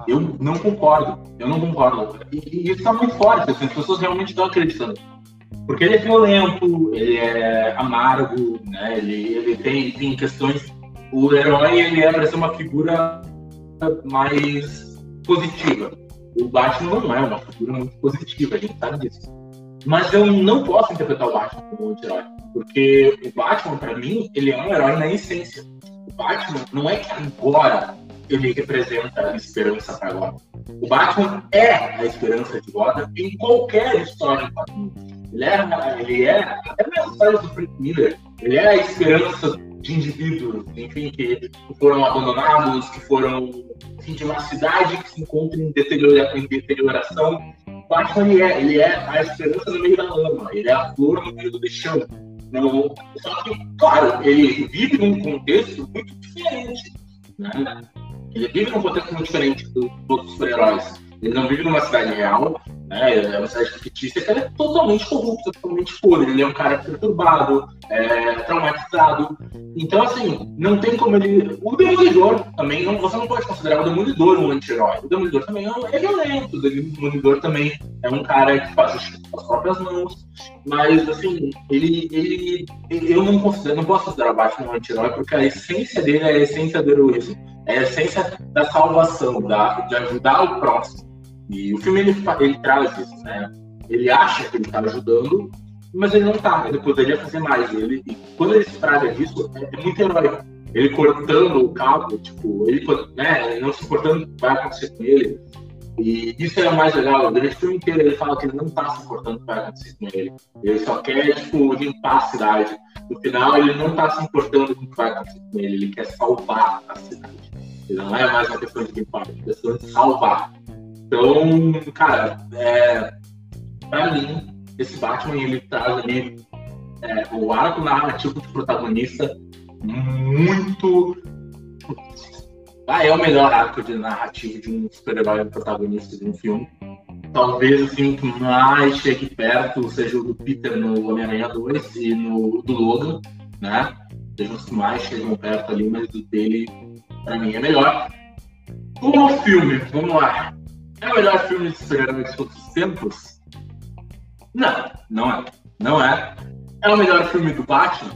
Eu não concordo. E isso tá muito forte, assim, as pessoas realmente estão acreditando. Porque ele é violento, ele é amargo, né? ele tem questões... O herói, ele é pra ser uma figura mais positiva. O Batman não é uma figura muito positiva, a gente sabe disso. Mas eu não posso interpretar o Batman como anti-herói. Porque o Batman, pra mim, ele é um herói na essência. O Batman não é que agora... ele representa a esperança para Gotham. O Batman é a esperança de Gotham em qualquer história do Batman. Ele é até mesmo a história do Frank Miller, ele é a esperança de indivíduos, enfim, que foram abandonados, que foram, enfim, de uma cidade que se encontra em deterioração. O Batman, ele é a esperança no meio da lama, ele é a flor no meio do lixão. Só que, claro, ele vive num contexto muito diferente, né? Ele vive num contexto muito diferente dos outros super-heróis. Ele não vive numa cidade real, né? É uma cidade fictícia que é totalmente corrupta, totalmente podre. Ele é um cara perturbado, traumatizado. Então, assim, não tem como ele... O Demolidor também, você não pode considerar o Demolidor um anti-herói. O Demolidor também é violento. O Demolidor também é um cara que faz justiça com as próprias mãos. Mas, assim, eu não posso considerar o Batman um anti-herói, porque a essência dele é a essência do heroísmo. É a essência da salvação, de ajudar o próximo. E o filme, ele traz isso, né? Ele acha que ele tá ajudando, mas ele não tá. Ele poderia fazer mais. E quando ele se traga disso, é muito heróico. Ele cortando o cabo, tipo, ele não se importando vai acontecer com ele. E isso é o mais legal. Durante o filme inteiro ele fala que ele não tá se importando vai acontecer com ele. Ele só quer, tipo, limpar a cidade. No final, ele não tá se importando com o que vai acontecer com ele. Ele quer salvar a cidade. Ele não é mais uma questão de limpar, é uma questão de salvar. Então, cara, pra mim, esse Batman, ele traz ali o arco narrativo de protagonista muito... é o melhor arco de narrativo de um super-herói protagonista de um filme. Talvez o filme que mais chegue perto seja o do Peter no Homem-Aranha 2 e no do Logan, né? Seja os que mais chegam perto ali, mas o dele... pra mim é melhor. Como filme, vamos lá. É o melhor filme de super-herói de todos os tempos? Não é. É o melhor filme do Batman?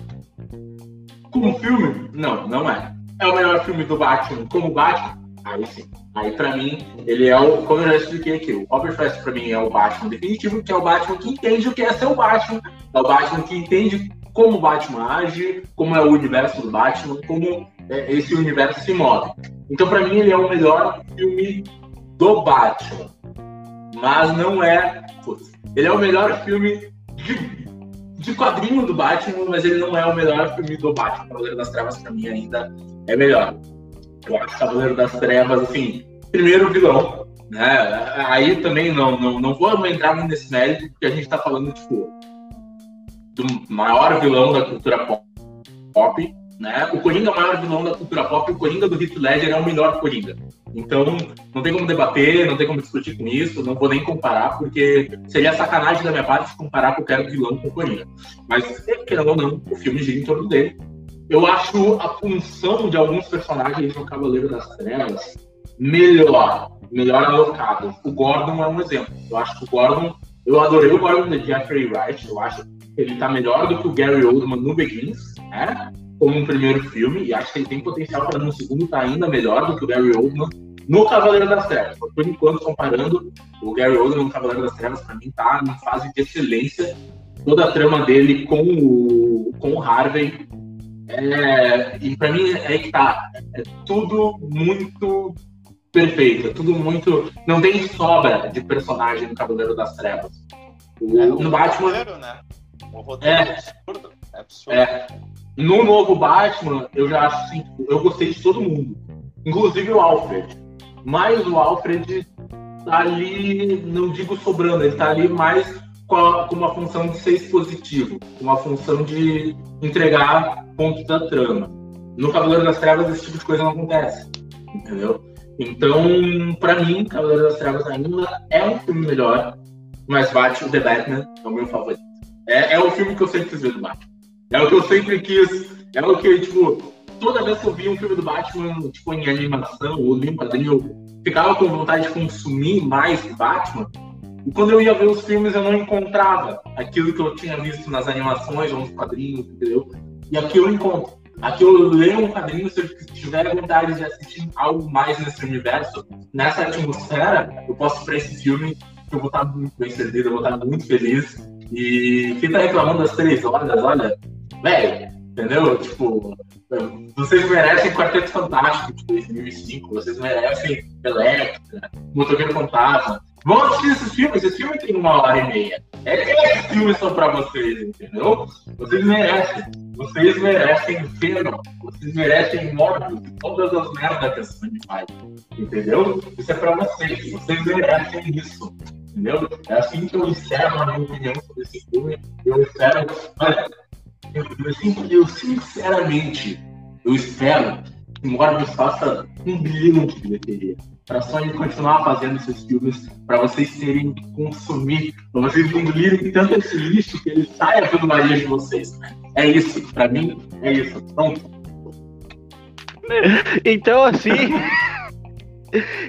Como filme? Não é. É o melhor filme do Batman como Batman? Aí sim. Aí pra mim, ele é o... Como eu já expliquei aqui, o Robert Pattinson pra mim é o Batman definitivo, que é o Batman que entende o que é ser o Batman. É o Batman que entende como o Batman age, como é o universo do Batman, como... esse universo se move. Então, pra mim, ele é o melhor filme do Batman. Mas não é... Ele é o melhor filme de quadrinho do Batman, mas ele não é o melhor filme do Batman. O Cavaleiro das Trevas, pra mim, ainda é melhor. Cavaleiro das Trevas, assim, primeiro vilão, né? Aí também não vou entrar nesse mérito, porque a gente tá falando, tipo, do maior vilão da cultura pop, né? O Coringa é o maior vilão da cultura pop, o Coringa do Heath Ledger é o melhor Coringa. Então, não tem como debater, não tem como discutir com isso, não vou nem comparar, porque seria sacanagem da minha parte comparar qualquer vilão com o Coringa. Mas, querendo ou não, o filme gira em torno dele. Eu acho a função de alguns personagens no Cavaleiro das Trevas melhor alocada. O Gordon é um exemplo. Eu acho que o Gordon... Eu adorei o Gordon de Jeffrey Wright. Eu acho que ele tá melhor do que o Gary Oldman no Begins, né? Como um primeiro filme, e acho que ele tem potencial para no segundo estar ainda melhor do que o Gary Oldman no Cavaleiro das Trevas. Por enquanto, comparando, o Gary Oldman no Cavaleiro das Trevas, para mim, tá numa fase de excelência. Toda a trama dele com o Harvey, e para mim é que tá, é tudo muito perfeito, é tudo muito... Não tem sobra de personagem no Cavaleiro das Trevas. No Batman... O roteiro é absurdo. É absurdo. No novo Batman, eu já acho assim, eu gostei de todo mundo, inclusive o Alfred, mas o Alfred tá ali, não digo sobrando, ele tá ali mais com uma função de ser expositivo, uma função de entregar pontos da trama. No Cavaleiro das Trevas esse tipo de coisa não acontece, entendeu? Então, pra mim, Cavaleiro das Trevas ainda é um filme melhor, mas Batman, The Batman é o meu favorito. É o filme que eu sempre quis ver do Batman. É o que eu sempre quis, é o que, tipo, toda vez que eu via um filme do Batman, tipo, em animação ou em quadrinho, eu ficava com vontade de consumir mais do Batman, e quando eu ia ver os filmes eu não encontrava aquilo que eu tinha visto nas animações ou nos quadrinhos, entendeu? E aqui eu encontro. Aqui eu leio um quadrinho, se eu tiver vontade de assistir algo mais nesse universo, nessa atmosfera, eu posso ir pra esse filme, que eu vou estar muito bem servido, eu vou estar muito feliz, e quem tá reclamando das 3 horas, olha... Velho, entendeu? Tipo, vocês merecem Quarteto Fantástico de 2005, vocês merecem Electra, Motoqueiro Fantasma. Vão assistir esses filmes, esse filme tem 1h30. Esses filmes são pra vocês, entendeu? Vocês merecem Venom, vocês merecem Morbius, todas as merdas que a Sony faz, entendeu? Isso é pra vocês, vocês merecem isso. Entendeu? É assim que eu encerro a minha opinião sobre esse filme, eu encerro... Olha, eu sinceramente, eu espero que Morbius faça 1 bilhão de bilheteria, para só ele continuar fazendo esses filmes, para vocês terem que consumir, para vocês engolirem tanto esse lixo que ele saia pelo nariz de vocês. É isso, para mim, é isso. Pronto. Então, assim,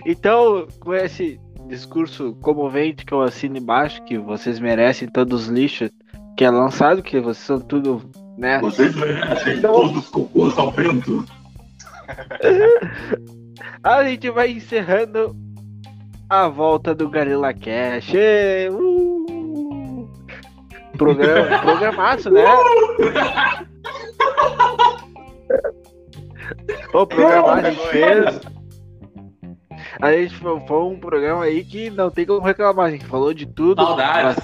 então, com esse discurso comovente que eu assino embaixo, que vocês merecem todos os lixos, que é lançado, que vocês são tudo, né? Vocês merecem então... todos os cocôs ao vento. A gente vai encerrando a volta do Garela Cash. Programaço, né? O programaço a gente fez. A gente foi um programa aí que não tem como reclamar. A gente falou de tudo. Saudade.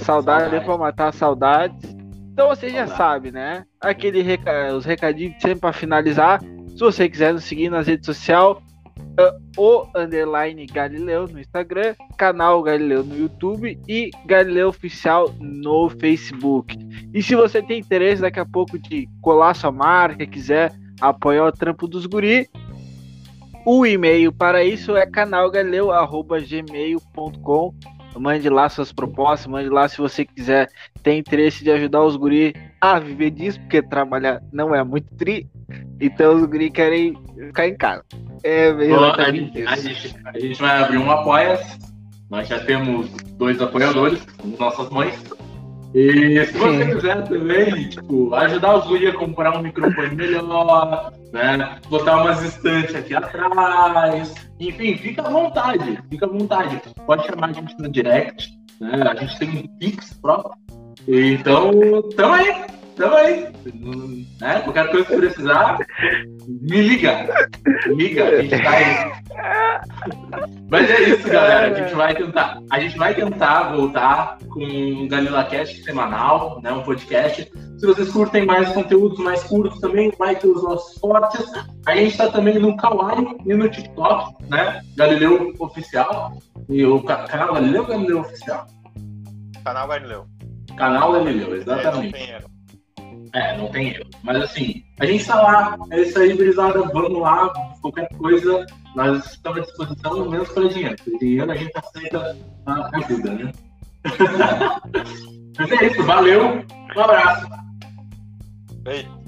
Saudade pra matar saudades. Então você já sabe, né? Os recadinhos sempre pra finalizar. Se você quiser nos seguir nas redes sociais, _Galileu no Instagram, canal Galileu no YouTube e Galileu Oficial no Facebook. E se você tem interesse daqui a pouco de colar sua marca, quiser apoiar o trampo dos guri, o e-mail para isso é canalgalileu@gmail.com. Mande lá suas propostas, mande lá se você quiser, tem interesse de ajudar os guris a viver disso, porque trabalhar não é muito tri, então os guris querem ficar em casa. A gente vai abrir um apoia-se, nós já temos 2 apoiadores, nossas mães, e se você quiser também, tipo, ajudar os guris a comprar um microfone melhor, né, botar umas estantes aqui atrás, enfim, fica à vontade, pode chamar a gente no direct, né, a gente tem um Pix próprio, então, tamo aí, também. Né? Qualquer coisa que precisar, me liga. A gente tá aí. Mas é isso, galera. A gente vai tentar voltar com um GalilaCast semanal, né? Um podcast. Se vocês curtem mais conteúdos mais curtos também, vai ter os nossos cortes. A gente está também no Kawaii e no TikTok, né? Galileu Oficial. E o canal Galileu ou Galileu Oficial? Canal Galileu. Canal Galileu, exatamente. É, não tem erro. Mas assim, a gente está lá. É isso aí, brisada. Vamos lá. Qualquer coisa, nós estamos à disposição, menos para dinheiro. Dinheiro a gente aceita a ajuda, né? Mas é isso. Valeu. Um abraço. Beijo.